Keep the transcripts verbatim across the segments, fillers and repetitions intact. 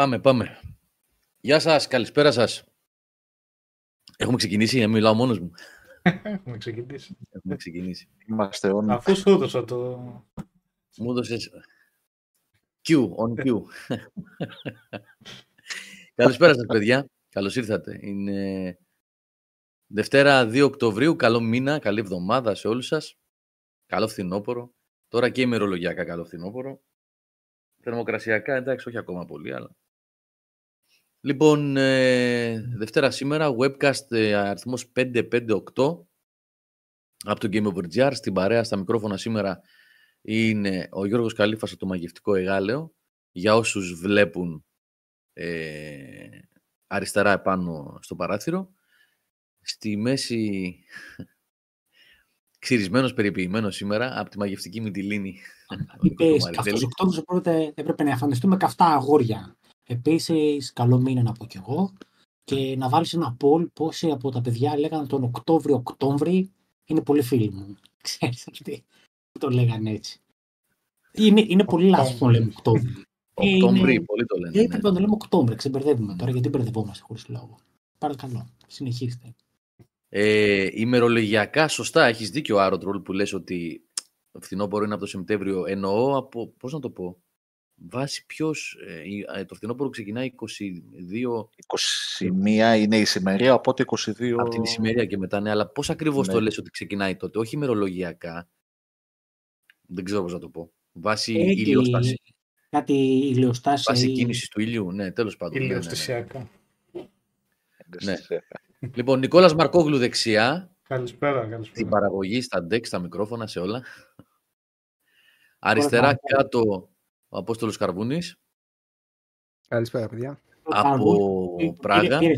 Πάμε, πάμε. Γεια σας, καλησπέρα σας. Έχουμε ξεκινήσει, να μιλάω μόνος μου. Έχουμε ξεκινήσει. Έχουμε ξεκινήσει. Είμαστε on. Αφού σου έδωσα το... Μου έδωσες... Q, on Q. Καλησπέρα σας, παιδιά. Καλώς ήρθατε. Είναι Δευτέρα δύο Οκτωβρίου. Καλό μήνα, καλή εβδομάδα σε όλους σας. Καλό φθινόπωρο. Τώρα και ημερολογιακά καλό φθινόπωρο. Θερμοκρασιακά, εντάξει, όχι ακόμα πολύ, αλλά... Λοιπόν, ε, Δευτέρα σήμερα, webcast ε, αριθμός πεντακόσια πενήντα οκτώ από το Game Over τζι αρ. Στην παρέα, στα μικρόφωνα σήμερα είναι ο Γιώργος Καλύφας από το Μαγευτικό Αιγάλεω. Για όσους βλέπουν ε, αριστερά επάνω στο παράθυρο. Στη μέση, ξυρισμένος, περιποιημένος σήμερα, από τη μαγευτική Μυτιλίνη. Αυτός ο Οκτώβριος, οπότε έπρεπε να εμφανιστούμε καυτά αγόρια. Επίσης, καλό μήνα να πω κι εγώ και να βάλεις ένα poll πόσοι από τα παιδιά λέγανε τον Οκτώβριο-Οκτώβρη είναι πολύ φίλοι μου. Ξέρεις αυτοί που το λέγανε έτσι. Είναι, είναι πολύ λάθος να λέμε Οκτώβριο. Οκτώβριο, πολύ το λένε. Έπρεπε να το λέμε Οκτώβριο, ξεμπερδεύουμε mm. τώρα γιατί μπερδευόμαστε χωρίς λόγο. Παρακαλώ, συνεχίστε. Ε, ημερολογιακά, σωστά, έχεις δίκιο, Άρωτρολ, που λες ότι φθινόπωρο είναι από το Σεπτέμβριο. Εννοώ από, πώς να το πω, βάσει ποιος, ε, το φθινόπωρο ξεκινάει είκοσι δύο... είκοσι μία είναι η ησημερία, οπότε είκοσι δύο... Από την ησημερία και μετά, ναι, αλλά πώς ακριβώς ναι. το λες ότι ξεκινάει τότε, όχι ημερολογιακά, δεν ξέρω πώς να το πω, βάσει ηλιοστάσης. Κάτι ηλιοστάσης. Βάσει ή... κίνησης του ήλιου, ναι, τέλος πάντων. Ηλιοστασιακά. Ναι. Λοιπόν, Νικόλας Μαρκόγλου δεξιά. Καλησπέρα, καλησπέρα. Την παραγωγή στα ντεκ, στα μικρόφωνα, σε όλα. Αριστερά κάτω ο Απόστολος Καρβούνης. Καλησπέρα, παιδιά. Από Πράγα. Πήρε,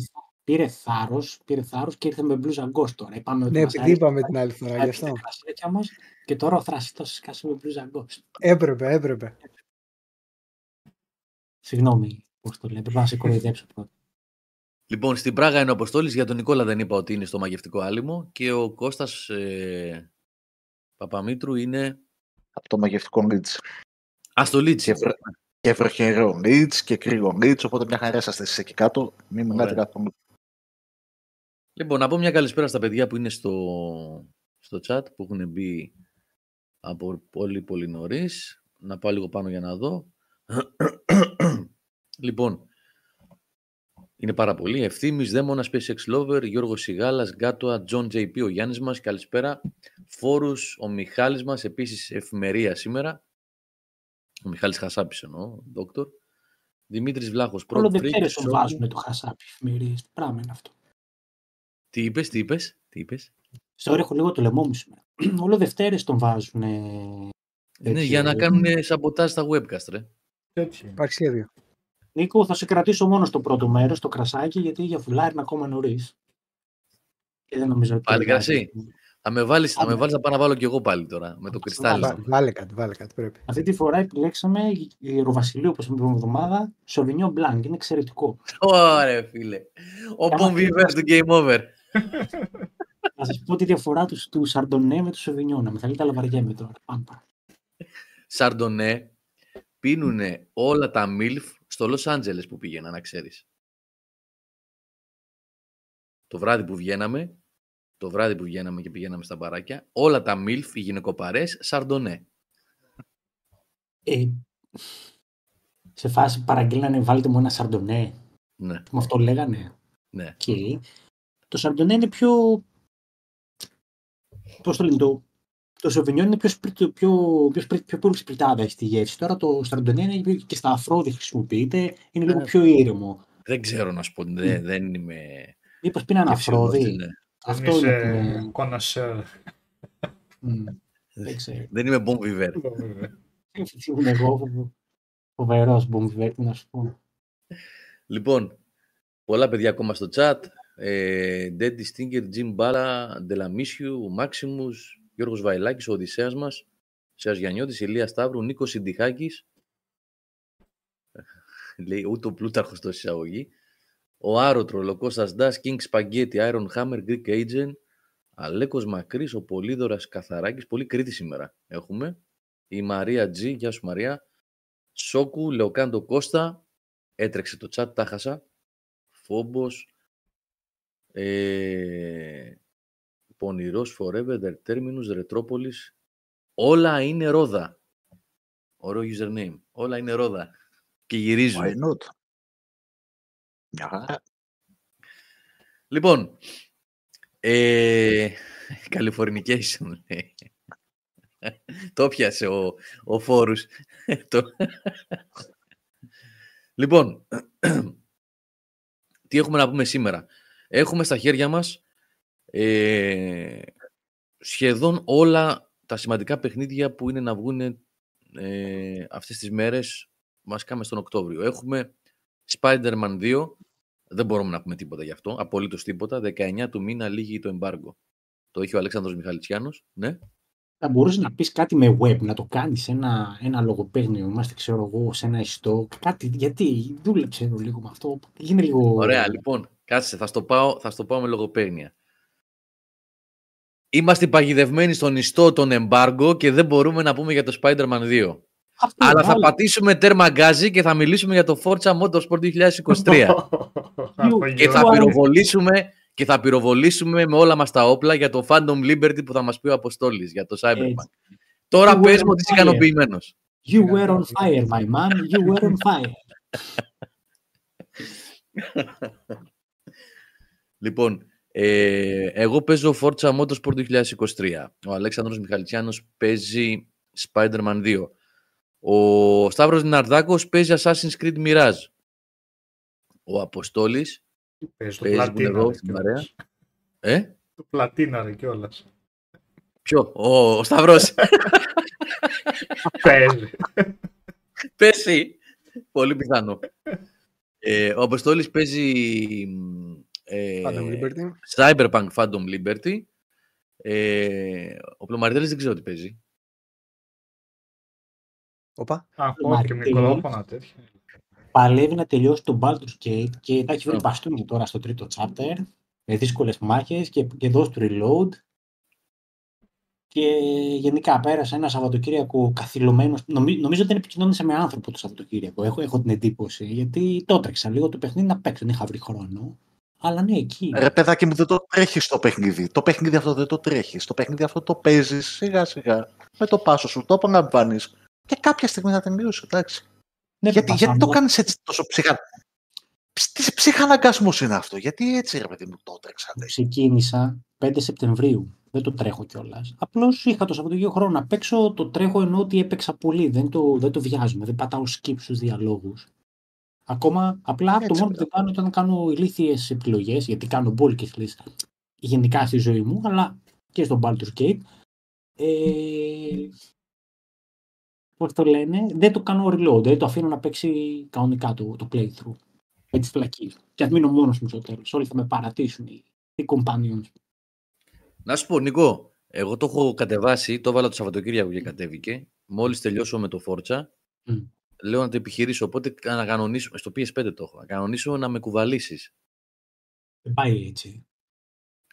πήρε, θάρρος, πήρε θάρρος και ήρθε με μπλούζα γκος τώρα. Είπαμε ότι ναι, επειδή είπαμε την άλλη φορά γι' αυτό. Και τώρα ο Θρασίτος σκάσε με μπλούζα γκος. Έπρεπε, έπρεπε. Συγγνώμη, πώς το λένε, πρέπει να σε κοροϊδέψω πρώτα. Λοιπόν, στην Πράγα είναι ο Αποστόλης, για τον Νικόλα δεν είπα ότι είναι στο μαγευτικό άλυμο και ο Κώστας ε, Παπαμήτρου είναι... Από το μαγευτικό Λίτς. Α, στο Λίτς. Και, βρε... και βροχερό Λίτς και κρύο Λίτς, οπότε μια χαρά σας θέσεις εκεί κάτω, μην μιλάτε καθόλου. Λοιπόν, να πω μια καλησπέρα στα παιδιά που είναι στο, στο chat, που έχουν μπει από πολύ πολύ νωρίς. Να πάω λίγο πάνω για να δω. Λοιπόν... Είναι πάρα πολύ. Ευθύμης, Δαίμονας, Space X Lover, Γιώργος Σιγάλας, Γκάτοα, Τζον τζέι πι, ο Γιάννης μας, καλησπέρα. Φόρους, ο Μιχάλης μας, επίσης εφημερία σήμερα. Ο Μιχάλης Χασάπης εννοώ, δόκτωρ. Δημήτρης Βλάχος, πρώτο φρίκ. Όλο δεν ξέρεις βάζουμε το Χασάπη, εφημερίες, τι πράγμα είναι αυτό. Τι είπες, τι είπες, τι είπες. Στο έχω λίγο το λαιμό μου σήμερα. Όλο Δευτέρες τον βάζουν. Ναι, για να κάνουν σαμποτάζ στα webcast, ρε. Υπάρχει σχέδιο. Νίκο, θα σε κρατήσω μόνο στο πρώτο μέρος, το κρασάκι, γιατί για φουλάρι είναι ακόμα νωρίς. Και δεν νομίζω ότι... Πάλι κρασί. Θα με βάλεις, θα με βάλεις να πάω να βάλω κι εγώ πάλι τώρα, με το κρυστάλλι. Βάλε, βάλε κάτι, βάλε κάτι, πρέπει. Αυτή τη φορά επιλέξαμε γεροβασιλείο, όπως την προηγούμενη εβδομάδα, Σοβινιόν Μπλανκ, είναι εξαιρετικό. Ωραία, φίλε. Ο Μπομβιβέρς του Game Over. Θα σας πω τη διαφορά του Σαρντονέ με του Σοβινιόν, να με θα λέτε αλαβαριέμαι τώρα. Σαρντονέ πίνουνε όλα τα μίλφ στο Λος Άντζελες που πήγαινα, να ξέρεις. Το βράδυ που βγαίναμε, το βράδυ που βγαίναμε και πηγαίναμε στα μπαράκια, όλα τα μίλφ, οι γυναικοπαρές, Σαρντονέ. Ε, σε φάση παραγγείλανε, βάλτε μου ένα Σαρντονέ. Ναι. Με αυτό λέγανε. Ναι. Και το Σαρντονέ είναι πιο... Πώς το λένε, το... Το Σοβινιόν είναι πιο, πιο, πιο, πιο, πιο πολύ σπριτάδα έχει τη γεύση. Τώρα το Σαρντονέ είναι και στα αφρόδη χρησιμοποιείται, είναι λίγο πιο ήρεμο. Δεν ξέρω να σου πω, δεν, δεν είμαι... Μήπως πήρα ένα αφρόδη. Ναι. Αυτό είσαι είναι... κονασέρ. Mm, δεν ξέρω. Δεν είμαι μπομβιβέρ. Είμαι εγώ φοβερός μπομβιβέρ, να σου πω. Λοιπόν, πολλά παιδιά ακόμα στο chat. Dead Stinger, Jim Bala, Delamissiou, Maximus... Γιώργος Βαϊλάκης, ο Οδυσσέας μας, Σέας Γιαννιώτης, Ηλία Σταύρου, Νίκος Συντιχάκης, λέει ούτε ο Πλούταρχος το εισαγωγή, ο Άρωτρολ, ο Κώστας Ντάς, King Spaghetti, Iron Hammer, Greek Agent, Αλέκος Μακρύς, ο Πολύδωρας Καθαράκης, πολύ Κρήτη σήμερα έχουμε, η Μαρία G, γεια σου Μαρία, Σόκου, Λεοκάντο Κώστα, Έτρεξε το chat, τα χάσα. Φόμπος. Ε, πονηρός forever, der terminus, Ρετρόπολης. Όλα είναι ρόδα. Ωραίο username. Όλα είναι ρόδα. Και γυρίζουν. Why not? Yeah. Λοιπόν, ε, Californication, λέει. Το πιάσε ο, ο Φόρους. Λοιπόν, τι έχουμε να πούμε σήμερα. Έχουμε στα χέρια μας ε, σχεδόν όλα τα σημαντικά παιχνίδια που είναι να βγουν ε, αυτές τις μέρες, βασικά μες τον Οκτώβριο. Έχουμε Spider-Man δύο, δεν μπορούμε να πούμε τίποτα γι' αυτό, απολύτως τίποτα. δεκαεννιά του μήνα λύγει το εμπάργκο. Το έχει ο Αλέξανδρος Μιχαλητσιάνος, ναι. Θα μπορούσε να πεις κάτι με web, να το κάνεις ένα, ένα λογοπαίγνιο, είμαστε ξέρω εγώ, σε ένα ιστό, κάτι, γιατί δούλεψε εδώ λίγο με αυτό, γίνει λίγο... Ωραία, λοιπόν, κάτσε, θα στο πάω, θα στο πάω με λογοπαίγνια. Είμαστε παγιδευμένοι στον ιστό τον εμπάργκο και δεν μπορούμε να πούμε για το Spider-Man δύο. Αυτό, αλλά θα πατήσουμε τέρμα γκάζι και θα μιλήσουμε για το Forza Motorsport είκοσι είκοσι τρία. και, θα πυροβολήσουμε, και θα πυροβολήσουμε με όλα μας τα όπλα για το Phantom Liberty που θα μας πει ο Αποστόλης, για το Cyberpunk. Τώρα πες μου ότι είσαι ικανοποιημένος. You were on fire, my man. You were on fire. Λοιπόν, ε, εγώ παίζω Forza Motorsport είκοσι είκοσι τρία. Ο Αλέξανδρος Μιχαλητσιάνος παίζει Spider-Man δύο. Ο Σταύρος Ναρδάκος παίζει Assassin's Creed Mirage. Ο Αποστόλης παίζει το Πλατίνα. Ε? Το Πλατίνα ρε κιόλας. Ποιο? Ο, ο Σταύρος. Παίζει. Παίζει. Πολύ πιθανό. Ε, ο Αποστόλης παίζει ε, Phantom Liberty. Cyberpunk Phantom Liberty. Ε, ο Πλωμαριτέλης δεν ξέρω τι παίζει. Οπα. Ακούω και μικρόφωνα τέτοια. Παλεύει να τελειώσει το Baldur's Gate και τα έχει βρει μπαστούνι τώρα στο τρίτο chapter με δύσκολες μάχες και, και δώσει του reload. Και γενικά πέρασε ένα Σαββατοκύριακο καθυλωμένος. Νομι, νομίζω ότι δεν επικοινώνησε με άνθρωπο το Σαββατοκύριακο. Έχω, έχω την εντύπωση γιατί το έτρεξα λίγο το παιχνίδι να παίξω. Δεν είχα βρει χρόνο. Αλλά ναι, εκεί. Ρε παιδάκι μου, δεν το τρέχεις το παιχνίδι. Το παιχνίδι αυτό δεν το τρέχεις. Το παιχνίδι αυτό το παίζεις σιγά σιγά. Με το πάσο σου, το απολαμβάνεις. Και κάποια στιγμή θα τελειώσει, εντάξει. Ναι, γιατί γιατί το κάνεις έτσι τόσο ψυχα... Τι ψυχαναγκασμός είναι αυτό, γιατί έτσι ρε παιδί μου το έτρεξα. Ξεκίνησα πέντε Σεπτεμβρίου, δεν το τρέχω κιόλας. Απλώς είχα το Σαββατοκύριακο χρόνο να παίξω, το τρέχω ενώ ότι έπαιξα πολύ, δεν το, δεν το βιάζουμε, δεν πατάω skip στους διαλόγους. Ακόμα, απλά έτσι, το μόνο που δεν κάνω όταν κάνω ηλίθιες επιλογές, γιατί κάνω μπόλικες λίστα γενικά στη ζωή μου, αλλά και στο Baldur's Gate. Ε... Πώς το λένε, δεν το κάνω reload, δεν το αφήνω να παίξει κανονικά το, το playthrough με τις φλακίες. Και αν μείνω μόνος μου στο τέλος, όλοι θα με παρατήσουν οι, οι companions. Να σου πω Νίκο, εγώ το έχω κατεβάσει, το έβαλα το Σαββατοκύριακο και κατέβηκε. Μόλις τελειώσω με το Forza, mm. λέω να το επιχειρήσω, οπότε να κανονίσω, στο πι ες φάιβ το έχω, να κανονίσω να με κουβαλήσεις. Δεν πάει έτσι.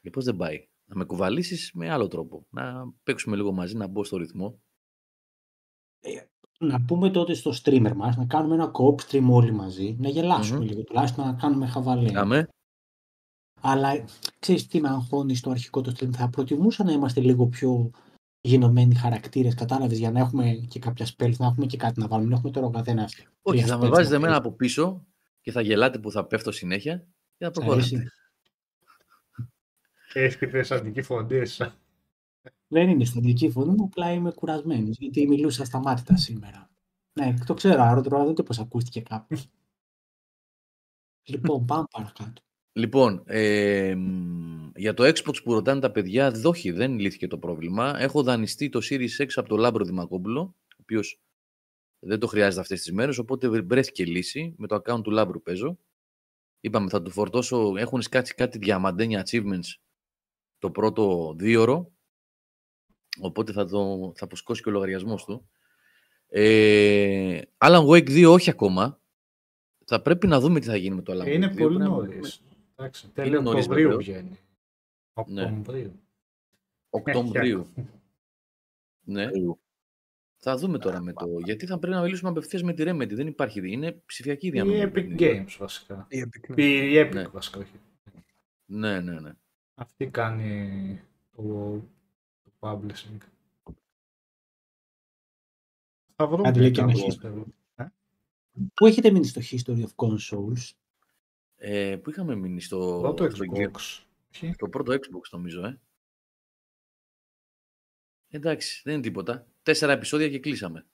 Και πώς δεν πάει, να με κουβαλήσεις με άλλο τρόπο, να παίξουμε λίγο μαζί, να μπω στο ρυθμό. Να πούμε τότε στο streamer μας να κάνουμε ένα co-op stream όλοι μαζί, να γελάσουμε mm-hmm. λίγο, τουλάχιστον να κάνουμε χαβαλέ. Άμε. Αλλά ξέρεις τι με αγχώνει στο αρχικό το stream, θα προτιμούσα να είμαστε λίγο πιο γενωμένοι χαρακτήρες, κατάλαβες, για να έχουμε και κάποια spells, να έχουμε και κάτι να βάλουμε, να έχουμε τώρα καθένα. Όχι, θα με βάζετε εμένα από πίσω και θα γελάτε που θα πέφτω συνέχεια και θα προχωρήσετε. Έχεις και τις αντικές φωνές. Δεν είναι στην δική φωνή μου, απλά είμαι κουρασμένος, γιατί μιλούσα στα μάτια σήμερα. Ναι, το ξέρω, άρα τώρα δεν το πώς ακούστηκε κάποιο. Λοιπόν, πάμε παρακάτω. Λοιπόν, ε, για το Xbox που ρωτάνε τα παιδιά, δόχι, δεν λύθηκε το πρόβλημα. Έχω δανειστεί το Series X από το Λάμπρο Δημακόπουλο, ο οποίος δεν το χρειάζεται αυτές τις μέρες, οπότε βρέθηκε λύση, με το account του Λάμπρου παίζω. Είπαμε, θα του φορτώσω, έχουν σκάτσει κάτι διαμαντένια achievements το πρώτο δίωρο. Οπότε θα, το, θα αποσκώσει και ο λογαριασμός του. Ε, Alan Wake δύο όχι ακόμα. Θα πρέπει να δούμε τι θα γίνει με το Alan Wake. Είναι δύο, πολύ νωρίς. Τέλειο Οκτωβρίου βγαίνει. Οκτωβρίου. Οκτωβρίου. Ναι. Θα δούμε τώρα με το. Γιατί θα πρέπει να μιλήσουμε απευθείας με τη Remedy. Δεν υπάρχει. Είναι ψηφιακή διανομή. Η Epic Games βασικά. Η Epic, η Epic ναι. βασικά. Όχι. Ναι, ναι, ναι. Αυτή κάνει το, το publishing. Θα βρούμε το. Πού έχετε μείνει στο History of Consoles? Ε, Πού είχαμε μείνει στο πρώτο στο Xbox. Το πρώτο Xbox νομίζω. Ε. Εντάξει, δεν είναι τίποτα. Τέσσερα επεισόδια και κλείσαμε.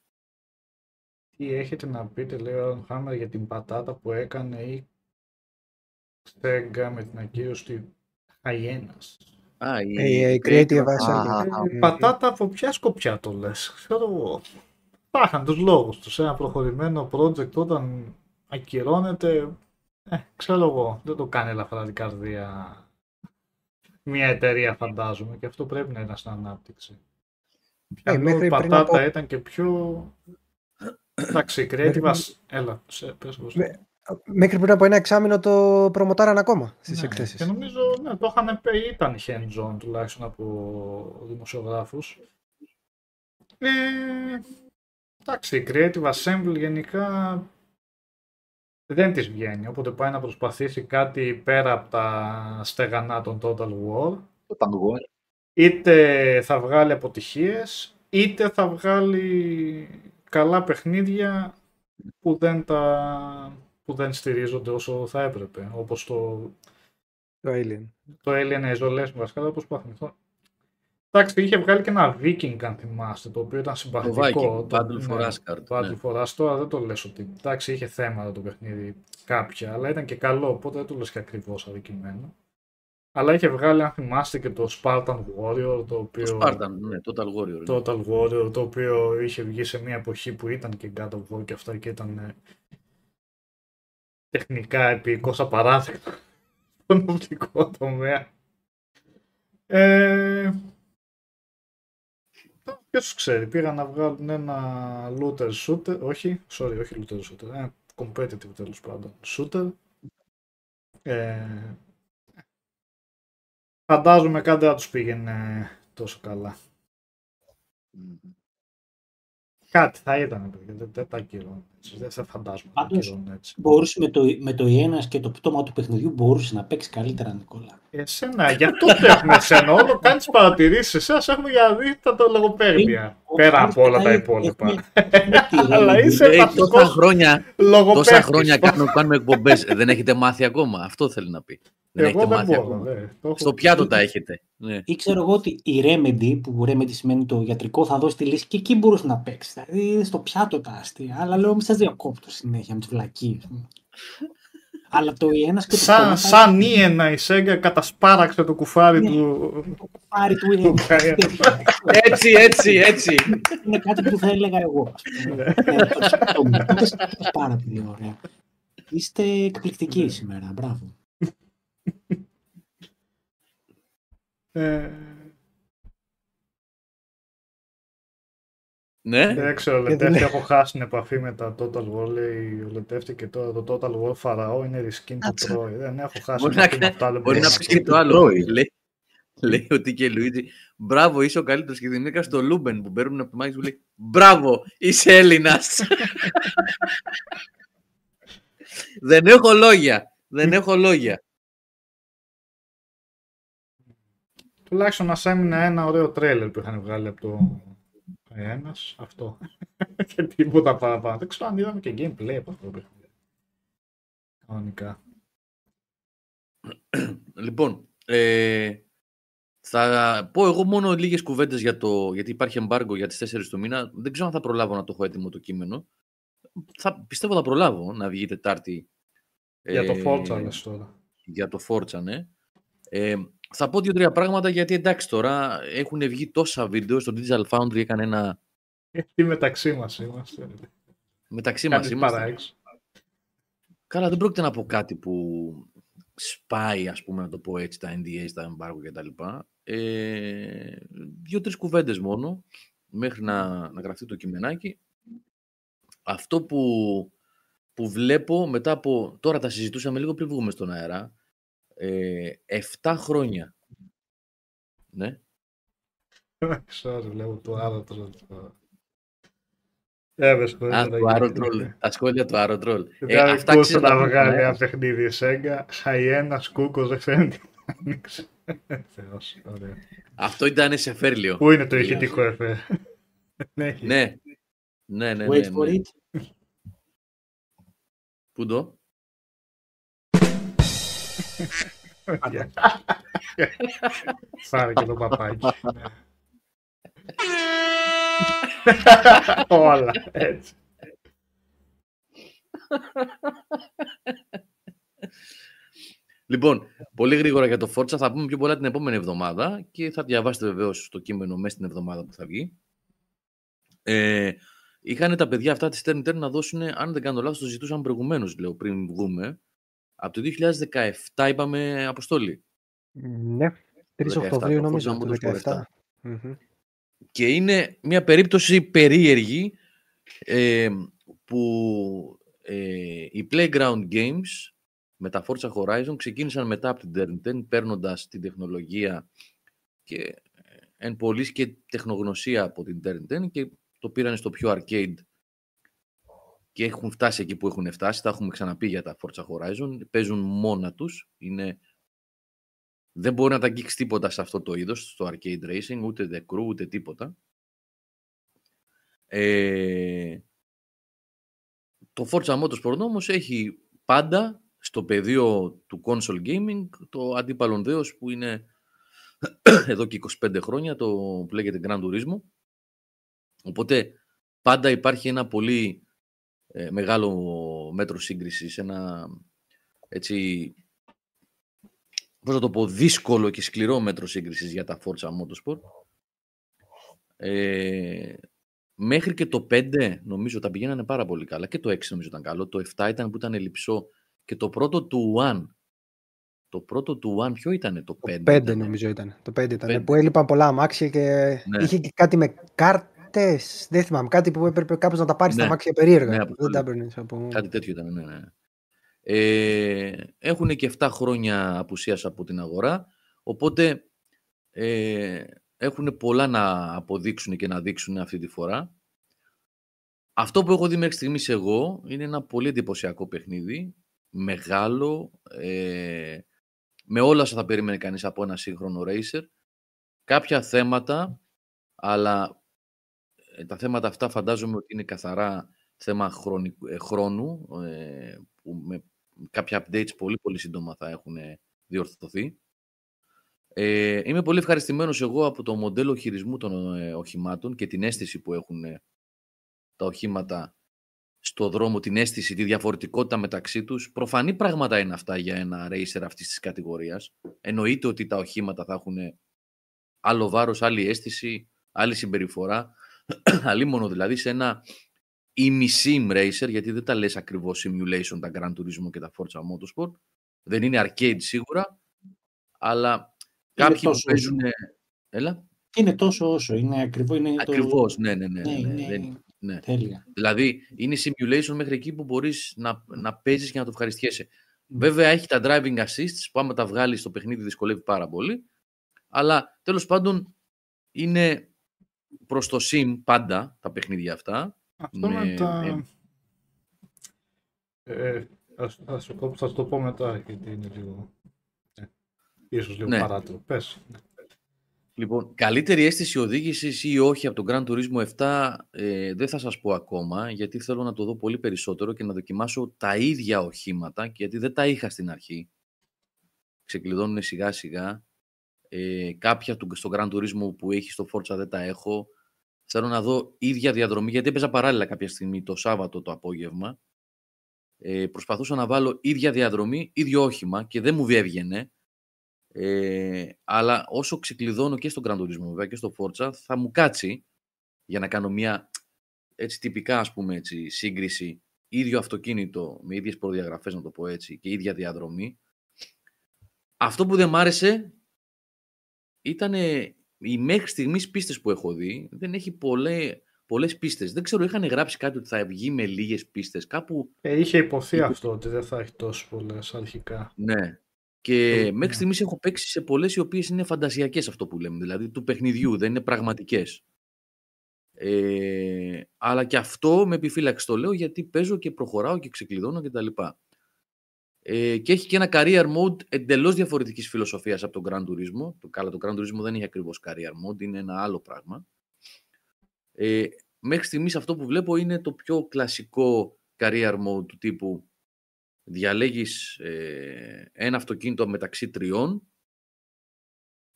Τι έχετε να πείτε, λέει ο Χάμερ, για την πατάτα που έκανε η Στέγκα με την ακύρωση Χαϊένας. Α, η, η, η Creative Assembly. Πατάτα από ποια σκοπιά το λες, ξέρω εγώ. Πάχαν τους λόγους τους. Ένα προχωρημένο project όταν ακυρώνεται, ε, ξέρω εγώ, δεν το κάνει ελαφρά την καρδία μια εταιρεία φαντάζομαι και αυτό πρέπει να είναι στην ανάπτυξη. Hey, μέχρι η πατάτα από... ήταν και πιο... Εντάξει, Creative έλα, σε, πες πώς. Με... Μέχρι πριν από ένα εξάμηνο το προμοτάραν ακόμα στις ναι, εκθέσεις. Και νομίζω, ναι, το είχαν πει, ήταν hands-on τουλάχιστον από δημοσιογράφους. Ε, εντάξει, η Creative Assembly γενικά δεν της βγαίνει, οπότε πάει να προσπαθήσει κάτι πέρα από τα στεγανά των Total War. Total War. Είτε θα βγάλει αποτυχίες, είτε θα βγάλει καλά παιχνίδια που δεν, τα, που δεν στηρίζονται όσο θα έπρεπε. Όπως το, το Alien. Το Alien Isolation βασικά, όπως πάθαμε. Εντάξει, είχε βγάλει και ένα Viking, αν θυμάστε, το οποίο ήταν συμπαθητικό. Το Viking, Battle for Asgard. Battle for Asgard, τώρα δεν το λες ότι. Εντάξει, είχε θέματα το παιχνίδι κάποια, αλλά ήταν και καλό, οπότε δεν το λες και ακριβώς αδικημένο. Αλλά είχε βγάλει, αν θυμάστε, και το Spartan Warrior, το οποίο... Το Spartan, ναι, Total Warrior. Total Warrior, το οποίο είχε βγει σε μια εποχή που ήταν και God of War και αυτά και ήταν ε, τεχνικά επίκως απαράδεκτο στον οπτικό τομέα. Ε, ποιος ξέρει, πήγαν να βγάλουν ένα looter shooter, όχι, sorry, όχι looter shooter, ένα competitive τέλος πάντων shooter. Ε, Φαντάζομαι κάτι να τους πήγαινε τόσο καλά. Κάτι θα ήταν, δεν τα ακυρώνω έτσι, δεν θα φαντάζομαι να ακυρώνω έτσι. Μπορούσε με το, με το Ιένας και το πτώμα του παιχνιδιού μπορούσε να παίξει καλύτερα, Νικόλα. Εσένα, για αυτό το έχουμε εσένα, όλο κάνεις παρατηρήσεις, εσάς έχουμε για δίτα τα λογοπαίγνια. Πέρα από όλα τα υπόλοιπα. Αλλά είσαι παθηκός λογοπαίγνης. Τόσα χρόνια κάνουμε εκπομπές, δεν έχετε μάθει ακόμα, αυτό θέλει να πει. Δεν εγώ δεν μπορώ, ναι. Στο πιάτο τα έχετε. Ναι. Ή ξέρω εγώ ότι η Remedy, που Remedy σημαίνει το ιατρικό, θα δώσει τη λύση και εκεί μπορούσε να παίξει. Δηλαδή στο πιάτο τα αστεία, αλλά λέω μη σας διακόπτω συνέχεια με τις βλακίες. Αλλά το Ιένας και το Σαν, σαν Ιένα η Σέγγα κατασπάραξε το κουφάρι ναι, του. Το κουφάρι του Ιένα. Έτσι, έτσι, έτσι. Είναι κάτι που θα έλεγα εγώ. Πάρα πολύ ωραία. Είστε εκπληκτικοί σήμερα, μπράβο. Ε... Ναι. Δεν ξέρω, λετεύτη, έχω χάσει την επαφή με τα Total War, λέει, λετεύτη και τώρα το Total War Φαραώ είναι ρισκίν του Τρόι. Δεν έχω χάσει την επαφή με αυτά. Μπορεί να πεις και το άλλο. Λέει ότι και Λουίτζι, μπράβο, είσαι ο καλύτερος και γυναίκα στο Λούμπεν που παίρνουν από το Μάγις που λέει, μπράβο, είσαι Έλληνας. Δεν έχω λόγια. Δεν έχω λόγια. Τουλάχιστον μας έμεινε ένα ωραίο τρέλερ που είχαν βγάλει από το ένας, αυτό και τίποτα παραπάνω. Δεν ξέρω αν είδαμε και gameplay από αυτό το κανονικά. Λοιπόν, ε, θα πω εγώ μόνο λίγες κουβέντες για το, γιατί υπάρχει εμπάργκο για τις τέσσερις του μήνα. Δεν ξέρω αν θα προλάβω να το έχω έτοιμο το κείμενο. Θα, πιστεύω θα προλάβω να βγει Τετάρτη. Για ε, το Forza λες τώρα. Για το Forza, ναι. Ε, Θα πω δύο-τρία πράγματα γιατί εντάξει τώρα έχουν βγει τόσα βίντεο στο Digital Foundry, έκανε ένα... Γιατί μεταξύ μας είμαστε. Μεταξύ μας είμαστε. Παράξεις. Καλά, δεν πρόκειται να πω κάτι που σπάει, ας πούμε, να το πω έτσι, τα εν ντι έι, τα embargo κτλ. Ε, δύο-τρεις κουβέντες μόνο, μέχρι να, να γραφτεί το κειμενάκι. Αυτό που, που βλέπω μετά από... Τώρα τα συζητούσαμε λίγο πριν βγούμε στον αέρα. Ε, εφτά χρόνια. Ναι. Sorry, βλέπω το άλλο τώρα. Τα σχόλια του Aerotroll. Αυτά ξέρουν να βγάλει ένα παιχνίδι Σέγγα. Χαϊένας κούκος δεν ξέρει τι να ανοίξει. Αυτό ήταν σε φέρλιο. Πού είναι το ηχητικό εφέ. Ναι. Ναι, ναι, wait for it. Πού το? Φάρε και το παπάκι. Όλα, έτσι. Λοιπόν, πολύ γρήγορα για το Forza. Θα πούμε πιο πολλά την επόμενη εβδομάδα και θα διαβάσετε βεβαίως το κείμενο μέσα στην εβδομάδα που θα βγει. Ε, είχαν τα παιδιά αυτά της Turn δέκα να δώσουν, αν δεν κάνω λάθος, το ζητούσαν προηγουμένως, λέω, πριν βγούμε. Από το δύο χιλιάδες δεκαεπτά είπαμε, Αποστόλη. Ναι, τρεις Οκτωβρίου νομίζω το δύο χιλιάδες δεκαεπτά. Mm-hmm. Και είναι μια περίπτωση περίεργη ε, που ε, οι Playground Games με τα Forza Horizon ξεκίνησαν μετά από την Turn δέκα, παίρνοντας την τεχνολογία και εν πολλοίς και τεχνογνωσία από την Turn δέκα και το πήραν στο πιο arcade και έχουν φτάσει εκεί που έχουν φτάσει. Τα έχουμε ξαναπεί για τα Forza Horizon. Παίζουν μόνα τους. Είναι... Δεν μπορεί να τα αγγίξει τίποτα σε αυτό το είδος, στο arcade racing, ούτε The Crew, ούτε τίποτα. Ε... Το Forza Motorsport όμως έχει πάντα στο πεδίο του console gaming το αντίπαλον δέος που είναι εδώ και είκοσι πέντε χρόνια, το που λέγεται Gran Turismo. Οπότε πάντα υπάρχει ένα πολύ ε, μεγάλο μέτρο σύγκρισης, ένα έτσι... πώς θα το πω, δύσκολο και σκληρό μέτρο σύγκρισης για τα Forza Motorsport. Ε, μέχρι και το πέντε νομίζω τα πηγαίνανε πάρα πολύ καλά και το έξι νομίζω ήταν καλό, το επτά ήταν που ήταν λειψό και το πρώτο του One. Το πρώτο του One ποιο ήτανε, το πέντε. Το πέντε ήταν, νομίζω ήταν, το πέντε ήταν, πέντε. Που έλειπαν πολλά αμάξια και ναι. Είχε και κάτι με κάρτες, δεν θυμάμαι, κάτι που έπρεπε κάπως να τα πάρεις ναι. Τα αμάξια περίεργα. Ναι, δεν τα παίρνεις από... Κάτι τέτοιο ήταν, ναι, ναι. Ε, έχουν και επτά χρόνια απουσίας από την αγορά, οπότε ε, έχουν πολλά να αποδείξουν και να δείξουν αυτή τη φορά. Αυτό που έχω δει μέχρι στιγμής εγώ είναι ένα πολύ εντυπωσιακό παιχνίδι, μεγάλο, ε, με όλα όσα θα περίμενε κανείς από ένα σύγχρονο racer, κάποια θέματα, αλλά ε, τα θέματα αυτά φαντάζομαι ότι είναι καθαρά θέμα χρόνου, ε, χρόνου ε, που με κάποια updates πολύ πολύ σύντομα θα έχουν διορθωθεί. Ε, είμαι πολύ ευχαριστημένος εγώ από το μοντέλο χειρισμού των ε, οχημάτων και την αίσθηση που έχουν ε, τα οχήματα στο δρόμο, την αίσθηση, τη διαφορετικότητα μεταξύ τους. Προφανή πράγματα είναι αυτά για ένα racer αυτής της κατηγορίας. Εννοείται ότι τα οχήματα θα έχουν άλλο βάρος, άλλη αίσθηση, άλλη συμπεριφορά, αλίμονο δηλαδή σε ένα... ή sim racer, γιατί δεν τα λες ακριβώς simulation τα Gran Turismo και τα Forza Motorsport. Δεν είναι arcade σίγουρα, αλλά είναι κάποιοι που παίζουν... Έλα. Είναι τόσο όσο, είναι ακριβώς. Είναι ακριβώς, το... ναι, ναι, ναι, ναι, ναι, ναι, ναι, ναι. Τέλεια. Δηλαδή, είναι simulation μέχρι εκεί που μπορείς να, να παίζεις και να το ευχαριστιέσαι. Mm. Βέβαια, έχει τα driving assists, που άμα τα βγάλεις στο παιχνίδι δυσκολεύει πάρα πολύ, αλλά τέλος πάντων είναι προς το sim πάντα τα παιχνίδια αυτά. Αυτό με, με τα... Ε, ε, ας, ας, θα σου το πω μετά, γιατί είναι λίγο... Ε, ίσως λίγο ναι. Παράτηρο. Πες. Λοιπόν, καλύτερη αίσθηση οδήγησης ή όχι από τον Gran Turismo επτά ε, δεν θα σας πω ακόμα, γιατί θέλω να το δω πολύ περισσότερο και να δοκιμάσω τα ίδια οχήματα, γιατί δεν τα είχα στην αρχή. Ξεκλειδώνουν σιγά σιγά. Ε, κάποια του, στο Gran Turismo που έχει στο Forza δεν τα έχω. Θέλω να δω ίδια διαδρομή, γιατί έπαιζα παράλληλα κάποια στιγμή το Σάββατο το απόγευμα. Ε, προσπαθούσα να βάλω ίδια διαδρομή, ίδιο όχημα και δεν μου διέβγαινε. Ε, αλλά όσο ξεκλειδώνω και στον Gran Turismo βέβαια και στο Forza θα μου κάτσει για να κάνω μια έτσι τυπικά ας πούμε έτσι, σύγκριση ίδιο αυτοκίνητο με ίδιες προδιαγραφές να το πω έτσι και ίδια διαδρομή. Αυτό που δεν μ' άρεσε ήτανε... Οι μέχρι στιγμής πίστες που έχω δει δεν έχει πολλές, πολλές πίστες. Δεν ξέρω, είχαν γράψει κάτι ότι θα βγει με λίγες πίστες. Κάπου... Ε, είχε υποθεί είχε... αυτό ότι δεν θα έχει τόσο πολλές αρχικά. Ναι. Και ε, μέχρι ναι. στιγμής έχω παίξει σε πολλές οι οποίες είναι φαντασιακές αυτό που λέμε. Δηλαδή του παιχνιδιού, δεν είναι πραγματικές. Ε, αλλά και αυτό με επιφύλαξη το λέω, γιατί παίζω και προχωράω και ξεκλειδώνω κτλ. Ε, και έχει και ένα career mode εντελώς διαφορετικής φιλοσοφίας από τον Gran Turismo. Το, καλά, το Gran Turismo δεν έχει ακριβώς career mode, είναι ένα άλλο πράγμα. Ε, μέχρι στιγμής αυτό που βλέπω είναι το πιο κλασικό career mode του τύπου διαλέγεις ε, ένα αυτοκίνητο μεταξύ τριών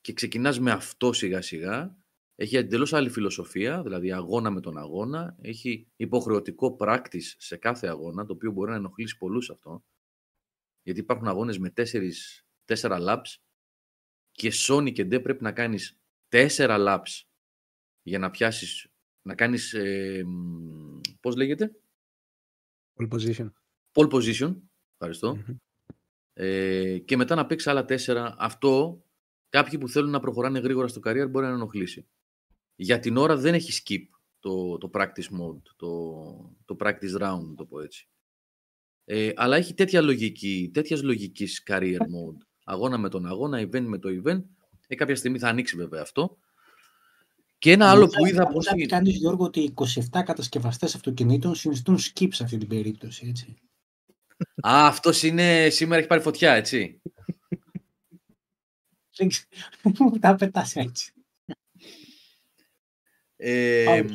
και ξεκινάς με αυτό σιγά σιγά. Έχει εντελώς άλλη φιλοσοφία, δηλαδή αγώνα με τον αγώνα. Έχει υποχρεωτικό practice σε κάθε αγώνα, το οποίο μπορεί να ενοχλήσει πολλούς αυτό. Γιατί υπάρχουν αγώνες με τέσσερις, τέσσερα laps και Sony και ντε πρέπει να κάνεις τέσσερα laps για να πιάσεις, να κάνεις, ε, πώς λέγεται? Pole position. Pole position, ευχαριστώ. Mm-hmm. Ε, και μετά να παίξεις άλλα τέσσερα. Αυτό κάποιοι που θέλουν να προχωράνε γρήγορα στο career μπορεί να ενοχλήσει. Για την ώρα δεν έχει skip το, το practice mode, το, το practice round, το πω έτσι. Ε, αλλά έχει τέτοια λογική, τέτοιας λογικής career mode. Αγώνα με τον αγώνα, event με το event. Ε, κάποια στιγμή θα ανοίξει βέβαια αυτό. Και ένα άλλο που είδα... Πώς θα κάνεις, Γιώργο, ότι είκοσι επτά κατασκευαστές αυτοκινήτων συνιστούν skip σε αυτή την περίπτωση, έτσι. Α, αυτός είναι... Σήμερα έχει πάρει φωτιά, έτσι. Τα πετάς έτσι. Ε,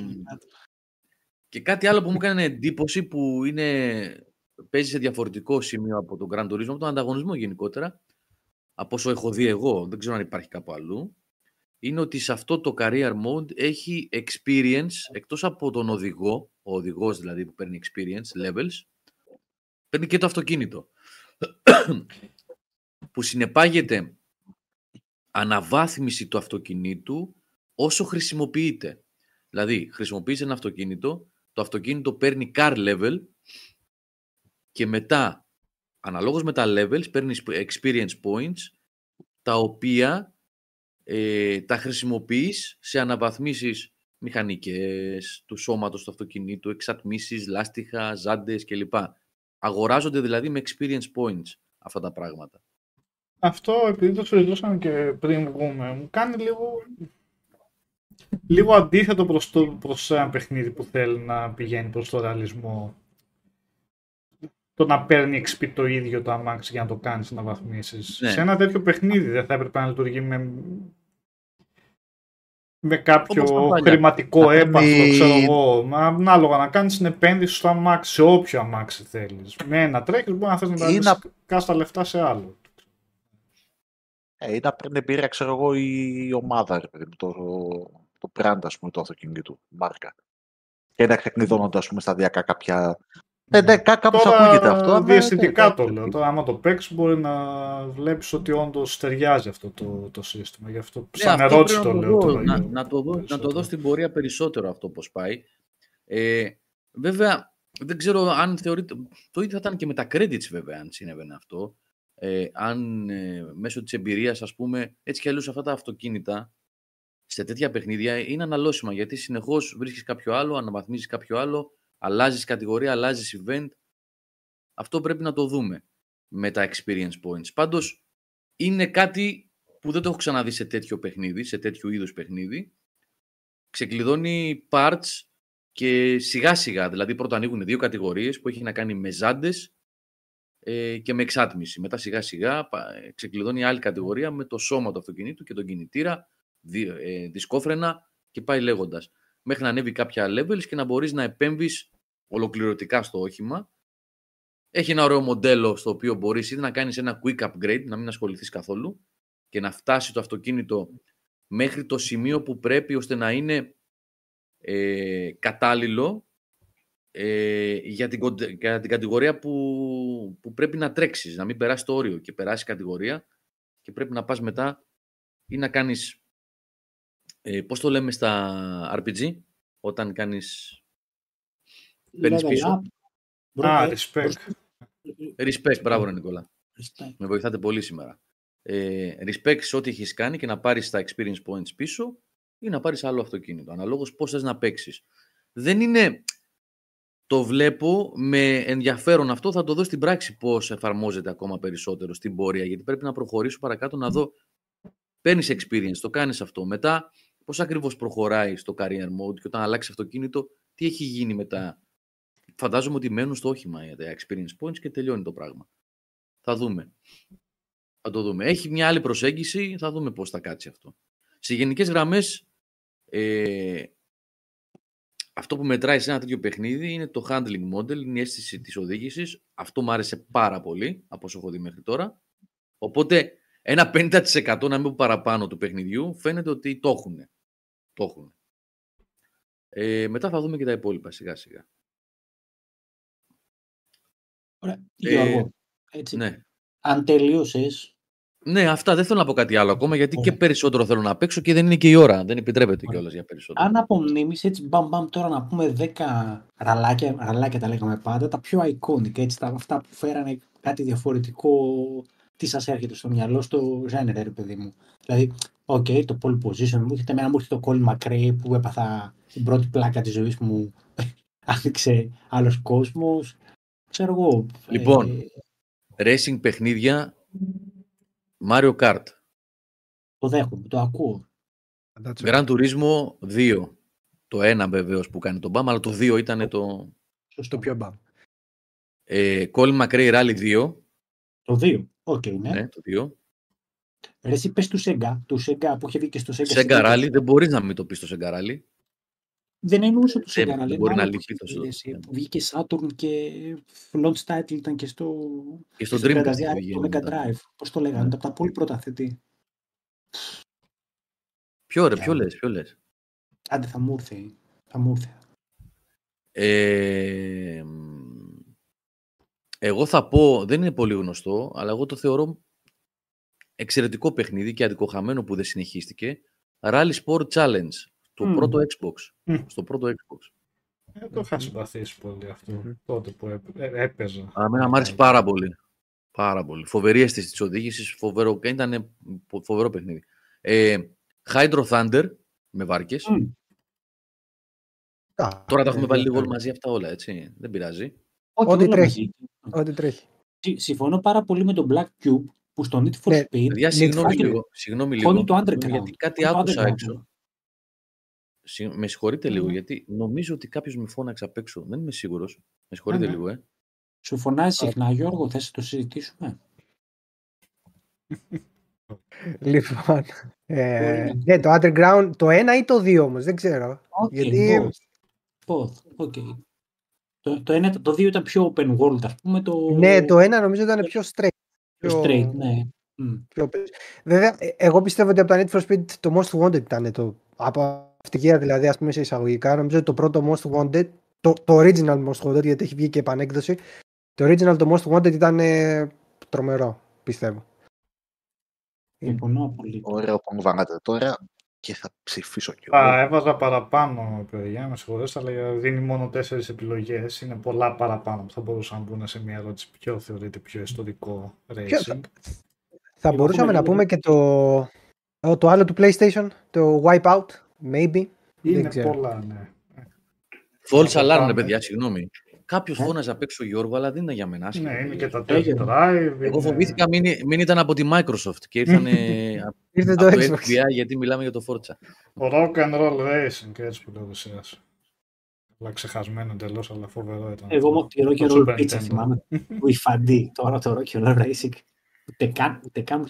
και κάτι άλλο που μου έκανε εντύπωση που είναι... παίζει σε διαφορετικό σημείο από τον Gran Turismo, από τον ανταγωνισμό γενικότερα, από όσο έχω δει εγώ, δεν ξέρω αν υπάρχει κάπου αλλού, είναι ότι σε αυτό το career mode έχει experience, εκτός από τον οδηγό, ο οδηγός δηλαδή που παίρνει experience, levels, παίρνει και το αυτοκίνητο, που συνεπάγεται αναβάθμιση του αυτοκινήτου όσο χρησιμοποιείται. Δηλαδή, χρησιμοποιείς ένα αυτοκίνητο, το αυτοκίνητο παίρνει car level, και μετά, αναλόγως με τα levels, παίρνεις experience points, τα οποία ε, τα χρησιμοποιείς σε αναβαθμίσεις μηχανικές, του σώματος του αυτοκινήτου, εξατμίσεις, λάστιχα, ζάντες κλπ. Αγοράζονται δηλαδή με experience points αυτά τα πράγματα. Αυτό, επειδή το συζητούσαμε και πριν βγούμε, μου κάνει λίγο, λίγο αντίθετο προς, το, προς ένα παιχνίδι που θέλει να πηγαίνει προς το ρεαλισμό. Το να παίρνει εξπί το ίδιο το αμάξι για να το κάνεις να βαθμίσεις. Ναι. Σε ένα τέτοιο παιχνίδι δεν θα έπρεπε να λειτουργεί με, με κάποιο χρηματικό έπαθλο, παίρνει... ξέρω εγώ. Ανάλογα να κάνεις την επένδυση στο αμάξι, σε όποιο αμάξι θέλεις. Με ένα τρέχεις μπορεί να θες να δανειστείς τα λεφτά σε άλλο. Ε, ή να παίρνει πήρα, ξέρω εγώ, η ομάδα, το, το brand, ας πούμε, το αυτοκίνητο, η μάρκα. Και να ξεκνιδώνονται, ας πούμε, σταδιακά κάποια... Ε, ναι, κάπως ακούγεται αυτό. Διαισθητικά ναι, το λέω. Τώρα, άμα το παίξεις, μπορεί να βλέπεις ότι όντως ταιριάζει αυτό το, το σύστημα. Γι' αυτό σαν ναι, ερώτηση αυτό το λέω. Το λέω να, το, να, το δω, να το δω στην πορεία περισσότερο αυτό πώς πάει. Ε, βέβαια, δεν ξέρω αν θεωρείτε. Το ίδιο θα ήταν και με τα credits, βέβαια, αν συνέβαινε αυτό. Ε, αν ε, μέσω της εμπειρίας, ας πούμε, έτσι κι αλλιώς αυτά τα αυτοκίνητα σε τέτοια παιχνίδια είναι αναλώσιμα. Γιατί συνεχώς βρίσκεις κάποιο άλλο, αναβαθμίζεις κάποιο άλλο. Αλλάζεις κατηγορία, αλλάζεις event. Αυτό πρέπει να το δούμε με τα experience points. Πάντως, είναι κάτι που δεν το έχω ξαναδεί σε τέτοιο παιχνίδι, σε τέτοιου είδους παιχνίδι. Ξεκλειδώνει parts και σιγά σιγά, δηλαδή πρώτα ανοίγουν δύο κατηγορίες που έχει να κάνει με ζάντες ε, και με εξάτμιση. Μετά σιγά σιγά ξεκλειδώνει άλλη κατηγορία με το σώμα του αυτοκινήτου και τον κινητήρα, δι, ε, δισκόφρενα και πάει λέγοντας. Μέχρι να ανέβει κάποια levels και να μπορείς να επέμβεις ολοκληρωτικά στο όχημα. Έχει ένα ωραίο μοντέλο στο οποίο μπορείς ήδη να κάνεις ένα quick upgrade, να μην ασχοληθείς καθόλου και να φτάσει το αυτοκίνητο μέχρι το σημείο που πρέπει ώστε να είναι ε, κατάλληλο ε, για, την, για την κατηγορία που, που πρέπει να τρέξεις, να μην περάσει το όριο και περάσει κατηγορία και πρέπει να πας μετά ή να κάνεις Ε, πώς το λέμε στα αρ πι τζι, όταν κάνεις, παίρνεις πίσω. Α, respect. Respect, μπράβο ρε Νικόλα. Με βοηθάτε πολύ σήμερα. Ε, respect σε ό,τι έχεις κάνει και να πάρεις τα experience points πίσω ή να πάρεις άλλο αυτοκίνητο, αναλόγως πώς θες να παίξεις. Δεν είναι, το βλέπω με ενδιαφέρον αυτό, θα το δω στην πράξη πώς εφαρμόζεται ακόμα περισσότερο στην πορεία, γιατί πρέπει να προχωρήσω παρακάτω να δω, παίρνεις experience, το κάνεις αυτό, μετά πώς ακριβώς προχωράει στο career mode και όταν αλλάξει αυτοκίνητο, τι έχει γίνει μετά. Φαντάζομαι ότι μένουν στο όχημα για τα experience points και τελειώνει το πράγμα. Θα δούμε. Θα το δούμε. Έχει μια άλλη προσέγγιση, θα δούμε πώς θα κάτσει αυτό. Σε γενικές γραμμές, ε, αυτό που μετράει σε ένα τέτοιο παιχνίδι είναι το handling model, είναι η αίσθηση της οδήγησης. Αυτό μου άρεσε πάρα πολύ, από όσο έχω δει μέχρι τώρα. Οπότε, ένα πενήντα τοις εκατό να μην πω παραπάνω του παιχνιδιού, φαίνεται ότι το έχουν. Το έχουν. Ε, μετά θα δούμε και τα υπόλοιπα, σιγά σιγά. Ωραία, Γιώργο, έτσι. Ναι. Αν τελείωσες... Ναι, αυτά, δεν θέλω να πω κάτι άλλο ακόμα, γιατί oh. και περισσότερο θέλω να παίξω και δεν είναι και η ώρα, δεν επιτρέπεται oh. κιόλας για περισσότερο. Αν απομνήμεις, έτσι, μπαμ μπαμ, τώρα να πούμε δέκα ραλάκια, ραλάκια τα λέγαμε πάντα, τα πιο iconic, έτσι, τα, αυτά που φέρανε κάτι διαφορετικό, τι σας έρχεται στο μυαλό, στο genre, ρε παιδί μου. Δηλαδή, οκ, okay, το pole position μου, έρχεται, εμένα μου έρχεται το Colin McRae που έπαθα την πρώτη πλάκα της ζωής μου, άνοιξε άλλος κόσμος, ξέρω εγώ. Λοιπόν, ε... racing παιχνίδια... Mario Kart. Το δέχομαι, το ακούω. Gran Turismo δύο. Το ένα βεβαίως που κάνει τον μπαμ, αλλά το δύο ήταν το... Σωστό, πιο μπαμ. Ε, Colin McRae Rally δύο. Το δύο, οκ, okay, ναι. Ναι, το δύο. Ρε εσύ πες του Σέγκα, του Σέγκα που είχε βγει και στο Σέγκα. Σέγκα Rally, δεν μπορείς να μην το πεις το Σέγκα Rally. Δεν εννοούσε το Σέγκα Rally. Δεν μπορεί να λυθεί το Σέγκα. Βγήκε Saturn και launch title ήταν και στο... Και στο Dreamcast. Το Mega Drive, πώς το λέγανε, από τα πολύ πρώτα θετή. Ποιο ρε, ποιο λες, ποιο λες. Άντε θα μου ήρθε, θα μου ήρθε. Εγώ θα πω, δεν είναι πολύ γνωστό, αλλά εγώ το θεωρώ εξαιρετικό παιχνίδι και αδικοχαμένο που δεν συνεχίστηκε. Rally Sport Challenge, το mm. πρώτο Xbox. Mm. Στο πρώτο Xbox. Ε, το είχα συμπαθήσει πολύ αυτό, mm. τότε που έπαιζα. Αμένα μ' άρεσε πάρα πολύ. Πάρα πολύ. Φοβερή αίσθηση της οδήγησης, φοβερό, ήταν φοβερό παιχνίδι. Ε, Hydro Thunder, με βάρκες. Mm. Τώρα τα έχουμε βάλει λίγο μαζί αυτά όλα, έτσι. Δεν πειράζει. Ό,τι, ό,τι τρέχει. Ό,τι τρέχει. Συμφωνώ πάρα πολύ με τον Black Cube που στο Need for Speed. Παιδιά, συγγνώμη λίγο. Συγγνώμη λίγο. Το γιατί κάτι άκουσα έξω. Με συγχωρείτε λίγο, mm. γιατί νομίζω ότι κάποιος με φώναξε απ' έξω. Δεν είμαι σίγουρος. Με συγχωρείτε mm. λίγο, ε. Σου φωνάζει συχνά, Γιώργο, θες να το συζητήσουμε. Λοιπόν. ε, ναι, το Underground, το ένα ή το δύο όμως, δεν ξέρω. Okay, γιατί... Both. Okay. Το, το, ένα, το δύο ήταν πιο open world, ας πούμε. Το... Ναι, το ένα νομίζω ήταν πιο straight. Πιο straight, ναι. Πιο... Mm. Βέβαια, εγώ πιστεύω ότι από τα Need for Speed το Most Wanted ήταν το... Από αυτηγία δηλαδή, ας πούμε, σε εισαγωγικά. Νομίζω ότι το πρώτο Most Wanted, το, το original Most Wanted, γιατί έχει βγει και επανέκδοση, το original το Most Wanted ήταν ε, τρομερό, πιστεύω. Υπονώ πολύ. Ωραία, που μου βάγατε τώρα. Και θα ψηφίσω κι εγώ. Α, έβαζα παραπάνω, παιδιά, με συγχωρείτε, αλλά δίνει μόνο τέσσερις επιλογές. Είναι πολλά παραπάνω που θα μπορούσαν να μπουν σε μια ερώτηση. Ποιο θεωρείται πιο ιστορικό racing. Ποιο, θα θα μπορούσαμε να πούμε και το, το άλλο του PlayStation, το Wipeout, maybe. Είναι πολλά, ναι. False alarm, παιδιά, συγγνώμη. Κάποιος φώναζε απ' έξω, Γιώργο, αλλά δεν είναι για μένα. Ναι, είναι και τα Test Drive. Εγώ φοβήθηκα μην, μην ήταν από τη Microsoft και ήρθαν από το εφ μπι άι γιατί μιλάμε για το Forza. Rock and Roll Racing και έτσι που λέω δεσίας. Αλλά ξεχασμένο εντελώς, αλλά φοβερό ήταν. Εγώ μου τη Rock and Roll Pizza θυμάμαι. Που υφαντεί τώρα το Rock and Roll Racing. Ούτε καν, ούτε καν.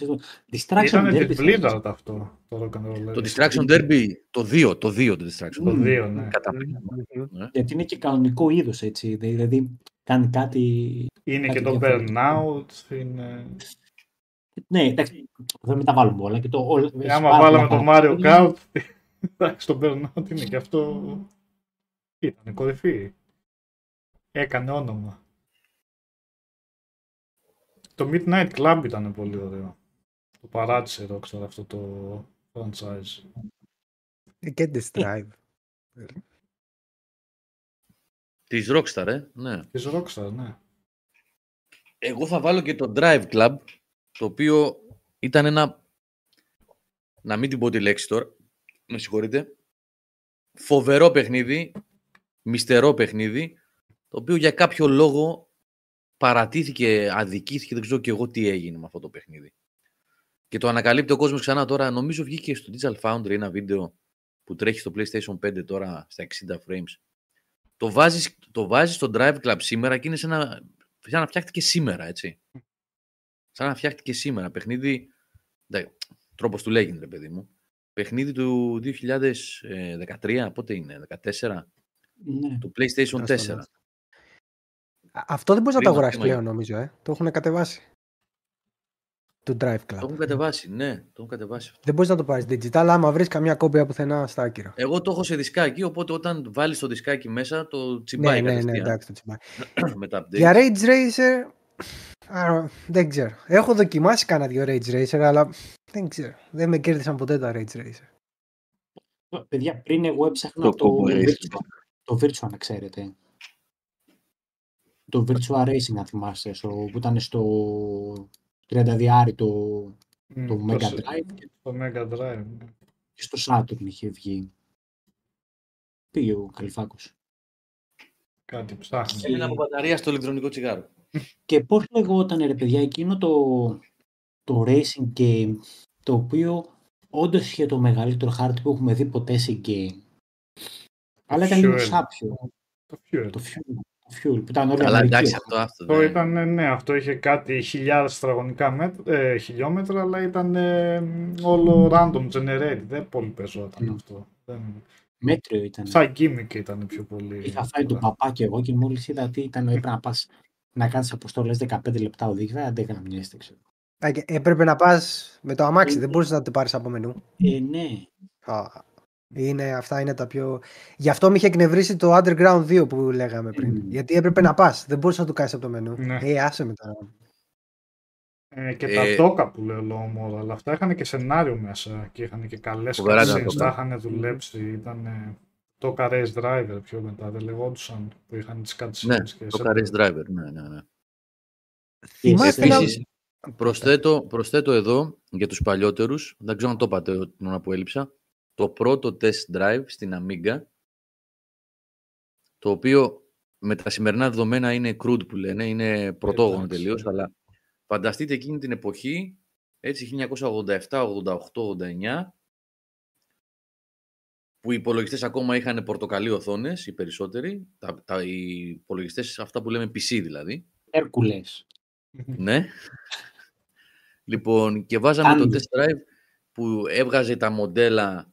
Ήτανε τη Blizzard αυτό το Rock and Roll Racing. Το Distraction Derby, το δύο, το δύο το Distraction Derby. Ναι. Ναι. Γιατί είναι και κανονικό είδος, έτσι, δηλαδή κάνει κάτι... Είναι κάτι και το Burnout, είναι... Ναι, εντάξει, δεν μεταβάλλουμε όλα και το... Ε, άμα βάλαμε το Mario Kart, εντάξει, το Burnout είναι και αυτό... Ήταν κορυφή. Έκανε όνομα. Το Midnight Club ήταν πολύ ωραίο. Το παράτησε Rockstar αυτό το franchise. Και τη Drive. Της Rockstar, ε, ναι. Της Rockstar, ναι. Εγώ θα βάλω και το Drive Club, το οποίο ήταν ένα... Να μην την πω τη λέξη τώρα, με συγχωρείτε. Φοβερό παιχνίδι, μυστερό παιχνίδι, το οποίο για κάποιο λόγο... παρατήθηκε, αδικήθηκε, δεν ξέρω και εγώ τι έγινε με αυτό το παιχνίδι. Και το ανακαλύπτει ο κόσμος ξανά τώρα. Νομίζω βγήκε στο Digital Foundry ένα βίντεο που τρέχει στο PlayStation πέντε τώρα στα εξήντα frames, το βάζεις, το βάζεις στο Drive Club σήμερα και είναι σαν να, σαν να φτιάχτηκε σήμερα, έτσι. Σαν να φτιάχτηκε σήμερα. Παιχνίδι, τρόπος του λέγει, ρε παιδί μου. Παιχνίδι του δύο χιλιάδες δεκατρία, πότε είναι, δεκατέσσερα, ναι, του PlayStation τέσσερα. τέσσερα. Αυτό δεν μπορείς να το αγοράσεις πλέον, νομίζω, ε. Το έχουν κατεβάσει. Του Drive Club. Το έχουν κατεβάσει, ναι. Το έχουν κατεβάσει. Δεν μπορείς να το πάρεις digital, άμα βρεις καμιά κόπια πουθενά στα άκυρα. Εγώ το έχω σε δισκάκι, οπότε όταν βάλεις το δισκάκι μέσα, το τσιμπάει. Ναι, ναι, ναι, εντάξει, το τσιμπάει. Για Rage Racer, άρα, δεν ξέρω. Έχω δοκιμάσει κάνα δύο Rage Racer, αλλά δεν ξέρω. Δεν με κέρδισαν ποτέ τα Rage Racer. Παιδιά, πριν εγώ έψαχνα το, το, το Virtua, να ξέρετε. Το Virtua Racing, να θυμάστε, στο, που ήταν στο τριανταδιάρι το, mm, το Mega Drive. Το Mega Drive. Και στο Saturn είχε βγει. Πήγε ο Καλυφάκος. Κάτι ψάχνει. Έμεινε από μπαταρία στο ηλεκτρονικό τσιγάρο. Και πώς λεγόταν, ρε παιδιά, εκείνο το, το Racing Game, το οποίο όντως είχε το μεγαλύτερο χάρτη που έχουμε δει ποτέ σε game. Αλλά ήταν λίγο σάπιο. Το Fuel. Το Fuel. Fuel, που ήταν όλα εντάξει, αυτό, αυτό, αυτό ήταν, ναι, αυτό είχε κάτι χιλιάδες τετραγωνικά μέτρα, ε, χιλιόμετρα, αλλά ήταν ε, όλο random generated, δεν πολύ πεζόταν mm. αυτό. Δεν... Μέτριο ήταν. Σαν gimmick ήταν πιο πολύ. Είχα φάει τον παπά και εγώ και μόλις είδα τι ήταν, έπρεπε να πας να κάνεις αποστολές δεκαπέντε λεπτά οδήγητα, αντέκανα μια έστεξη. Έπρεπε να πας με το αμάξι, ε, δεν μπορούσες να το πάρεις από μενού. Ε, ναι. Α. Είναι, αυτά είναι τα πιο... Γι' αυτό με είχε εκνευρίσει το Underground δύο που λέγαμε πριν. Mm. Γιατί έπρεπε να πας, δεν μπορούσε να το κάνεις από το μενού. Ναι. Ε, άσε με τώρα. Ε, και ε... τα τόκα που λέω όμω, αλλά αυτά είχαν και σενάριο μέσα και είχαν και καλές κασίες, τα είχαν δουλέψει. Ήταν τόκα Race Driver πιο μετά, δεν λεγόντουσαν που είχαν τις κασίες. Ναι, τόκα Race Driver, ναι, ναι, ναι. Θυμάστε επίσης, να... προσθέτω, προσθέτω εδώ για τους παλιότερους, δεν ξέρω αν το είπατε την ώρα που έλειψα, το πρώτο test drive στην Amiga, το οποίο με τα σημερινά δεδομένα είναι crude που λένε, είναι πρωτόγωνο τελείως, αλλά φανταστείτε εκείνη την εποχή, έτσι χίλια εννιακόσια ογδόντα επτά, ογδόντα οκτώ, ογδόντα εννιά, που οι υπολογιστές ακόμα είχαν πορτοκαλί οθόνες, οι περισσότεροι, τα, τα, οι υπολογιστές αυτά που λέμε πι σι δηλαδή. Hercules. Ναι. Λοιπόν, και βάζαμε Άντε. το test drive που έβγαζε τα μοντέλα,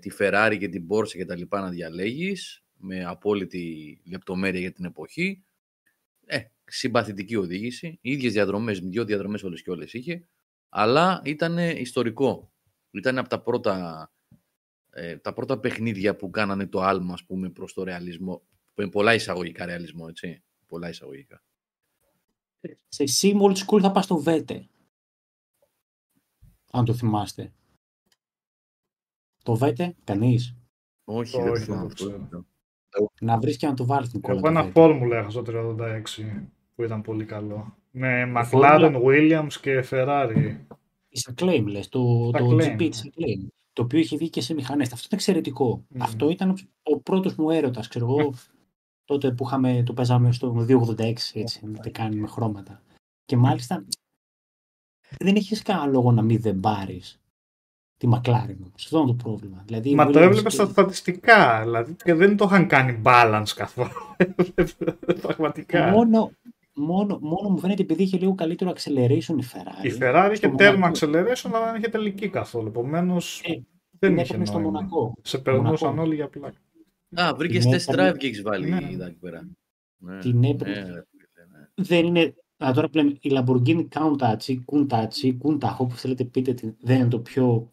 τη Ferrari και την Porsche και τα λοιπά να διαλέγεις με απόλυτη λεπτομέρεια για την εποχή. Ε, συμπαθητική οδήγηση, οι ίδιες διαδρομές, δύο διαδρομές όλες και όλες είχε, αλλά ήταν ιστορικό. Ήταν από τα πρώτα, ε, τα πρώτα παιχνίδια που κάνανε το άλμα, ας πούμε, προς το ρεαλισμό, με πολλά εισαγωγικά ρεαλισμό, έτσι, πολλά εισαγωγικά. Σε Sim Old School θα πας στο Βέτε, αν το θυμάστε. Το βέτε, κανείς. Όχι, δεν θυμάμαι αυτό. Να βρεις και να το βάλεις. Εγώ ένα φόρμουλα είχα στο τριάντα έξι που ήταν πολύ καλό. Με McLaren, Williams και Ferrari. Της Acclaim λες, το, το τζι πι της Acclaim. Το οποίο είχε βγει και σε μηχανές. Αυτό ήταν εξαιρετικό. Mm. Αυτό ήταν ο πρώτος μου έρωτας, ξέρω εγώ. Τότε που είχαμε, το παίζαμε στο δύο ογδόντα έξι, έτσι, να το κάνουμε χρώματα. Και μάλιστα δεν έχεις κανένα λόγο να μην δεν πάρεις τη McLaren, αυτό είναι το πρόβλημα. Δηλαδή, μα το έβλεπε στα και... στατιστικά, δηλαδή, και δεν το είχαν κάνει balance καθόλου. Πραγματικά. Μόνο, μόνο, μόνο μου φαίνεται επειδή είχε λίγο καλύτερο acceleration η Ferrari. Η Ferrari είχε τέρμα acceleration, αλλά δεν είχε τελική καθόλου. Επομένως, ε, δεν είχε νόημα. Στο Μονακό. Σε περνούσαν όλοι για πλάκα. Α, βρήκε test drive και έχει βάλει ναι. εδώ και πέρα. Ναι. Την έπρεπε. Ναι. Δεν είναι. Α, τώρα που λέμε, η Lamborghini Countach, Countach, Countach, όπως θέλετε πείτε, δεν είναι το πιο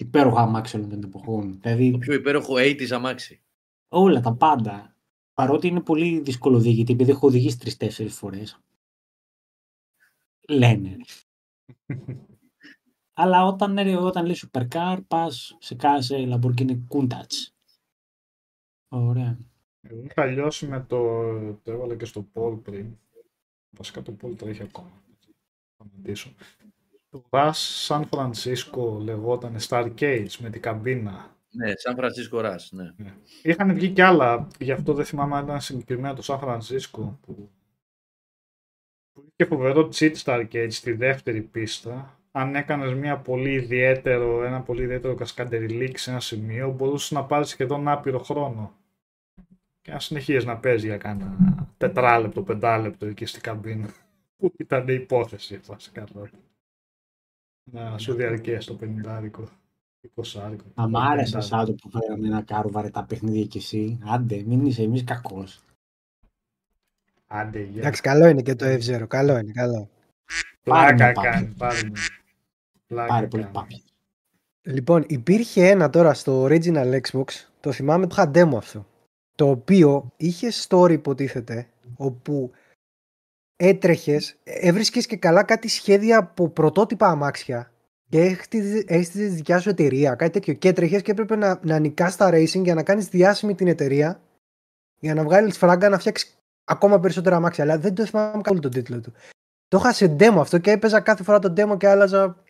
υπέροχο αμάξι όλων των εποχών. Δηλαδή, το πιο υπέροχο ογδόντα αμάξι. Όλα τα πάντα. Παρότι είναι πολύ δύσκολο οδηγητή, επειδή έχω οδηγήσει τρεις-τέσσερις φορές. Λένε. Αλλά όταν, όταν λες supercar, πας σε κάθε Lamborghini Countach. Ωραία. Εγώ είχα λιώσει με το... το έβαλα και στο Paul πριν. Βασικά το Paul τρέχει ακόμα. Θα μαντήσω. Το Rush San Francisco λεγόταν Star Cage με την καμπίνα. Ναι, San Francisco Rush, ναι. Είχαν βγει κι άλλα, γι' αυτό δεν θυμάμαι αν ήταν συγκεκριμένα το San Francisco. Που είχε φοβερό cheat Star Cage στη δεύτερη πίστα. αν έκανες μια πολύ ιδιαίτερο, ένα πολύ ιδιαίτερο κασκαντεριλίκ σε ένα σημείο, μπορούσες να πάρεις σχεδόν άπειρο χρόνο και να συνεχίζεις να παίζει για κάνα τετράλεπτο, πεντάλεπτο εκεί στην καμπίνα που ήταν η υπόθεση βασικά τώρα. Να σου διαρκέσει το πενηντάρικο. Αν μ' άρεσε σαν που φέραμε ένα κάρβαρε τα παιχνίδια κι εσύ, άντε μην είσαι εμείς κακός. Άντε γεια. Εντάξει, καλό είναι και το εφ ζέρο, καλό είναι, καλό. Πλάκα κάνει, πάρε πολύ πάπια. Λοιπόν, υπήρχε ένα τώρα στο original Xbox, το θυμάμαι που είχα demo αυτό, το οποίο είχε story υποτίθεται, όπου έτρεχες, έβρισκες και καλά κάτι σχέδια από πρωτότυπα αμάξια και έχεις δικιά σου εταιρεία, κάτι τέτοιο, και έτρεχες και έπρεπε να, να νικάς τα racing για να κάνεις διάσημη την εταιρεία, για να βγάλεις φράγκα να φτιάξεις ακόμα περισσότερα αμάξια, αλλά δεν το θυμάμαι καθόλου τον τίτλο του. Το είχα σε demo αυτό και έπαιζα κάθε φορά το demo και άλλαζα,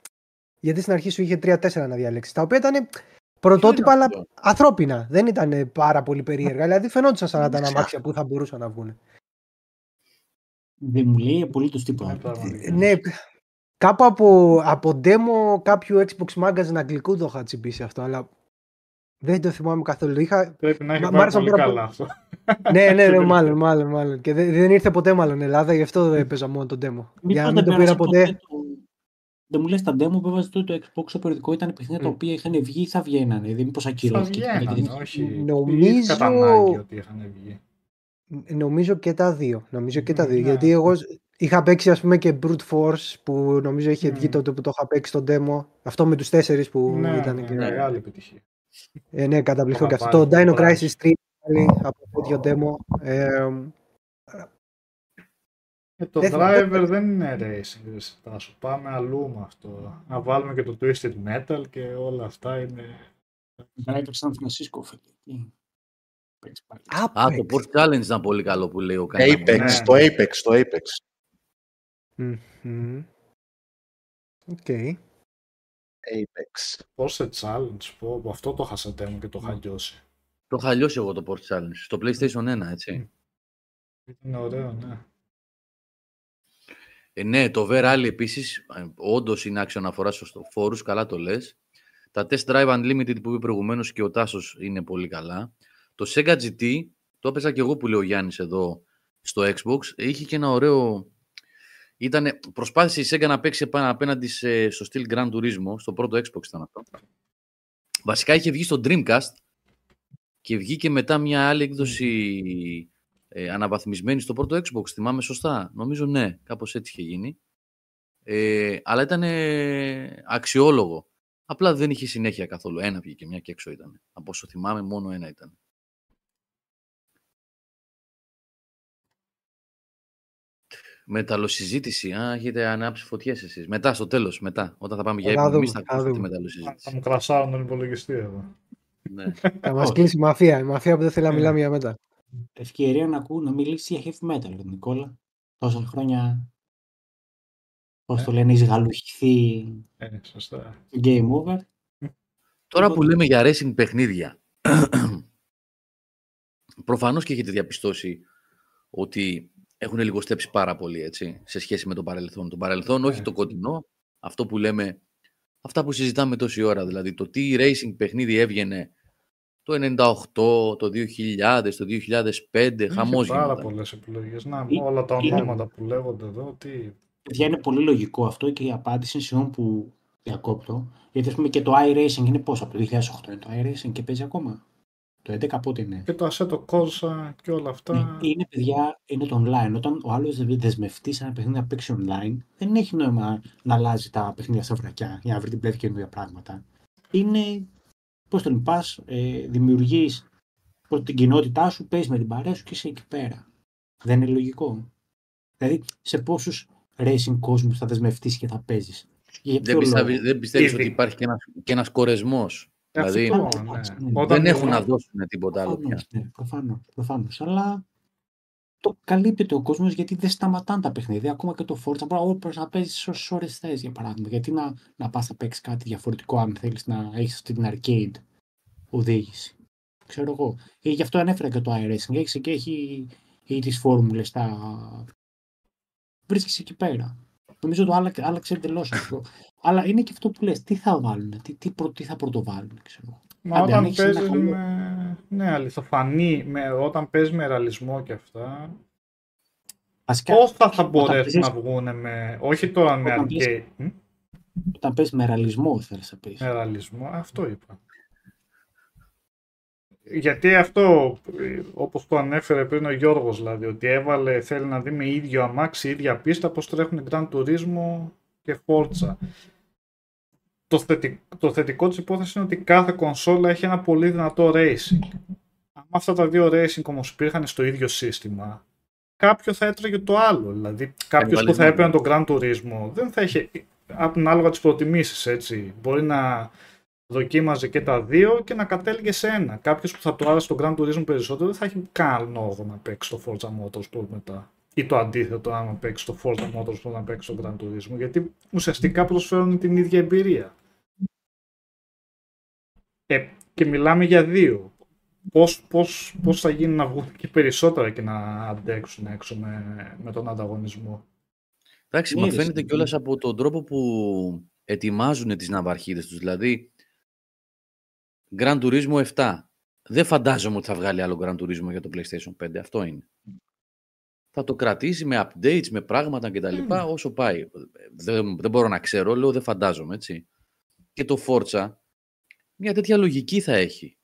γιατί στην αρχή σου είχε τρία τέσσερα να διαλέξεις, τα οποία ήταν πρωτότυπα αλλά ανθρώπινα, δεν ήταν πάρα πολύ περίεργα, δηλαδή φαινόντουσαν σαν να ήταν αμάξια που θα μπορούσαν να βγουν. Δεν μου λέει απολύτως τίποτα. Ναι, κάπου από, από demo κάποιου Xbox Magazine αγγλικού το είχα τσιμπήσει αυτό, αλλά δεν το θυμάμαι καθόλου. Είχα... Πρέπει να έχει πάει πολύ καλά αυτό. Ναι, ναι, ναι, μάλλον, μάλλον, μάλλον. Και δεν, δεν ήρθε ποτέ μάλλον Ελλάδα, γι' αυτό έπαιζα μόνο το demo. Μη για να μην το πήρα ποτέ. ποτέ το... Δεν μου λες τα demo που έβαζε τότε το Xbox, το περιοδικό ήταν παιχνίδια mm. τα οποία είχαν βγει ή θα βγαίνανε. Δεν μήπως ακυρώθηκε. Νομίζω... Κατά ανάγκη ότι είχαν βγει. Νομίζω και τα δύο. Νομίζω και τα δύο. Yeah. Γιατί εγώ είχα παίξει, ας πούμε, και Brute Force που νομίζω είχε βγει yeah. τότε που το είχα παίξει στο demo. Αυτό με τους τέσσερις που yeah, ήταν. Yeah, μεγάλη επιτυχία. Ε, ναι, καταπληκτικό και αυτό. Το Dino Crisis τρία από το τέτοιο demo. Ε, ε, το δεν driver θα... δεν είναι racing. Θα σου πάμε αλλού με αυτό. Να βάλουμε και το Twisted Metal και όλα αυτά είναι. Driver San Francisco φεύγει. Α, το Port Challenge ήταν πολύ καλό που λέει ο Καναμόνας. Apex, ναι. Το Apex, το Apex. Mm-hmm. Okay. Apex. Port Challenge, πω, αυτό το χασατέ μου και το είχα λιώσει. Το είχα λιώσει εγώ το Port Challenge, στο PlayStation ένα, έτσι. Είναι ωραίο, ναι. Ε, ναι, το V-Rally επίσης, όντως είναι άξιο αναφορά στο φόρους, καλά το λες. Τα Test Drive Unlimited που είπε προηγουμένως και ο Τάσος είναι πολύ καλά. Το Sega τζι τι, το έπαιζα και εγώ που λέει ο Γιάννης εδώ στο Xbox, είχε και ένα ωραίο... Ήτανε... Προσπάθησε η Sega να παίξει απέναντι σε... στο στυλ Gran Turismo, στο πρώτο Xbox ήταν αυτό. Βασικά είχε βγει στο Dreamcast και βγήκε μετά μια άλλη έκδοση ε, αναβαθμισμένη στο πρώτο Xbox, θυμάμαι σωστά. Νομίζω ναι, κάπως έτσι είχε γίνει. Ε, αλλά ήταν αξιόλογο. Απλά δεν είχε συνέχεια καθόλου. Ένα βγήκε, μια και έξω ήταν. Από όσο θυμάμαι μόνο ένα ήταν. Μεταλλοσυζήτηση. Α, έχετε ανάψει φωτιές εσείς. Μετά, στο τέλος, μετά. Όταν θα πάμε για ύπνο, εμείς θα ακούσουμε τη μεταλλοσυζήτηση. Θα μου κρασάρουν τον υπολογιστή εδώ. Ναι. Θα μας κλείσει η μαφία. Η μαφία που δεν θέλει να μιλάμε για μετά. Ευκαιρία να ακούω να μιλήσει για heavy metal, τον Νικόλα. Τόσα χρόνια, πώς το λένε, εις γαλουχηθεί το Game Over. Τώρα που λέμε για racing παιχνίδια, προφανώς και έχετε διαπιστώσει ότι έχουν λιγοστέψει πάρα πολύ, έτσι, σε σχέση με το παρελθόν. Το παρελθόν, όχι το κοντινό, αυτό που λέμε, αυτά που συζητάμε τόση ώρα, δηλαδή το τι racing παιχνίδι έβγαινε το ενενήντα οκτώ, το δύο χιλιάδες, το δύο χιλιάδες πέντε, χαμός γίνονταν. Πάρα πολλές επιλογές, να, όλα τα ονόματα που λέγονται εδώ, τι... Παιδιά, είναι πολύ λογικό αυτό και η απάντηση είναι συγγνώμη που διακόπτω, γιατί ας πούμε και το iRacing είναι πόσο, από το δύο χιλιάδες οκτώ είναι το iRacing και παίζει ακόμα. Το έντεκα πότε είναι. Και το Assetto Corsa και όλα αυτά. Είναι παιδιά, είναι το online. Όταν ο άλλος δεσμευτεί σε ένα παιχνίδι να παίξει online, δεν έχει νόημα να αλλάζει τα παιχνίδια στα βρακιά για να βρει την πλέον καινούργια πράγματα. Είναι, πώς τον πας, ε, δημιουργείς την κοινότητά σου, παίζεις με την παρέα σου και είσαι εκεί πέρα. Δεν είναι λογικό. Δηλαδή, σε πόσους racing κόσμους θα δεσμευτείς και θα παίζεις. Δεν, πιστεύει, δεν πιστεύεις ότι υπάρχει και ένας, και ένας κορεσμός. Δηλαδή, αυτό, ναι. Δεν όταν... έχουν να δώσουν τίποτα άλλο πια. Ναι, προφανώς, προφανώς. Αλλά το καλύπτεται ο κόσμος γιατί δεν σταματάνε τα παιχνίδια. Ακόμα και το Forza μπορεί να παίζεις όσες ώρες θες, για παράδειγμα. Γιατί να, να πας να παίξεις κάτι διαφορετικό, αν θέλεις να έχεις αυτή την arcade οδήγηση. Ξέρω εγώ. Και γι' αυτό ανέφερα και το iRacing. Έχεις και έχει ή τις φόρμουλες. Τα... Βρίσκεις εκεί πέρα. Νομίζω το άλλα, άλλαξε εντελώς αυτό. Αλλά είναι και αυτό που λες, τι θα βάλουν, τι, τι, πρω, τι θα πρωτοβάλουν, ξέρω. Μα Άντε, όταν παίζεις ένα... με... Ναι, αληθοφανή, με, όταν παίζεις με ρεαλισμό και αυτά... Πώς θα, θα μπορέσουν να βγουν με... Όχι τώρα με arcade. Όταν παίζεις με ρεαλισμό, θέλεις να πεις. Με ρεαλισμό, αυτό είπα. Γιατί αυτό, όπως το ανέφερε πριν ο Γιώργος, δηλαδή, ότι έβαλε, θέλει να δει με ίδιο αμάξι, ίδια πίστα, πώς τρέχουν Gran Turismo και Forza. Το θετικό, το θετικό της υπόθεσης είναι ότι κάθε κονσόλα έχει ένα πολύ δυνατό racing. Αν αυτά τα δύο racing όμως υπήρχαν στο ίδιο σύστημα, κάποιο θα έτρεγε το άλλο. Δηλαδή, κάποιος που θα έπαιρνε τον Gran Turismo δεν θα είχε, ανάλογα τις προτιμήσεις, έτσι. Μπορεί να δοκίμαζε και τα δύο και να κατέληγε σε ένα. Κάποιος που θα του άρεσε τον Gran Turismo περισσότερο δεν θα έχει καν λόγο να παίξει το Forza Motorsport μετά. Ή το αντίθετο, άμα παίξει το Forza Motorsport να παίξει τον Gran Turismo. Γιατί ουσιαστικά προσφέρουν την ίδια εμπειρία. Ε, και μιλάμε για δύο. Πώς, πώς, πώς θα γίνει να βγουν και περισσότερα και να αντέξουν έξω με, με τον ανταγωνισμό. Εντάξει, μα φαίνεται κιόλας από τον τρόπο που ετοιμάζουν τις ναυαρχίδες τους. Δηλαδή, Gran Turismo επτά. Δεν φαντάζομαι ότι θα βγάλει άλλο Gran Turismo για το PlayStation πέντε. Αυτό είναι. Θα το κρατήσει με updates, με πράγματα κτλ. Mm. Όσο πάει. Δεν, δεν μπορώ να ξέρω, λέω, δεν φαντάζομαι, έτσι. Και το Forza, μια τέτοια λογική θα έχει.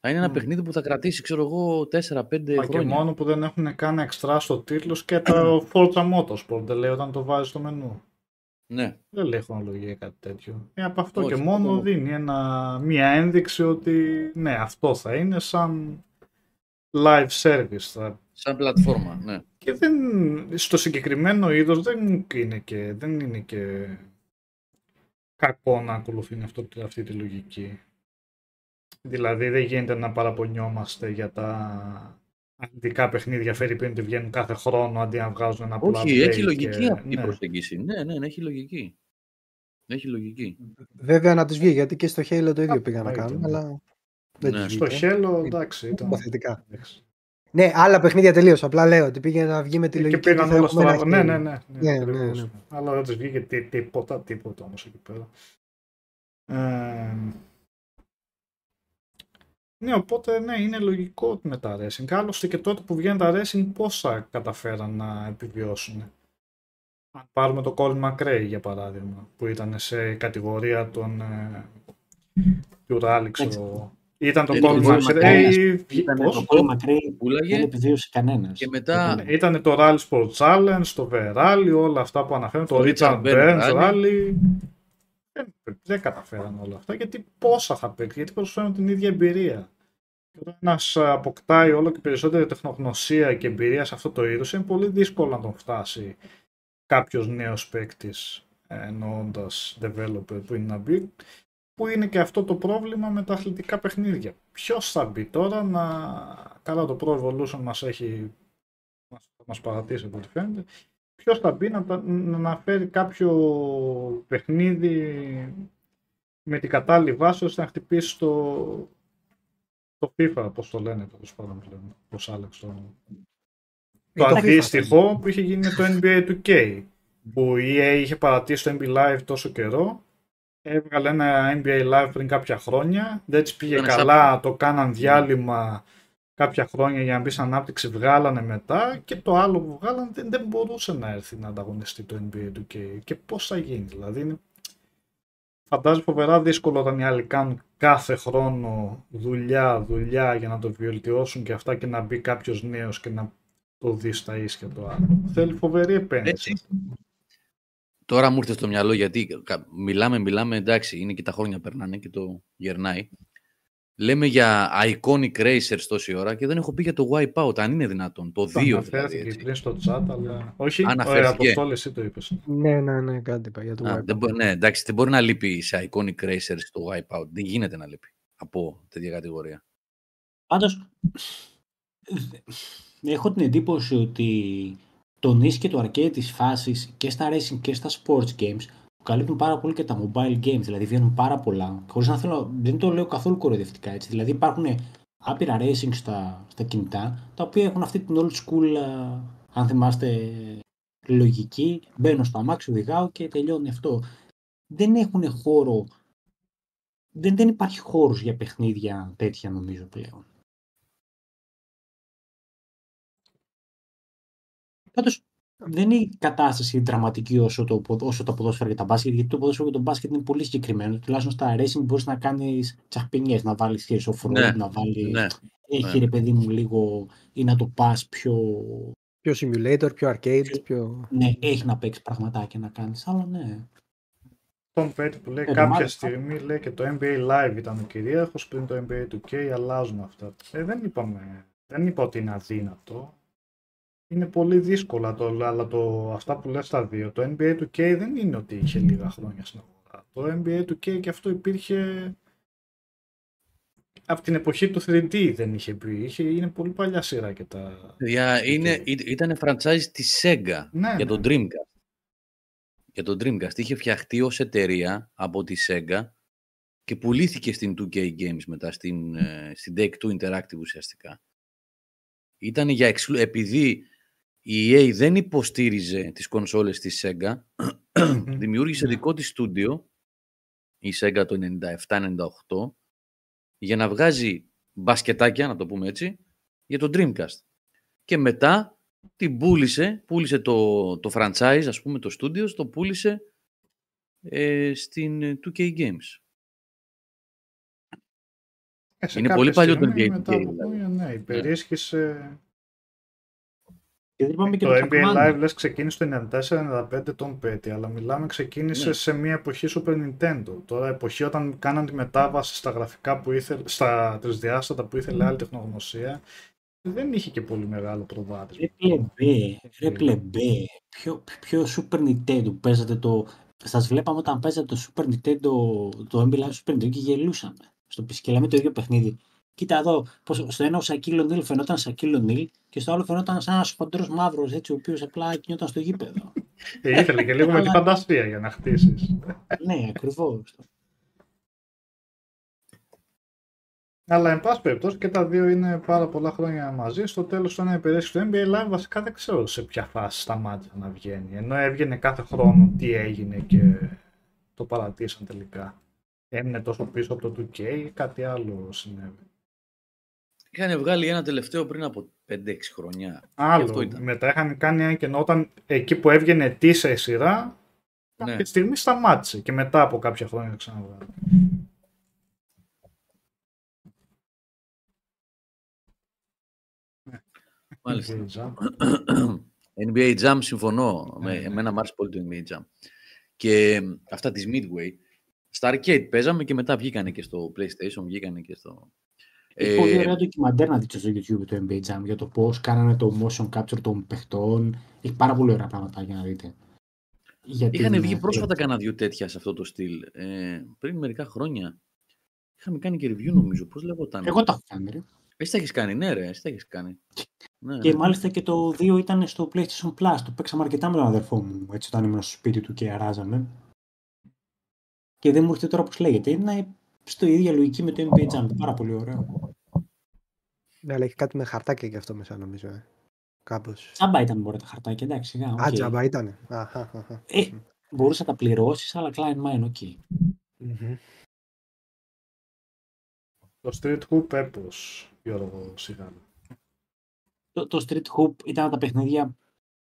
Θα είναι ένα mm. παιχνίδι που θα κρατήσει, ξέρω εγώ, τέσσερα πέντε χρόνια. Και μόνο που δεν έχουν κάνει εξτρά στο τίτλος και το Forza Motorsport, δεν λέει, όταν το βάζει στο μενού. Ναι. Δεν λέει χρονολογία κάτι τέτοιο. Ε, από αυτό όχι, και μόνο το... δίνει ένα, μια ένδειξη ότι ναι, αυτό θα είναι σαν live service. Θα... Σαν πλατφόρμα, ναι. Και δεν, στο συγκεκριμένο είδος δεν είναι και, δεν είναι και κακό να ακολουθεί αυτό, αυτή τη λογική. Δηλαδή δεν γίνεται να παραπονιόμαστε για τα αντικά παιχνίδια φερειπίν ότι βγαίνουν κάθε χρόνο αντί να βγάζουν ένα πλατφόρμα. Όχι, έχει λογική και... αυτή η ναι. προσέγγιση. Ναι, ναι, ναι, έχει λογική. Έχει λογική. Βέβαια να τους βγει, γιατί και στο Halo το ίδιο Α, πήγαν να κάνουν, ναι. αλλά δεν ναι. τους βγήκε. Στο Halo, εντάξει, ήταν υποθετικά. Ναι, άλλα παιχνίδια τελείως. Απλά λέω ότι πήγε να βγει με τη λογική. Και πήγαν όλα στο άλλο. Ναι, ναι, ναι. ναι, ναι, ναι, ναι. Αλλά δεν τους βγήκε τίποτα, τίποτα όμως εκεί πέρα. Ε, ναι, οπότε ναι, είναι λογικό με τα racing. Άλλωστε και τότε που βγαίνουν τα racing, πόσα καταφέραν να επιβιώσουν. Αν πάρουμε το Colin McRae για παράδειγμα, που ήταν σε κατηγορία των, του Rally, ξέρω. Ήταν το Colin McRae. Το Colin McRae πουλάγε, δεν επιβίωσε κανένας. Και μετά... Ήταν το Rally Sport Challenge, το Verali, όλα αυτά που αναφέρουν, το Richard Burns Rally. Δεν, δεν καταφέραν όλα αυτά, γιατί πόσα θα παίξει, γιατί προσφέρουν την ίδια εμπειρία. Και όταν ένας αποκτάει όλο και περισσότερη τεχνογνωσία και εμπειρία σε αυτό το είδος, είναι πολύ δύσκολο να τον φτάσει κάποιος νέος παίκτης, εννοώντας developer που είναι να μπει, που είναι και αυτό το πρόβλημα με τα αθλητικά παιχνίδια. Ποιος θα μπει τώρα να... Καλά, το Pro Evolution μας έχει μας, μας παρατήσει από ό,τι φαίνεται. Ποιος θα μπει να, να φέρει κάποιο παιχνίδι με την κατάλληλη βάση ώστε να χτυπήσει το, το FIFA, πώς το λένε, πώς πάνω πλέον, πώς άλλαξε το... Το αντίστοιχο που είχε γίνει το εν μπι έι two K, που η ι έι είχε παρατήσει το εν μπι έι Live τόσο καιρό, έβγαλε ένα εν μπι έι Live πριν κάποια χρόνια, δεν της πήγε καλά, σαν... το κάναν διάλειμμα, κάποια χρόνια για να μπει σε ανάπτυξη, βγάλανε μετά και το άλλο που βγάλανε δεν, δεν μπορούσε να έρθει να ανταγωνιστεί το εν μπι έι two K. Και πώς θα γίνει, δηλαδή είναι... Φαντάζομαι φοβερά δύσκολο όταν οι άλλοι κάνουν κάθε χρόνο δουλειά, δουλειά για να το βελτιώσουν και αυτά και να μπει κάποιος νέος και να το δει στα ίσια το άλλο. Θέλει φοβερή επένδυση. Έτσι. Τώρα μου ήρθε στο μυαλό γιατί μιλάμε, μιλάμε, εντάξει, είναι και τα χρόνια περνάνε και το γερνάει. Λέμε για Iconic Racers τόση ώρα και δεν έχω πει για το Wipeout, αν είναι δυνατόν. Το δύο αναφέρθηκε δηλαδή, πριν στο chat, αλλά... Όχι, ωραία, Αποστόλη, εσύ το είπες. Ναι, ναι, ναι, κάτι είπα για το Α, Wipeout. Δεν μπο... Ναι, εντάξει, δεν μπορεί να λείπει σε Iconic Racers το Wipeout. Δεν γίνεται να λείπει από τέτοια κατηγορία. Πάντως, έχω την εντύπωση ότι τονίζει και το arcade της φάσης και στα racing και στα sports games, καλύπτουν πάρα πολύ και τα mobile games, δηλαδή βγαίνουν πάρα πολλά, χωρίς να θέλω, δεν το λέω καθόλου κοροϊδευτικά έτσι, δηλαδή υπάρχουν άπειρα racing στα, στα κινητά, τα οποία έχουν αυτή την old school, αν θυμάστε, λογική, μπαίνω στο αμάξι, οδηγάω και τελειώνει αυτό. Δεν έχουν χώρο, δεν, δεν υπάρχει χώρος για παιχνίδια τέτοια νομίζω πλέον. Πάντως δεν είναι η κατάσταση δραματική όσο το, όσο το ποδόσφαιρο και τα μπάσκετ, γιατί το ποδόσφαιρο και το μπάσκετ είναι πολύ συγκεκριμένο. Τουλάχιστον στα racing μπορείς να κάνεις τσαχπινιές, να βάλεις χέρι off-road, ναι, να βάλεις... Ναι. Έχει, ναι, ρε παιδί μου λίγο, ή να το πας πιο... Πιο simulator, πιο arcade, πιο... Ναι, έχει να παίξει πραγματάκια να κάνεις, αλλά ναι. Τον Πέτ που λέει ε, κάποια μάλιστα. στιγμή, λέει και το εν μπι έι Live ήταν ο κυρίαρχος, πριν το εν μπι έι του κέι, αλλάζουν αυτά. Ε, δεν είπαμε, δεν είπα ότι είναι αδύνατο. Είναι πολύ δύσκολα, το, αλλά το, αυτά που λες τα δύο, το εν μπι έι του κέι δεν είναι ότι είχε λίγα χρόνια στην αγορά. Το εν μπι έι του κέι και αυτό υπήρχε... Από την εποχή του θρι ντι δεν είχε πει, είχε, είναι πολύ παλιά σειρά και τα... Yeah, είναι, ήταν franchise της Sega, ναι, για τον ναι. Dreamcast. Για τον Dreamcast είχε φτιαχτεί ως εταιρεία από τη Sega και πουλήθηκε στην του κέι Games μετά, στην, στην Take-Two Interactive ουσιαστικά. Ήταν για εξλου... Επειδή η ι έι δεν υποστήριζε τις κονσόλες της Sega, δημιούργησε δικό της στούντιο, η Sega το ενενήντα επτά ενενήντα οκτώ, για να βγάζει μπασκετάκια, να το πούμε έτσι, για το Dreamcast. Και μετά την πούλησε, πούλησε το, το franchise, ας πούμε, το studios, το πούλησε ε, στην του κέι Games. Ε, είναι πολύ παλιό το εν μπι έι του κέι. Ναι, υπερίσχυσε... Και και το εν μπι έι Live, λες, ξεκίνησε το ενενήντα τέσσερα ενενήντα πέντε τον πέτη, αλλά μιλάμε ξεκίνησε, ναι, σε μια εποχή Super Nintendo. Τώρα εποχή όταν κάναν τη μετάβαση στα γραφικά που ήθελε, στα τρισδιάστατα που ήθελε άλλη τεχνογνωσία, δεν είχε και πολύ μεγάλο προβάδισμα. Ρε πλεμπέ, ποιο Super Nintendo παίζατε το... Σας βλέπαμε όταν παίζατε το Super Nintendo, το εν μπι έι Live Super Nintendo και γελούσαμε. Στο πισκελάμε το ίδιο παιχνίδι. Κοίτα εδώ, πως στο ένα ο Σακίλ Ονίλ φαινόταν Σακίλ Ονίλ και στο άλλο φαινόταν σαν ένας χοντρός μαύρος, έτσι, ο οποίος απλά κινιόταν στο γήπεδο. Ε, ήθελε και λίγο με τη φαντασία για να χτίσεις. Ναι, ακριβώς. Αλλά εν πάση περιπτώσει και τα δύο είναι πάρα πολλά χρόνια μαζί. Στο τέλος, το ένα υπηρέσει του εν μπι έι Live βασικά δεν ξέρω σε ποια φάση σταμάτησε να βγαίνει. Ενώ έβγαινε κάθε χρόνο τι έγινε και το παρατήσαν τελικά. Έμεινε τόσο πίσω από το του κέι ή κάτι άλλο συνέβη. Είχαν βγάλει ένα τελευταίο πριν από πέντε έξι χρόνια. Άλλο. Μετά είχαν κάνει ένα κενό όταν εκεί που έβγαινε τι σε σειρά, ναι, κάποια στιγμή σταμάτησε και μετά από κάποια χρόνια ξαναβγάλει. Μάλιστα. εν μπι έι Jam συμφωνώ. Ναι, ναι. Εμένα μου άρεσε πολύ το εν μπι έι Jam. Και αυτά της Midway. Στα arcade παίζαμε και μετά βγήκανε και στο PlayStation, βγήκανε και στο... Έχω δει ωραία ντοκιμαντέρ να δείξω στο YouTube το εν μπι έι Jam για το πώς κάνανε το motion capture των παιχτών. Έχει πάρα πολύ ωραία πράγματα για να δείτε. Γιατί είχανε βγει πρόσφατα κανένα δύο τέτοια σε αυτό το στυλ. Ε, πριν μερικά χρόνια είχαμε κάνει και review νομίζω. Πώς λεγόταν. Εγώ τα έχω κάνει, ρε. Εσύ τα έχεις κάνει, ναι ρε, εσύ τα έχεις κάνει. Ναι, και ναι, μάλιστα και το δύο ήταν στο PlayStation Plus. Το παίξαμε αρκετά με τον αδερφό μου, έτσι, όταν ήμουν στο σπίτι του και αράζαμε. Και δεν μου έρχεται τώρα πώς λέγεται. Είναι στο ίδια λογική με το εν μπι έι Jam. Πάρα πολύ ωραίο. Ναι, αλλά έχει κάτι με χαρτάκια και αυτό μέσα νομίζω. Ε. Κάπως. Τσάμπα ήταν μπορεί τα χαρτάκια, εντάξει. Α, okay. Τσάμπα ήταν. Ε, μπορούσα να τα πληρώσεις, αλλά client mine, οκ. Okay. Mm-hmm. Το Street Hoop έπρος, Γιώργο Σιγάλου. Το, το Street Hoop ήταν τα παιχνίδια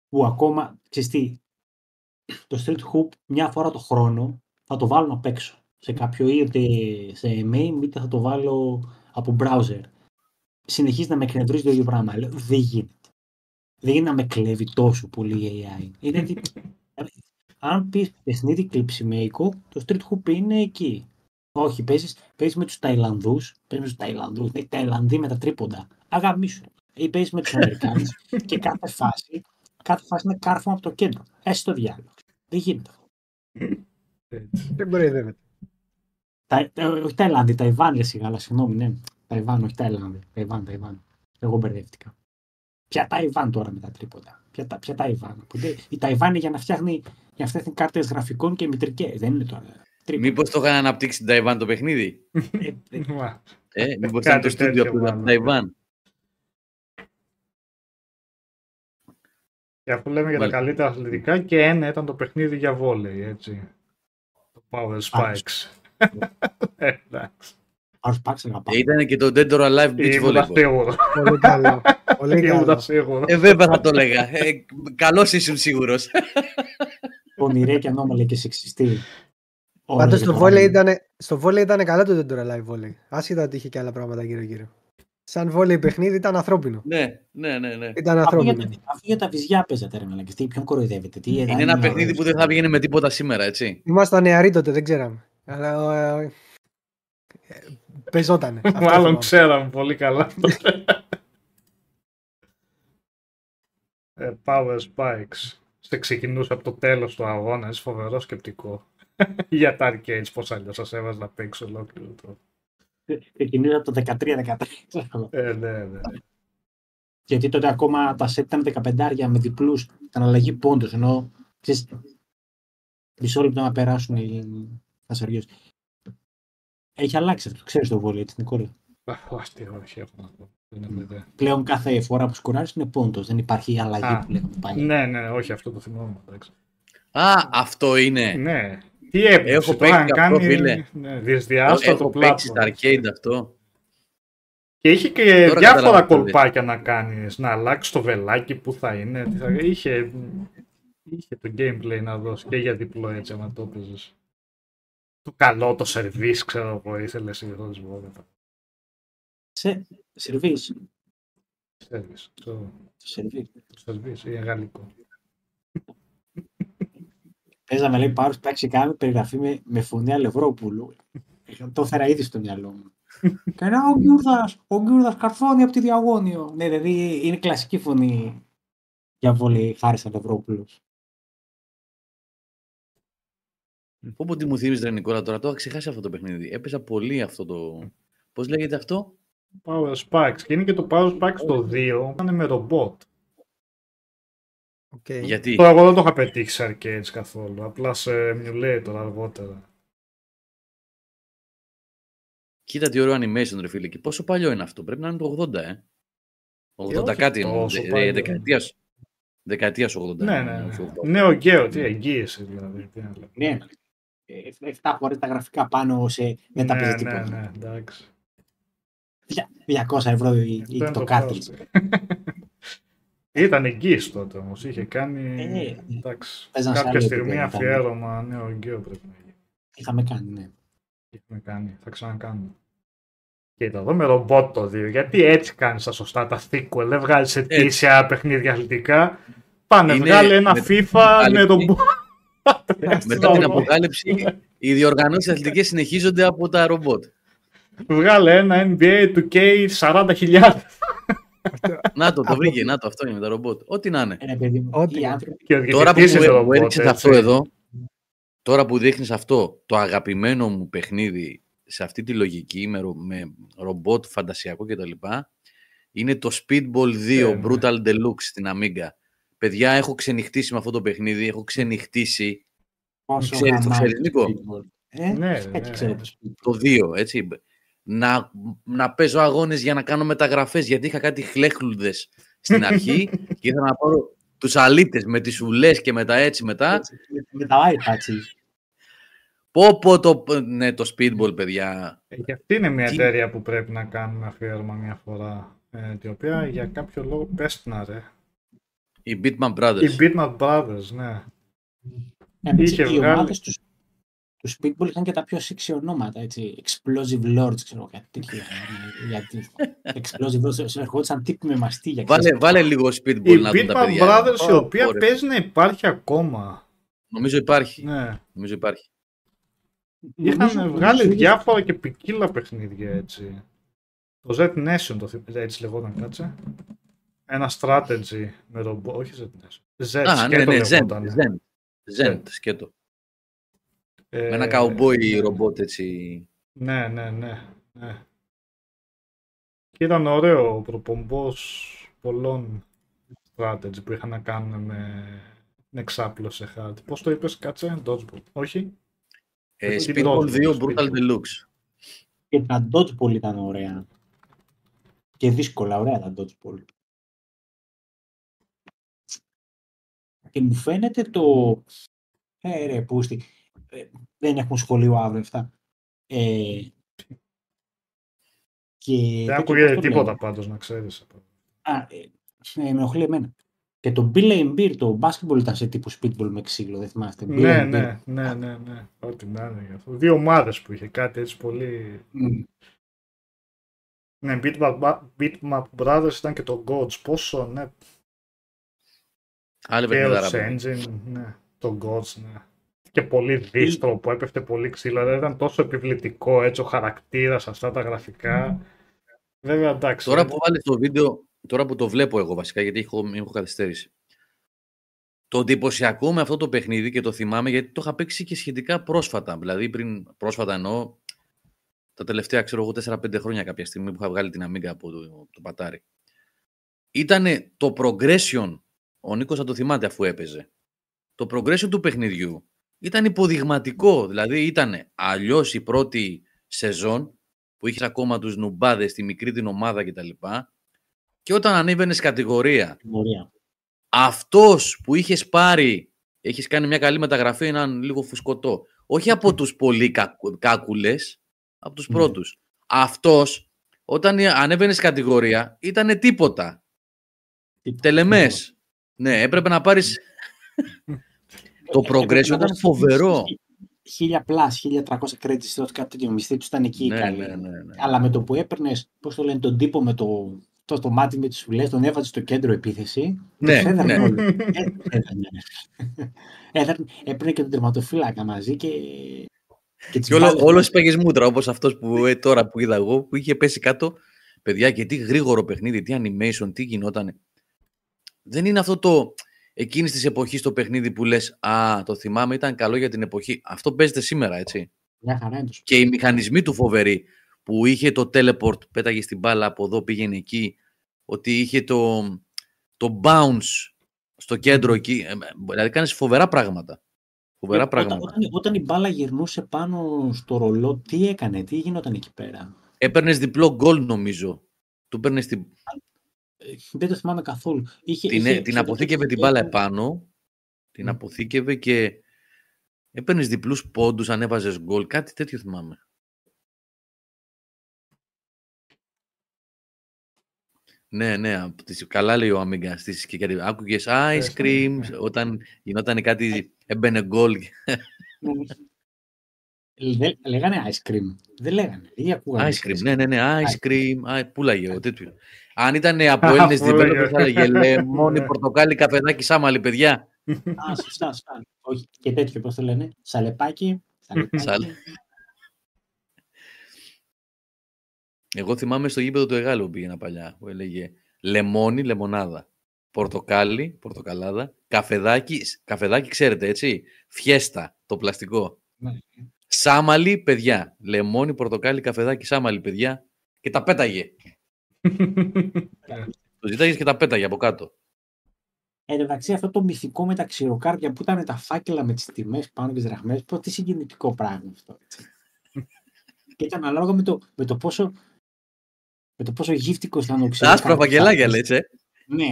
που ακόμα, ξέρεις τι, το Street Hoop μια φορά το χρόνο θα το βάλω να παίξω σε κάποιο, είτε σε email, είτε θα το βάλω από browser. Συνεχίζει να με εκνευρίζει το ίδιο πράγμα. Λέω, δεν γίνεται. Δεν γίνεται να με κλέβει τόσο πολύ η έι άι. Είναι ότι, αν πεις παιχνίδι κλειψιμέικο, το Street Hoop είναι εκεί. Όχι, παίζεις, παίζεις με τους Ταϊλανδούς, παίζεις με τους Ταϊλανδούς, δηλαδή Ταϊλανδοί με τα τρίποντα. Αγαμίσου. Ή παίζεις με τους Αμερικάνους και κάθε φάση, κάθε φάση είναι κάρφωμα από το κέντρο. Έσαι το διάλογο. Δεν γίνεται. Δεν μπορεί. Όχι Ταϊλάνδη, Ταϊβάν, σιγά, αλλά συγγνώμη, ναι. Ταϊβάν, όχι Ταϊλάνδη. Ταϊβάν, Ταϊβάν. Εγώ μπερδεύτηκα. Ποια Ταϊβάν τώρα με τα τρίποντα. Ποια, τα, ποια Ταϊβάν. Η Ταϊβάν είναι για να φτιάχνει, φτιάχνει κάρτες γραφικών και μητρικές. Δεν είναι τώρα. Τρίποντα. Μήπως το είχαν αναπτύξει την Ταϊβάν το παιχνίδι. ε, μήπως ήταν το στούντιο από την Ταϊβάν. Και αφού λέμε για Βάλει. τα καλύτερα αθλητικά, και ένα ήταν το παιχνίδι για βόλεϊ, έτσι. Το Power Spikes. Εντάξει. Ήταν και το Dead or Alive Beach Volleyball. Πολύ καλό. Ε, βέβαια θα το έλεγα. Ε, καλός ήσουν σίγουρος. Πονηρέ και ανώμαλη και σεξιστή. Πάντως στο βόλεϊ ήταν καλά το Dead or Alive βόλεϊ. Άσχετα ότι είχε και άλλα πράγματα γύρω γύρω. Σαν βόλεϊ παιχνίδι ήταν ανθρώπινο. Ναι, ναι, ναι. ναι. Ήταν ανθρώπινο. Αφού για, τα, αφού για τα βυζιά παίζατε, ρε μαλακιστή, ποιον κοροϊδεύετε. Τι, είναι ένα παιχνίδι που δεν θα βγαίνει με τίποτα σήμερα, έτσι. Ήμασταν νεαροί τότε, δεν ξέραμε. Αλλά. Ε, ε, Παίζότανε. Μάλλον ξέραμε πολύ καλά. ε, Power Spikes. Σε ξεκινούσε από το τέλος του αγώνα. Είσαι φοβερό σκεπτικό. για τα arcades, πώς αλλιώς σας έβαζα να παίξω ολόκληρο το. Ξεκινήσα από το δεκατρία δεκατέσσερα. Ε, ναι, ναι. Γιατί τότε ακόμα τα σετ ήταν δεκαπεντάρια με διπλούς, ήταν αλλαγή πόντους, ενώ ξέρεις, μισό λεπτό να περάσουν οι κασαριές. Έχει αλλάξει αυτό, ξέρεις το βόλιο, έτσι Νικόλα. Άστια, όχι, έχω να πω. Πλέον κάθε φορά που σκοράρεις είναι πόντος, δεν υπάρχει αλλαγή που λέγαμε πάλι. Ναι, ναι, όχι, αυτό το θυμόμαι. Α, αυτό είναι. Ναι. Τι έπαιξε, έχω παίξει αυτό, φίλε. Ναι, έχω παίξει στα arcade αυτό. Και είχε και τώρα διάφορα κολπάκια να κάνεις, να αλλάξεις το βελάκι που θα είναι. Θα... Είχε... είχε το gameplay να δώσει και για διπλό έτσι, άμα το έπαιζες. Το καλό, το σερβίς, ξέρω εγώ, ήθελες συγχρόνως βόλτα. Σε... σερβίς. Σερβίς, το... το σερβίς, είναι γαλλικό. Παίζαμε, λέει, Power Spikes, κάναμε περιγραφή με, με φωνή Αλευρόπουλου. Το έφερα ήδη στο μυαλό μου. Και να, ο Γκιούρδας, ο Γκιούρδας καρφώνει από τη Διαγώνιο. Ναι, δηλαδή είναι κλασική φωνή για βολή Χάρης Αλευρόπουλος. Πόπο τι μου θύμιζε, ρε Νικόλα, τώρα το είχα ξεχάσει αυτό το παιχνίδι. Έπαιζα πολύ αυτό το... Πώς λέγεται αυτό? Power Spikes. Και είναι και το Power Spikes oh. το δύο. Ήταν με ρομπότ. Okay. Γιατί? Τώρα εγώ δεν το είχα πετύχει σε arcades καθόλου, απλά σε emulator αργότερα. Κοίτα τι ωραίο animation, ρε φίλε, και πόσο παλιό είναι αυτό, πρέπει να είναι το ογδόντα, ε. ογδόντα κάτι, δεκαετίας, δεκαετίας ογδόντα. Ναι, ναι, ναι, ογγέο, τι εγγύηση δηλαδή. Ναι, εφτά φορές τα γραφικά πάνω σε μεταπαιδευτικό τίποτα. Ναι, ναι, εντάξει. διακόσια ευρώ το κάρτριτζ. Ήταν εγγύης τότε όμως, είχε κάνει ε, εντάξει, κάποια στιγμή αφιέρωμα νέο εγγύο πρέπει να γίνει. Είχαμε κάνει, ναι. Είχαμε κάνει, θα ξανακάνουμε. Και το δω με ρομπότ το δύο, γιατί έτσι κάνεις τα σωστά τα sequel, δεν βγάλεις ετήσια παιχνίδια αθλητικά. Πάνε, είναι, βγάλε ένα με, FIFA με ρομπότ. Μετά την αποκάλυψη, οι διοργανώσεις αθλητικές συνεχίζονται από τα ρομπότ. Βγάλε ένα εν μπι έι του κέι σαράντα χιλιάδες. Να το, το βρήκε, να το, αυτό είναι με τα ρομπότ. Ό,τι να είναι. Τώρα που έδειξες αυτό εδώ, τώρα που δείχνεις αυτό, το αγαπημένο μου παιχνίδι σε αυτή τη λογική, με, ρο, με ρομπότ φαντασιακό κτλ. Είναι το Speedball δύο Brutal Deluxe στην Amiga. Παιδιά, έχω ξενυχτήσει με αυτό το παιχνίδι, έχω ξενυχτήσει. Ξέρεις το ξενυχτικό. Το δύο, έτσι. Να, να παίζω αγώνες για να κάνω μεταγραφές, γιατί είχα κάτι χλέχλουδες στην αρχή και ήθελα να πάρω τους αλήτες με τις ουλές και με τα έτσι μετά. Με τα iPads. Πω πω το, ναι, το Speedball, παιδιά. Και αυτή είναι μια εταιρεία που πρέπει να κάνουμε αφιέρωμα μια φορά, ε, την οποία για κάποιο λόγο πέστηνα, ρε. Οι Beatman Brothers. Οι Beatman Brothers, ναι. Ε, είχε βγάλει... ομάδες τους... Του Speedball είχαν και τα πιο σεξι ονόματα, έτσι. Explosive Lords, ξέρω κάτι τέτοιο. Γιατί. Explosive Lords, ερχόντουσαν τύποι με μαστίγια. Βάλε, βάλε λίγο Speedball η να δουν τα παιδιά. Η Beatman Brothers, oh, η οποία oh, παίζει oh. να υπάρχει ακόμα. Νομίζω υπάρχει. Ναι. Νομίζω υπάρχει. Είχαν βγάλει διάφορα και ποικίλα παιχνίδια, έτσι. Το Z Nation, το θυμ... έτσι λεγόταν, κάτσε. Ένα strategy με ρομπό. Όχι Z Nation. Z, ah, σκέτο ναι, ναι, λεγόταν. Z, Z, Z, Z, σκέτο. Ε, με ένα καουμπόι ρομπότ, έτσι. Ναι, ναι, ναι, ναι. Και ήταν ωραίο ο προπομπός πολλών strategy που είχαν να κάνουν με, με εξάπλωση χάρτη. Πώς το είπες, κάτσε, dodgeball, όχι. Ε, Speedball δύο, Brutal Deluxe. Και τα dodgeball ήταν ωραία. Και δύσκολα, ωραία τα dodgeball. και μου φαίνεται το ε ρε πούστη, ε, δεν έχουν σχολείο αύριο αυτά. Ε, και δεν ακούγεται τίποτα λέω. Πάντως να ξέρεις. Α, ε, ε, με ενοχλεί εμένα. Και το Bill and Beer, το μπάσκετμπολ ήταν σε τύπου speedball με ξύλο, δεν θυμάστε. Ναι, ναι, ναι, ναι, ναι. Ό,τι να είναι γι' αυτό. Δύο ομάδες που είχε κάτι έτσι πολύ... Mm. Ναι, Beatmap, Beatmap Brothers ήταν και το Goats, πόσο, ναι. Άλλη παιχνιδάρα. Και Engine, ναι, το Goats, ναι. Και πολύ δύστρο που έπεφτε πολύ ξύλο, δεν ήταν τόσο επιβλητικό έτσι ο χαρακτήρας, αυτά τα γραφικά. Mm. Βέβαια, εντάξει. Τώρα που βάλεις το βίντεο... Τώρα που το βλέπω εγώ βασικά, γιατί έχω, έχω καθυστέρηση. Το εντυπωσιακό με αυτό το παιχνίδι, και το θυμάμαι γιατί το είχα παίξει και σχετικά πρόσφατα. Δηλαδή, πριν πρόσφατα εννοώ τα τελευταία, ξέρω εγώ, τέσσερα πέντε χρόνια κάποια στιγμή που είχα βγάλει την Amiga από το, το πατάρι. Ήτανε το progression, ο Νίκος θα το θυμάται αφού έπαιζε. Το progression του παιχνιδιού ήταν υποδειγματικό. Δηλαδή, ήταν αλλιώς η πρώτη σεζόν που είχε ακόμα τους νουμπάδες, τη μικρή την ομάδα κτλ. Και όταν ανέβαινες κατηγορία, yeah. αυτός που είχες πάρει, έχεις κάνει μια καλή μεταγραφή, έναν λίγο φουσκωτό, όχι από τους πολύ κακου, κάκουλες, από τους yeah. πρώτους. Αυτός, όταν ανέβαινες κατηγορία, ήτανε τίποτα. Yeah. Τελεμές. Yeah. Ναι, έπρεπε να πάρεις... Το progression ήταν φοβερό. Χίλια πλάς, χίλια τρακόσια credits, κάτι τέτοιο, μισθή τους ήταν εκεί. Ναι, καλή. Ναι, ναι, ναι. Αλλά με το που έπαιρνες, πώς το λένε, τον τύπο με το... Το, το μάτι με τις φυλές, τον έβαζε στο κέντρο επίθεση. Ναι, ναι. Όλοι. Έπαιρνε και τον τερματοφύλακα μαζί και... Και, και όλο, όλος παγισμούτρα, όπως αυτός που ε, τώρα που είδα εγώ, που είχε πέσει κάτω. Παιδιά, και τι γρήγορο παιχνίδι, τι animation, τι γινότανε. Δεν είναι αυτό το εκείνης της εποχής το παιχνίδι που λες «Α, το θυμάμαι, ήταν καλό για την εποχή». Αυτό παίζεται σήμερα, έτσι. Μια χαρά είναι. Και οι μηχανισμοί του φοβεροί. Που είχε το teleport, πέταγε στην μπάλα από εδώ, πήγαινε εκεί. Ότι είχε το, το bounce στο κέντρο εκεί. Δηλαδή κάνεις φοβερά πράγματα. Φοβερά ε, πράγματα. Όταν, όταν, όταν η μπάλα γυρνούσε πάνω στο ρολό, τι έκανε, τι γινόταν εκεί πέρα. Έπαιρνες διπλό goal νομίζω. Του παίρνες την... Δεν το θυμάμαι καθόλου. Είχε, την, είχε, την αποθήκευε την μπάλα επάνω. Την αποθήκευε και έπαιρνες διπλούς πόντους, ανέβαζες goal. Κάτι τέτοιο θυμάμαι. Ναι, ναι, καλά λέει ο Αμίγκα. Άκουγες ice cream, όταν γινόταν κάτι έμπαινε γκολ. Λέγανε ice cream. Δεν λέγανε. Ice cream, ναι, ναι, ναι, ice cream. Πού λέγε ο τέτοιο. Αν ήταν από Έλληνες developers, θα λέγε λεμόνι, πορτοκάλι, καφεδάκι, σάμαλι, παιδιά. Α, σωστά, σωστά. Όχι, και τέτοιο, πώς το λένε. Σαλεπάκι. Εγώ θυμάμαι στο γήπεδο του Αιγάλεω πήγαινα παλιά, που έλεγε λεμόνι, λεμονάδα, πορτοκάλι, πορτοκαλάδα, καφεδάκι, καφεδάκι ξέρετε έτσι, φιέστα, το πλαστικό. Ναι. Σάμαλι, παιδιά, λεμόνι, πορτοκάλι, καφεδάκι, σάμαλι, παιδιά, και τα πέταγε. Το ζητάγες και τα πέταγε από κάτω. Εν μεταξύ αυτό το μυθικό με τα ξηροκάρδια που ήταν τα φάκελα με τις τιμές πάνω και τις δραχμές, τι συγκινητικό πράγμα αυτό, έτσι. Και ήταν ανάλογα με το, με το πόσο... Με το πόσο γύφτικο ήταν ο ξύλο. Τα άσπρα φακελάκια, λες, ε. Ναι,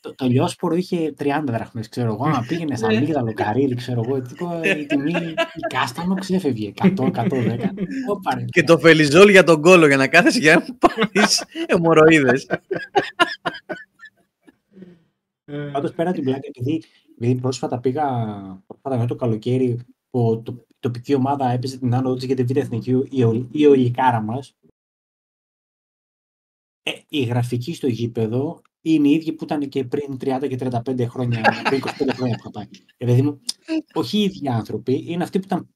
το, το λιόσπορο είχε τριάντα δραχμές, ξέρω εγώ. Αν πήγαινε σαν λίγα λοκαρίλ, ξέρω εγώ, η τιμή, η κάστανο ξέφευγε εκατό εκατόν δέκα. Και το φελιζόλ για τον κόλο, για να κάθεσαι για να πάρεις αιμορροίδες. Πάντως πέρα την πλάκα, επειδή πρόσφατα πήγα, πρόσφατα το καλοκαίρι, η τοπική ομάδα έπαιζε την άνω της για την Β' Εθνική, η ολικάρα μας. Ε, η γραφική στο γήπεδο είναι οι ίδιοι που ήταν και πριν τριάντα και τριάντα πέντε χρόνια, πριν είκοσι πέντε χρόνια που θα πάει. Όχι οι ίδιοι άνθρωποι, είναι αυτοί που ήταν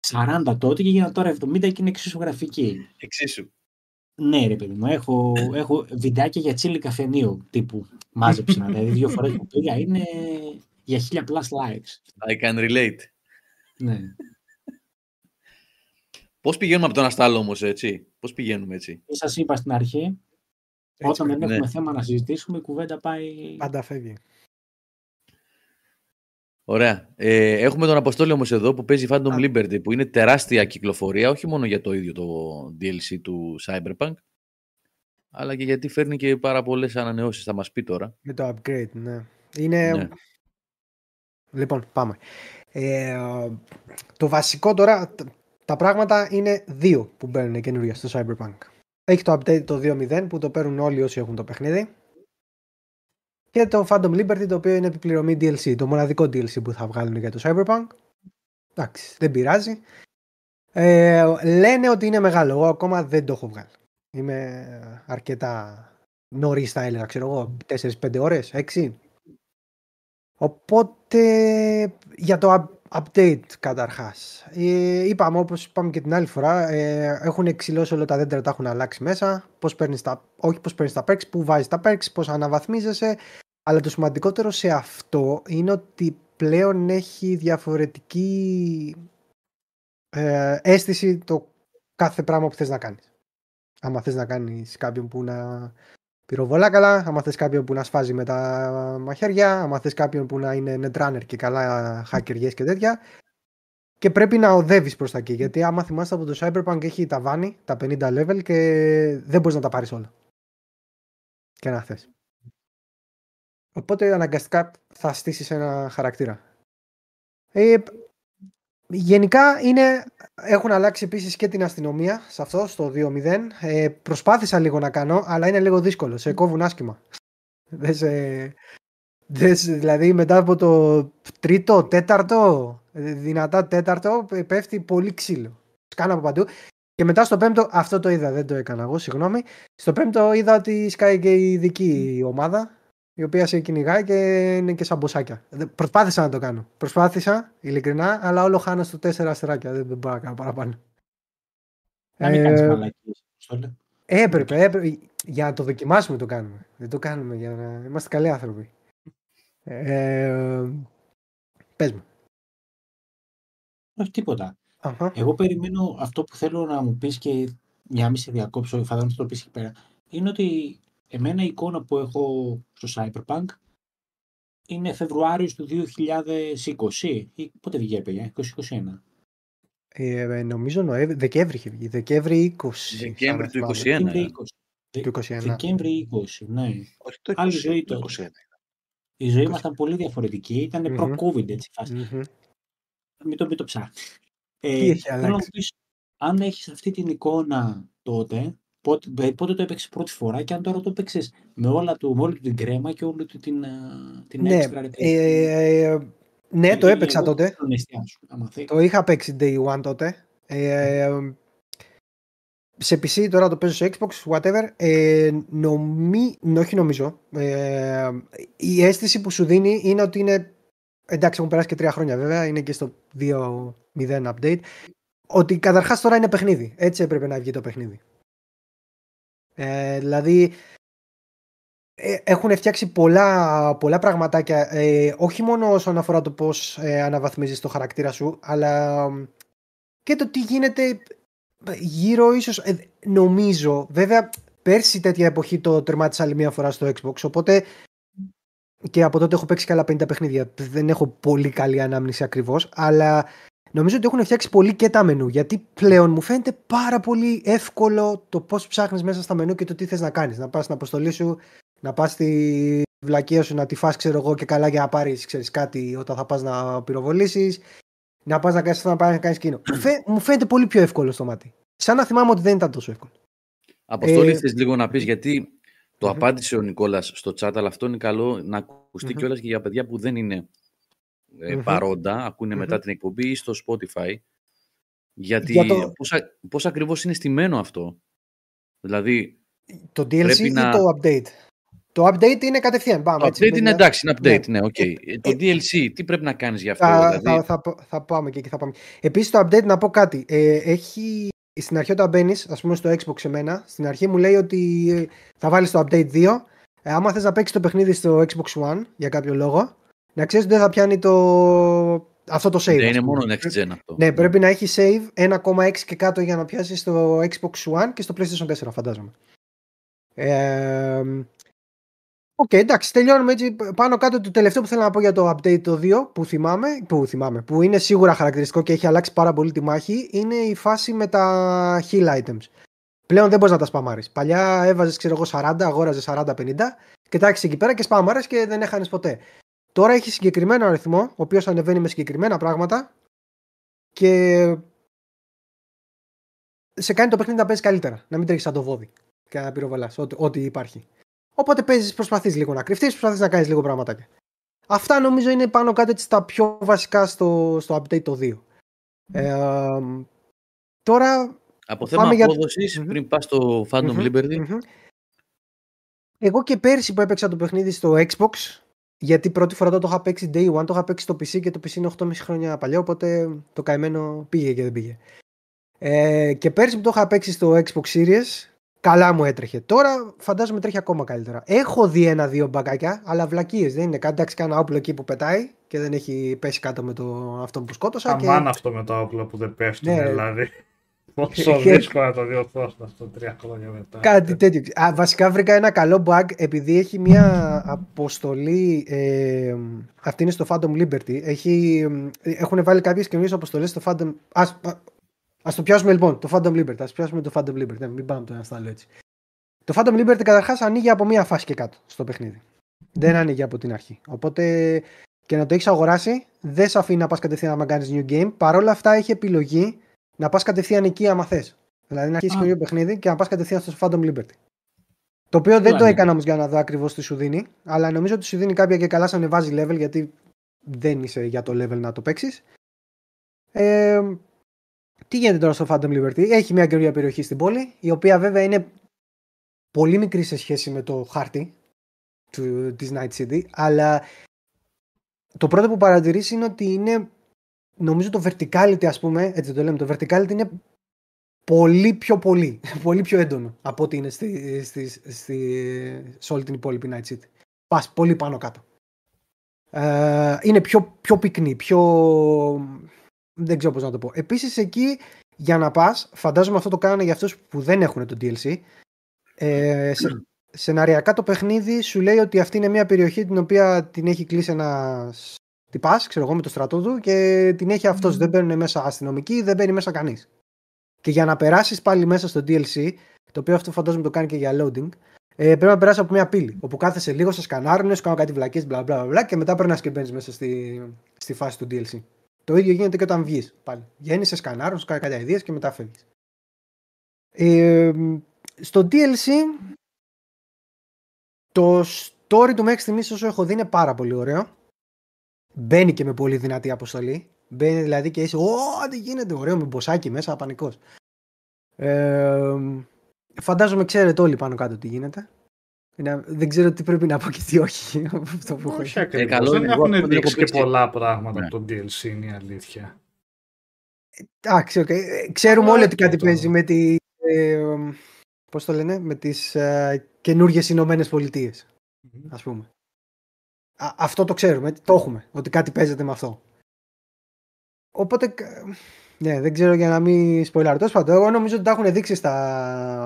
σαράντα τότε και γίνανε τώρα εβδομήντα και είναι εξίσου γραφική. Εξίσου. Ναι ρε παιδί μου, έχω, έχω βιντεάκια για τσίλι καφενείου τύπου μάζεψα, δηλαδή δύο φορές που πήγα είναι για χίλια plus likes. I can relate. Ναι. Πώς πηγαίνουμε από τον αστάλο όμως, έτσι. Πώς πηγαίνουμε έτσι. Σας είπα στην αρχή, έτσι, όταν δεν έχουμε ναι. θέμα να συζητήσουμε, η κουβέντα πάει... Πάντα φεύγει. Ωραία. Ε, έχουμε τον Αποστόλη όμως εδώ που παίζει Phantom Α. Liberty, που είναι τεράστια κυκλοφορία, όχι μόνο για το ίδιο το ντι ελ σι του Cyberpunk, αλλά και γιατί φέρνει και πάρα πολλές ανανεώσεις, θα μας πει τώρα. Με το upgrade, ναι. Είναι... Ναι. Λοιπόν, πάμε. Ε, το βασικό τώρα, τα πράγματα είναι δύο που μπαίνουν καινούργια στο Cyberpunk. Έχει το update το δύο μηδέν που το παίρνουν όλοι όσοι έχουν το παιχνίδι. Και το Phantom Liberty, το οποίο είναι επιπληρωμή ντι ελ σι, το μοναδικό ντι ελ σι που θα βγάλουν για το Cyberpunk. Εντάξει, δεν πειράζει. Ε, λένε ότι είναι μεγάλο. Εγώ ακόμα δεν το έχω βγάλει. Είμαι αρκετά νωρίς, θα έλεγα, ξέρω εγώ, τέσσερις πέντε ώρες, έξι. Οπότε, για το update καταρχάς. Ε, είπαμε, όπως είπαμε και την άλλη φορά, ε, έχουν εξυλώσει όλα τα δέντρα, τα έχουν αλλάξει μέσα. Πώς παίρνεις τα, όχι πώς παίρνεις τα perks, πού βάζεις τα perks, πώς αναβαθμίζεσαι. Αλλά το σημαντικότερο σε αυτό είναι ότι πλέον έχει διαφορετική ε, αίσθηση το κάθε πράγμα που θες να κάνεις. Άμα θες να κάνεις κάποιον που να πυροβολά καλά, άμα θες κάποιον που να σφάζει με τα μαχαίρια, άμα θες κάποιον που να είναι netrunner και καλά hackerιές και τέτοια, και πρέπει να οδεύεις προς τα εκεί, γιατί άμα θυμάστε από το Cyberpunk έχει ταβάνι, τα πενήντα level και δεν μπορείς να τα πάρεις όλα και να θες. Οπότε αναγκαστικά θα στήσεις ένα χαρακτήρα. Ε, γενικά είναι, έχουν αλλάξει επίσης και την αστυνομία σε αυτό, στο δύο μηδέν. Ε, προσπάθησα λίγο να κάνω, αλλά είναι λίγο δύσκολο. Σε κόβουν άσχημα. Δες, ε, δες, δηλαδή μετά από το τρίτο, τέταρτο, δυνατά τέταρτο, πέφτει πολύ ξύλο. Σκάνε από παντού. Και μετά στο πέμπτο, αυτό το είδα, δεν το έκανα εγώ, συγγνώμη. Στο πέμπτο είδα ότι σκάει και η ειδική ομάδα, η οποία σε κυνηγάει και είναι και σαν μποσάκια. Προσπάθησα να το κάνω. Προσπάθησα, ειλικρινά, αλλά όλο χάνω στο τέσσερα αστεράκια. Δεν, δεν μπορώ να κάνω παραπάνω. Να μην ε, κάνεις μαλακίες. Έπρεπε, έπρεπε. Για να το δοκιμάσουμε το κάνουμε. Δεν το κάνουμε για να είμαστε καλοί άνθρωποι. Ε, πες μου. Όχι τίποτα. Uh-huh. Εγώ περιμένω αυτό που θέλω να μου πεις και μια μισή διακόψω, φαντάζομαι να το πεις εκεί πέρα, είναι ότι εμένα η εικόνα που έχω στο Cyberpunk είναι Φεβρουάριος του δύο χιλιάδες είκοσι ή πότε βγήκε, παιδιά, είκοσι είκοσι ένα. Ε, νομίζω Νοέμβρη, Δεκέμβρη είχε βγει, Δεκέμβρη είκοσι. Δεκέμβρη του είκοσι ένα. Δεκέμβρη είκοσι, Δεκέμβρη είκοσι, ναι. Όχι το είκοσι, άλλη ζωή το είκοσι ένα. Η ζωή μας ήταν πολύ διαφορετική, ήταν mm-hmm. προ-COVID έτσι φάση. Mm-hmm. Μην το, μην το ψάχνεις. Ε, θέλω να πεις, αν έχεις αυτή την εικόνα τότε, Πότε, πότε το έπαιξες πρώτη φορά και αν τώρα το έπαιξες με, με όλη την κρέμα και όλη την, την έξτρα. Ναι, ε, ναι ε, το έπαιξα εγώ, τότε. Σου, το είχα παίξει day one τότε. Ε, mm. Σε πι σι, τώρα το παίζω σε Xbox, whatever. Ε, νομί, όχι νομίζω. Ε, η αίσθηση που σου δίνει είναι ότι είναι... Εντάξει, έχουν περάσει και τρία χρόνια βέβαια. Είναι και στο δύο μηδέν update. Ότι καταρχάς τώρα είναι παιχνίδι. Έτσι έπρεπε να βγει το παιχνίδι. Ε, δηλαδή ε, έχουν φτιάξει πολλά, πολλά πραγματάκια, ε, όχι μόνο όσον αφορά το πώς ε, αναβαθμίζεις το χαρακτήρα σου, αλλά ε, και το τι γίνεται γύρω ίσως, ε, νομίζω βέβαια πέρσι τέτοια εποχή το τερμάτισα άλλη μια φορά στο Xbox, οπότε και από τότε έχω παίξει καλά πενήντα παιχνίδια, δεν έχω πολύ καλή ανάμνηση ακριβώς, αλλά νομίζω ότι έχουν φτιάξει πολύ και τα μενού, γιατί πλέον μου φαίνεται πάρα πολύ εύκολο το πώς ψάχνεις μέσα στα μενού και το τι θες να κάνεις. Να πας στην αποστολή σου, να πας στη βλακεία σου, να τη φας, ξέρω εγώ, και καλά για να πάρεις, ξέρεις, κάτι όταν θα πας να πυροβολήσεις, να πας να κάνεις αυτό, να πας να κάνεις εκείνο. Μου φαίνεται πολύ πιο εύκολο στο μάτι. Σαν να θυμάμαι ότι δεν ήταν τόσο εύκολο. Αποστολή, ε... θες λίγο να πεις, γιατί το mm-hmm. απάντησε ο Νικόλας στο chat, αλλά αυτό είναι καλό να ακουστεί mm-hmm. κιόλας και για παιδιά που δεν είναι. Ε, mm-hmm. παρόντα, ακούνε mm-hmm. μετά την εκπομπή ή στο Spotify, γιατί για το... πώς, α... πώς ακριβώς είναι στημένο αυτό, δηλαδή το ντι ελ σι ή να... το update? Το update είναι κατευθείαν. Πάμε, το έτσι, update είναι, εντάξει, είναι update, ναι, ναι, okay. ε, το ντι ελ σι τι πρέπει να κάνεις για αυτό? Θα, δηλαδή... θα, θα, θα πάμε και εκεί θα πάμε. Επίσης το update, να πω κάτι, ε, έχει... στην αρχή όταν μπαίνεις, ας πούμε στο Xbox σε μένα, στην αρχή μου λέει ότι θα βάλεις το update δύο, ε, άμα θες να παίξεις το παιχνίδι στο Xbox One για κάποιο λόγο, να ξέρεις ότι δεν θα πιάνει το... αυτό το save. Ναι, είναι μόνο next gen αυτό. Ναι, πρέπει να έχει save ένα κόμμα έξι και κάτω για να πιάσεις στο Xbox One και στο PlayStation τέσσερα, φαντάζομαι. Ε... Οκ, okay, εντάξει, τελειώνουμε έτσι πάνω κάτω. Το τελευταίο που θέλω να πω για το update το δύο που θυμάμαι, που θυμάμαι, που είναι σίγουρα χαρακτηριστικό και έχει αλλάξει πάρα πολύ τη μάχη, είναι η φάση με τα heal items. Πλέον δεν μπορείς να τα σπαμάρεις. Παλιά έβαζες, ξέρω εγώ, σαράντα, αγόραζες σαράντα πενήντα, κοιτάξεις εκεί πέρα και σπαμάρες και δεν έχανες ποτέ. Τώρα έχει συγκεκριμένο αριθμό, ο οποίος ανεβαίνει με συγκεκριμένα πράγματα και σε κάνει το παιχνίδι να παίζεις καλύτερα. Να μην τρέχεις σαν το βόδι και να πυροβολάς ό,τι, ό,τι υπάρχει. Οπότε παίζεις, προσπαθείς λίγο να κρυφτείς, προσπαθείς να κάνεις λίγο πραγματάκια. Αυτά νομίζω είναι πάνω κάτω έτσι τα πιο βασικά στο, στο update το δύο. Mm. Ε, τώρα. Από θέμα απόδοσης, για... πριν πας στο Phantom mm-hmm. Liberty. Mm-hmm. Εγώ και πέρσι που έπαιξα το παιχνίδι στο Xbox, γιατί πρώτη φορά το, το είχα παίξει Day One, το είχα παίξει στο πι σι και το πι σι είναι οκτώ κόμμα πέντε χρόνια παλιά, οπότε το καημένο πήγε και δεν πήγε. Ε, και πέρσι που το είχα παίξει στο Xbox Series, καλά μου έτρεχε. Τώρα φαντάζομαι τρέχει ακόμα καλύτερα. Έχω δει ένα-δύο μπαγκάκια, αλλά βλακίες δεν είναι. Εντάξει, κάνα όπλο εκεί που πετάει και δεν έχει πέσει κάτω με το αυτό που σκότωσα. Αμάν και... αυτό με τα όπλα που δεν πέφτουν, ναι, δηλαδή. Πόσο δύσκολα το διορθώσουν αυτό τρία χρόνια μετά. Κάτι τέτοιο. Α, βασικά βρήκα ένα καλό bug επειδή έχει μια αποστολή. Ε, αυτή είναι στο Phantom Liberty. Έχει, έχουν βάλει κάποιες καινούριες αποστολές στο Phantom. Ας, ας το πιάσουμε λοιπόν το Phantom Liberty. Ας πιάσουμε το Phantom Liberty. Ναι, μην πάμε το ένα στα άλλο έτσι. Το Phantom Liberty καταρχάς ανοίγει από μία φάση και κάτω στο παιχνίδι. Δεν ανοίγει από την αρχή. Οπότε και να το έχεις αγοράσει, δεν σε αφήνει να πας κατευθείαν να κάνεις new game. Παρ' όλα αυτά έχει επιλογή. Να πας κατευθείαν εκεί άμα θες. Δηλαδή να αρχίσεις καινούριο παιχνίδι και να πας κατευθείαν στο Phantom Liberty. Το οποίο δεν το έκανα όμως για να δω ακριβώς τι σου δίνει, αλλά νομίζω ότι σου δίνει κάποια και καλά σαν ανεβάζει level, γιατί δεν είσαι για το level να το παίξεις. Ε, τι γίνεται τώρα στο Phantom Liberty? Έχει μια καινούργια περιοχή στην πόλη, η οποία βέβαια είναι πολύ μικρή σε σχέση με το χάρτη της Night City, αλλά το πρώτο που παρατηρείς είναι ότι είναι, νομίζω το verticality, ας πούμε, έτσι το λέμε, το verticality είναι πολύ πιο πολύ, πολύ πιο έντονο από ό,τι είναι στη, στη, στη, σε όλη την υπόλοιπη Night City. Πας πολύ πάνω κάτω. Ε, είναι πιο, πιο πυκνή, πιο... δεν ξέρω πώς να το πω. Επίσης εκεί, για να πας, φαντάζομαι αυτό το κάνανε για αυτούς που δεν έχουν το ντι ελ σι, ε, σε, σεναριακά το παιχνίδι σου λέει ότι αυτή είναι μια περιοχή την οποία την έχει κλείσει ένας... Τυπάς, ξέρω εγώ, με το στρατό του και την έχει αυτός. Mm. Δεν μπαίνουν μέσα αστυνομικοί, δεν μπαίνει μέσα κανείς. Και για να περάσεις πάλι μέσα στο ντι ελ σι, το οποίο αυτό φαντάζομαι το κάνει και για loading, ε, πρέπει να περάσεις από μια πύλη. Όπου κάθεσαι λίγο, σε σκανάρουν, σου κάνουν κάτι βλακές, μπλα μπλα μπλα, και μετά περνάς και μπαίνεις μέσα στη, στη φάση του ντι ελ σι. Το ίδιο γίνεται και όταν βγεις πάλι. Βγαίνεις, σε σκανάρουν, σου κάνουν κάτι ιδέες και μετά φεύγεις. Ε, στο ντι ελ σι, το story του μέχρι στιγμής όσο έχω δει είναι πάρα πολύ ωραίο. Μπαίνει και με πολύ δυνατή αποστολή. Μπαίνει δηλαδή και είσαι, Ω, τι γίνεται, ωραίο, με μποσάκι μέσα, πανικός. Ε, φαντάζομαι ξέρετε όλοι πάνω κάτω τι γίνεται. Δεν ξέρω τι πρέπει να πω και τι όχι. Αυτό που όχι ακριβώς. Δεν έχουν δείξει και πολλά πράγματα από το ντι ελ σι, είναι η αλήθεια. Εντάξει, ξέρουμε όλοι ότι κάτι παίζει με τη. Πώς το λένε, με τις καινούργιες Ηνωμένες Πολιτείες, ας πούμε. Αυτό το ξέρουμε, το έχουμε, ότι κάτι παίζεται με αυτό. Οπότε, ναι, δεν ξέρω για να μην σποϊλάρω. Τόσο πάντων, εγώ νομίζω ότι τα έχουν δείξει στα...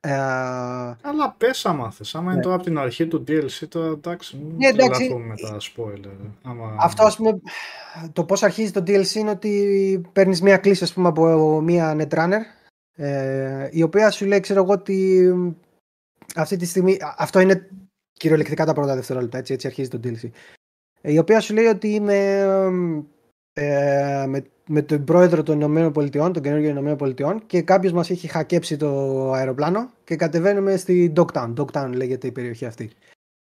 Ε, αλλά πες άμα θες, άμα ναι. Είναι τώρα από την αρχή του ντι ελ σι, τώρα εντάξει, μην τρελαθούμε με τα spoiler. Άμα... Αυτό, ας πούμε, το πώς αρχίζει το ντι ελ σι είναι ότι παίρνεις μία κλίση, ας πούμε, από μία netrunner, ε, η οποία σου λέει, ξέρω εγώ, ότι αυτή τη στιγμή, αυτό είναι... κυριολεκτικά τα πρώτα δευτερόλεπτα, έτσι, έτσι αρχίζει το ντι ελ σι. Η οποία σου λέει ότι είμαι ε, με, με τον πρόεδρο των Ηνωμένων Πολιτειών, τον καινούργιο Ηνωμένων Πολιτειών, και κάποιος μας έχει χακέψει το αεροπλάνο και κατεβαίνουμε στη Dogtown. Dogtown λέγεται η περιοχή αυτή.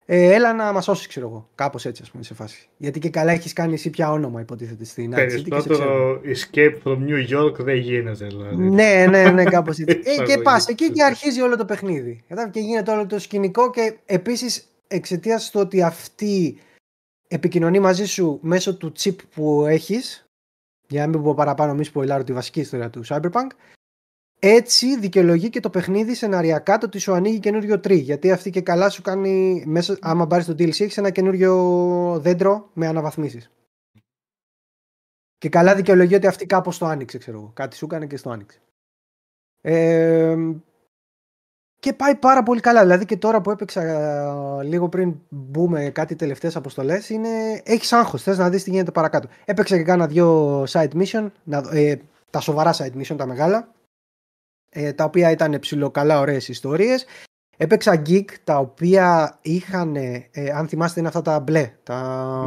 Ε, έλα να μας σώσεις, ξέρω εγώ. Κάπως έτσι, ας πούμε, σε φάση. Γιατί και καλά έχεις κάνει εσύ πια όνομα, υποτίθεται στην United. Περισσότερο escape from New York δεν γίνεται, δηλαδή. Ναι, ναι, ναι, κάπως έτσι. ε, και πας εκεί και αρχίζει όλο το παιχνίδι. Και γίνεται όλο το σκηνικό και επίσης εξαιτίας του ότι αυτή επικοινωνεί μαζί σου μέσω του chip που έχεις, για να μην πω παραπάνω, μη σποϊλάρω τη βασική ιστορία του Cyberpunk. Έτσι δικαιολογεί και το παιχνίδι σεναριακά το ότι σου ανοίγει καινούριο tree. Γιατί αυτή και καλά σου κάνει, μέσα, άμα πάρεις το ντι ελ σι, έχεις ένα καινούριο δέντρο με αναβαθμίσεις. Και καλά δικαιολογεί ότι αυτή κάπως το άνοιξε, ξέρω εγώ. Κάτι σου έκανε και στο άνοιξε. Ε, και πάει πάρα πολύ καλά. Δηλαδή και τώρα που έπαιξα λίγο πριν μπούμε κάτι τελευταίες αποστολές, είναι, έχεις άγχος, θες να δεις τι γίνεται παρακάτω. Έπαιξα και κάνα δύο side mission, ε, τα σοβαρά side mission, τα μεγάλα. Τα οποία ήταν ψιλοκαλά ωραίες ιστορίες. Έπαιξα geek τα οποία είχαν, ε, αν θυμάστε είναι αυτά τα μπλε, τα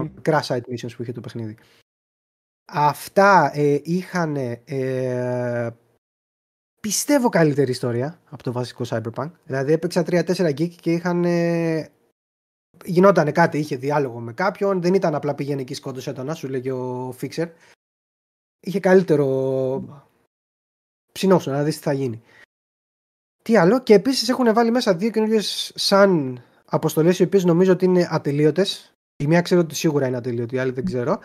mm. crash site missions που είχε το παιχνίδι. Αυτά ε, είχαν, ε, πιστεύω, καλύτερη ιστορία από το βασικό Cyberpunk. Δηλαδή έπαιξα τρία τέσσερα geek και είχαν... Ε, γινότανε κάτι, είχε διάλογο με κάποιον, δεν ήταν απλά πήγαινε εκεί σκόντωσε τον, σου λέγει ο Fixer. Είχε καλύτερο ψινόψο να δεις τι θα γίνει. Τι άλλο, και επίσης έχουν βάλει μέσα δύο καινούργιες σαν αποστολές οι οποίες νομίζω ότι είναι ατελείωτες. Η μία ξέρω ότι σίγουρα είναι ατελείωτη, η άλλη δεν ξέρω.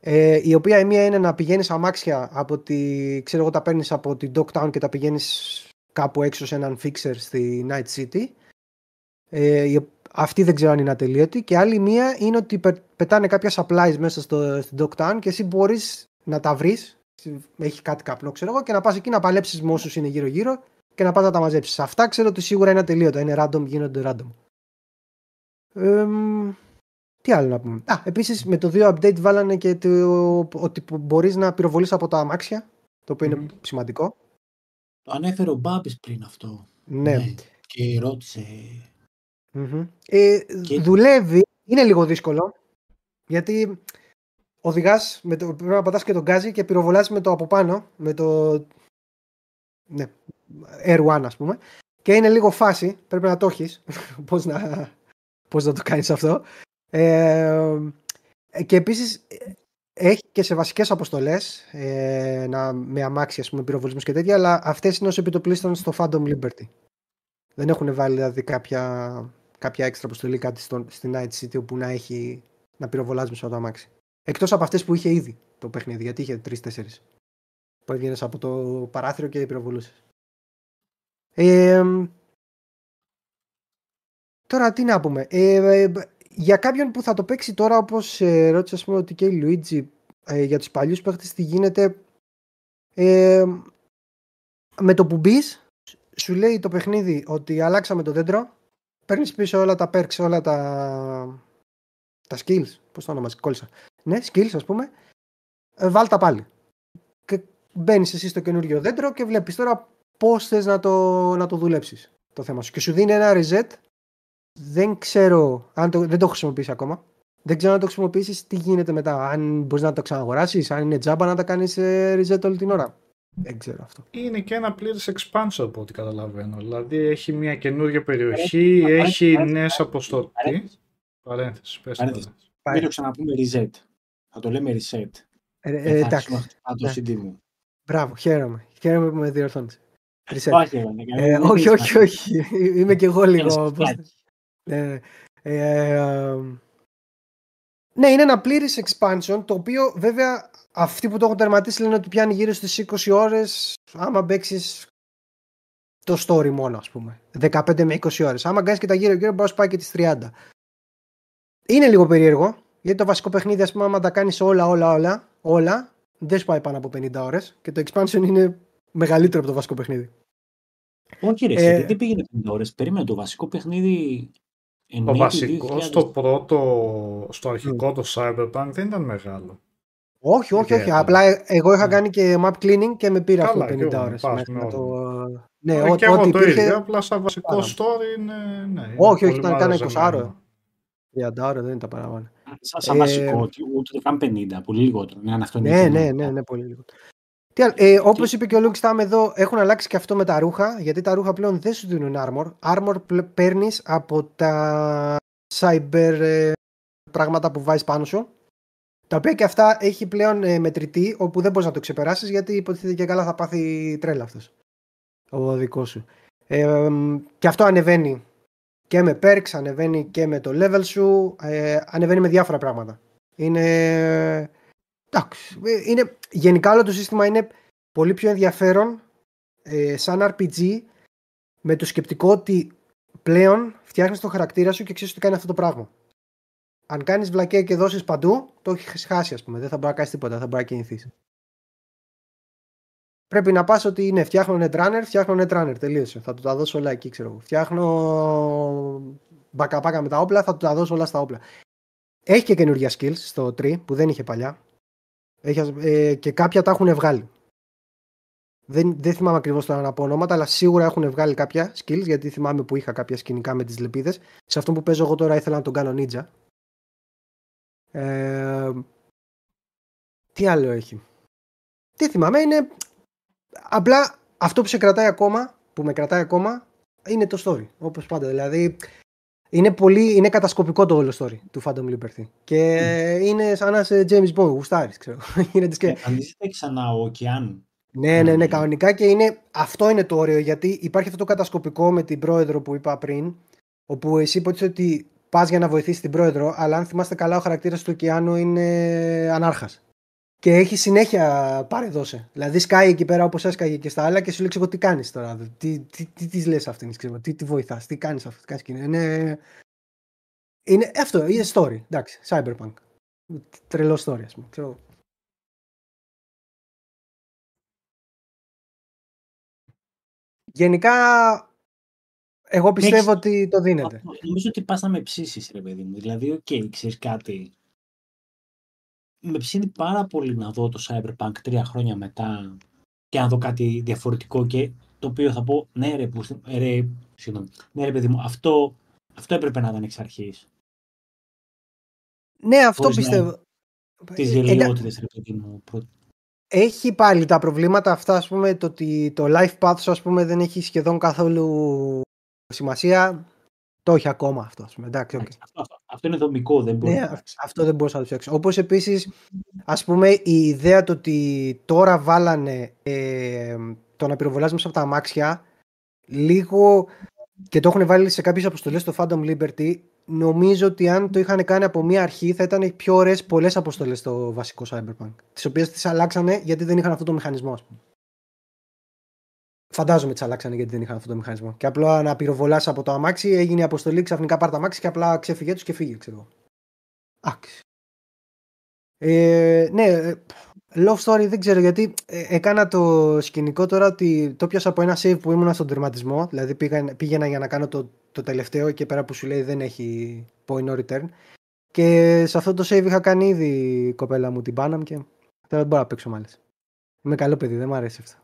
Ε, η οποία η μία είναι να πηγαίνεις αμάξια από τη, ξέρω εγώ, τα παίρνεις από την Dogtown και τα πηγαίνεις κάπου έξω σε έναν Fixer στη Night City. Ε, αυτή δεν ξέρω αν είναι ατελείωτη. Και άλλη μία είναι ότι πετάνε κάποια supplies μέσα στο, στην Dogtown και εσύ μπορείς να τα βρεις. Έχει κάτι καπνό, ξέρω εγώ, και να πας εκεί να παλέψεις με όσους είναι γύρω-γύρω και να πας να τα μαζέψεις. Αυτά ξέρω ότι σίγουρα είναι ατελείωτα. Είναι random, γίνονται random. Ε, τι άλλο να πούμε. Α, επίσης με το δύο update βάλανε και το, ότι μπορείς να πυροβολείς από τα αμάξια, το οποίο mm. είναι σημαντικό. Το ανέφερε ο Μπάμπης πριν αυτό. Ναι. ναι. Και ρώτησε. Mm-hmm. Ε, και... Δουλεύει. Είναι λίγο δύσκολο. Γιατί οδηγάς, με το, πρέπει να πατάς και τον γκάζι και πυροβολάς με το από πάνω, με το... Ναι. Air One, ας πούμε, και είναι λίγο φάση, πρέπει να το έχεις πώς, να, πώς να το κάνεις αυτό, ε, και επίσης έχει και σε βασικές αποστολές, ε, να, με αμάξι, ας πούμε, πυροβολισμούς και τέτοια, αλλά αυτές είναι ως επιτοπλίστων στο Phantom Liberty. Δεν έχουν βάλει δηλαδή κάποια, κάποια έξτρα αποστολή, κάτι στο, στην Night City όπου να έχει να πυροβολάζουμε στο αμάξι, εκτός από αυτές που είχε ήδη το παιχνίδι, γιατί είχε τρεις-τέσσερις που έβγαινες από το παράθυρο και πυροβολούσες. Ε, τώρα τι να πούμε, ε, ε, για κάποιον που θα το παίξει τώρα, όπως ε, ρώτησε, ας πούμε, ότι και η Λουίτζι, ε, για τους παλιούς παίχτες τι γίνεται, ε, με το που μπεις σου λέει το παιχνίδι ότι αλλάξαμε το δέντρο, παίρνεις πίσω όλα τα perks, όλα τα τα skills, πώς το ονομάζεις, κόλλησα, ναι, skills, ας πούμε, ε, βάλ τα πάλι και μπαίνεις εσύ στο καινούριο δέντρο και βλέπεις τώρα πώς θες να το, να το δουλέψεις το θέμα σου. Και σου δίνει ένα reset. Δεν ξέρω, αν το, δεν το έχω χρησιμοποιήσει ακόμα. Δεν ξέρω αν το χρησιμοποιήσεις, τι γίνεται μετά. Αν μπορείς να το ξαναγοράσεις, αν είναι τζάμπα να τα κάνεις reset όλη την ώρα. Δεν ξέρω αυτό. Είναι και ένα πλήρες expansion από ό,τι καταλαβαίνω. Δηλαδή έχει μια καινούργια περιοχή, παρένθεση, έχει νέες αποστολές. Παρένθεση, παρένθεση, πες παρένθεση. Μην το ξαναπούμε reset. Θα το λέμε reset. Ε, ε, εντάξει. Θα το συντηρούμε. Μπράβο, χαίρομαι. Χαίρομαι που με διορθώνεις. Άχι, ε, όχι, όχι, όχι. Είμαι και εγώ λίγο. ε, ε, ε, ναι, είναι ένα πλήρης expansion, το οποίο βέβαια αυτοί που το έχουν τερματίσει λένε ότι πιάνει γύρω στις είκοσι ώρες άμα παίξεις το story μόνο, ας πούμε. δεκαπέντε με είκοσι ώρες. Άμα κάνεις και τα γύρω γύρω μπορεί να πάει και τις τριάντα. Είναι λίγο περίεργο, γιατί το βασικό παιχνίδι, ας πούμε, άμα τα κάνεις όλα, όλα, όλα, όλα, δεν σου πάει πάνω από πενήντα ώρες, και το expansion είναι μεγαλύτερο από το βασικό παιχνίδι. Όχι, ρε, ε, γιατί πήγαινε πέντε ώρες. Περίμενε το βασικό παιχνίδι. Το βασικό δύο χιλιάδες... στο πρώτο, στο αρχικό, mm. το Cyberpunk δεν ήταν μεγάλο. Όχι, όχι, όχι. Απλά εγώ είχα mm. κάνει και map cleaning και με πήρα αυτό πενήντα εγώ, ώρες. Πας, μέχρι ναι, το... ναι, ό, και ό, εγώ ό, το υπήρχε... ίδιο, απλά σαν βασικό Άρα. Story είναι... Ναι, είναι όχι, όχι, ήταν κάνα είκοσι ώρα. τριάντα ώρα, δεν είναι τα παραπάνω. Σαν ε... βασικό, ούτε καν πενήντα, πολύ λιγότερο. Ναι, ναι, ναι, πολύ λιγότερο. Ε, όπως και... είπε και ο Λουκ Στάμ εδώ, έχουν αλλάξει και αυτό με τα ρούχα, γιατί τα ρούχα πλέον δεν σου δίνουν armor. Armor παίρνεις από τα cyber ε, πράγματα που βάζεις πάνω σου, τα οποία και αυτά έχει πλέον ε, μετρητή, όπου δεν μπορείς να το ξεπεράσεις, γιατί υποτίθεται και καλά θα πάθει τρέλα αυτός ο δικός σου. Ε, ε, και αυτό ανεβαίνει και με perks, ανεβαίνει και με το level σου, ε, ανεβαίνει με διάφορα πράγματα. Είναι... Εντάξει, είναι, γενικά όλο το σύστημα είναι πολύ πιο ενδιαφέρον, ε, σαν αρ πι τζι, με το σκεπτικό ότι πλέον φτιάχνεις το χαρακτήρα σου και ξέρεις ότι κάνει αυτό το πράγμα. Αν κάνεις βλακία και δώσεις παντού, το έχεις χάσει, ας πούμε. Δεν θα μπορεί να κάνεις τίποτα, θα μπορεί να κινηθείς. Πρέπει να πας ότι ναι, φτιάχνω netrunner, φτιάχνω netrunner, τελείωσε. Θα του τα δώσω όλα εκεί, ξέρω εγώ. Φτιάχνω μπακαπάκα με τα όπλα, θα του τα δώσω όλα στα όπλα. Έχει και καινούργια skills στο τρία που δεν είχε παλιά. Και κάποια τα έχουν βγάλει. Δεν, δεν θυμάμαι ακριβώς τώρα να πω ονόματα, αλλά σίγουρα έχουν βγάλει κάποια skills, γιατί θυμάμαι που είχα κάποια σκηνικά με τις λεπίδες. Σε αυτό που παίζω εγώ τώρα ήθελα να τον κάνω ninja. Ε, τι άλλο έχει. Τι θυμάμαι, είναι... Απλά αυτό που σε κρατάει ακόμα, που με κρατάει ακόμα, είναι το story, όπως πάντα. Δηλαδή, είναι, πολύ, είναι κατασκοπικό το όλο story του Phantom Liberty. Και mm. είναι σαν ένας James Bond, γουστάρης, ξέρω. ε, Αντίστοιχα ξανά ο Ωκεάνου. Ναι, ναι, ναι, κανονικά, και είναι, αυτό είναι το ωραίο, γιατί υπάρχει αυτό το κατασκοπικό με την πρόεδρο που είπα πριν, όπου εσύ υποτίθεται ότι πας για να βοηθήσεις την πρόεδρο, αλλά αν θυμάστε καλά ο χαρακτήρας του Ωκεάνου είναι ανάρχας. Και έχει συνέχεια πάρε δώσε. Δηλαδή σκάει εκεί πέρα όπως έσκαγε και στα άλλα και σου λέει εγώ τι κάνεις τώρα, τι, τι, τι, τι λες αυτήν, ξέρω, τι, τι βοηθάς, τι κάνεις αυτό, τι κάνεις εκείνη. Είναι, είναι αυτό, είναι story, εντάξει, Cyberpunk. Τρελό story, ας πούμε, ξέρω. Γενικά, εγώ πιστεύω Έχι... ότι το δίνεται. Νομίζω ότι πας να με ψήσεις, ρε παιδί μου. Δηλαδή, οκ, okay, ξέρεις κάτι. Με ψήνει πάρα πολύ να δω το Cyberpunk τρία χρόνια μετά και να δω κάτι διαφορετικό, και το οποίο θα πω, ναι ρε, που, ρε, ναι, ρε παιδί μου, αυτό, αυτό έπρεπε να ήταν εξ αρχής. Ναι, αυτό Χωρίς πιστεύω. Να... Τις γελιότητες, ρε παιδί μου. Έχει πάλι τα προβλήματα αυτά, ας πούμε, το ότι το life path σου, ας πούμε, δεν έχει σχεδόν καθόλου σημασία. Το έχει ακόμα αυτό, ας πούμε. Εντάξει, okay. αυτό, αυτό είναι δομικό, δεν μπορεί. Ναι, να αυτό δεν μπορούσα να το φτιάξω. Όπως επίσης, ας πούμε, η ιδέα το ότι τώρα βάλανε ε, το να πυροβολάς μέσα από τα αμάξια, λίγο, και το έχουν βάλει σε κάποιες αποστολές στο Phantom Liberty, νομίζω ότι αν το είχαν κάνει από μία αρχή θα ήταν πιο ωραίες πολλές αποστολές στο βασικό Cyberpunk, τις οποίες τις αλλάξανε γιατί δεν είχαν αυτό το μηχανισμό, ας πούμε. Φαντάζομαι τις αλλάξανε γιατί δεν είχαν αυτό το μηχανισμό. Και απλά να πυροβολάς από το αμάξι, έγινε η αποστολή, ξαφνικά πάρ' τα αμάξι και απλά ξέφυγε τους και φύγε, ξέρω. Άξι. Ε, ναι, love story δεν ξέρω γιατί. Ε, έκανα το σκηνικό τώρα ότι το πιάσα από ένα save που ήμουνα στον τερματισμό. Δηλαδή πήγα, πήγαινα για να κάνω το, το τελευταίο και πέρα που σου λέει δεν έχει point of return. Και σε αυτό το save είχα κάνει ήδη η κοπέλα μου την Πάναμ και τώρα δεν μπορώ να παίξω μάλιστα. Είμαι καλό παιδί, δεν μου αρέσει αυτό.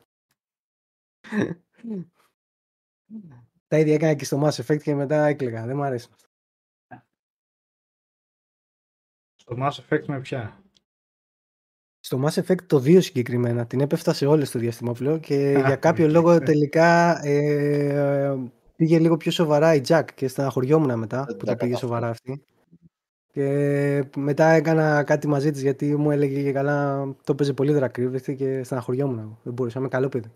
Τα ίδια έκανα και στο Mass Effect και μετά έκλαιγα. Δεν μου αρέσει. Στο Mass Effect με ποια? Στο Mass Effect το δύο συγκεκριμένα. Την έπεφτα σε όλες το διαστημόπλαιο και για κάποιο λόγο τελικά ε, πήγε λίγο πιο σοβαρά η Jack και στεναχωριόμουν μετά που τα πήγε σοβαρά αυτή. Και μετά έκανα κάτι μαζί της γιατί μου έλεγε και καλά το παίζει πολύ δρακρύβευτη και στεναχωριόμουν. Δεν μπορούσα, είμαι καλό παιδί.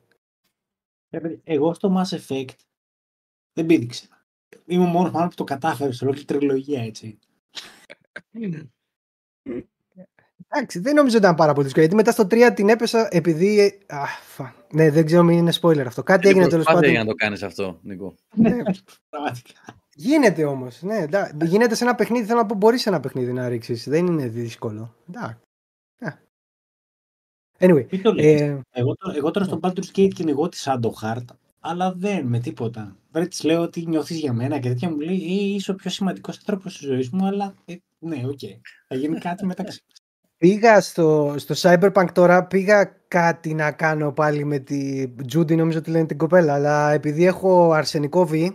Εγώ στο Mass Effect δεν πήδηξε. Είμαι μόνο μάλλον που το κατάφερε σε όλη τριλογία, έτσι. Εντάξει, δεν νομίζω ότι ήταν πάρα πολύ δύσκολο. Γιατί μετά στο τρία την έπεσα επειδή. Αχ, ναι, δεν ξέρω, μην είναι spoiler αυτό. Κάτι έγινε τέλος πάντων. Κάτι να το κάνεις αυτό, Νίκο. Ναι, πραγματικά. Γίνεται όμως. Ναι, γίνεται σε ένα παιχνίδι. Θέλω να πω, μπορείς σε ένα παιχνίδι να ρίξεις. Δεν είναι δύσκολο. Εντάξει. Anyway, ε... εγώ, εγώ τώρα στο Baldur's Gate κυνηγώ τη Shadowheart, αλλά δεν με τίποτα. Βέβαια της λέω ότι νιώθεις για μένα και τέτοια, μου λέει είσαι ο πιο σημαντικός άνθρωπος της ζωής μου, αλλά ε, ναι, οκ. Okay. Θα γίνει κάτι μεταξύ. Πήγα στο, στο Cyberpunk τώρα, πήγα κάτι να κάνω πάλι με τη Judy, νομίζω ότι λένε την κοπέλα, αλλά επειδή έχω αρσενικό V,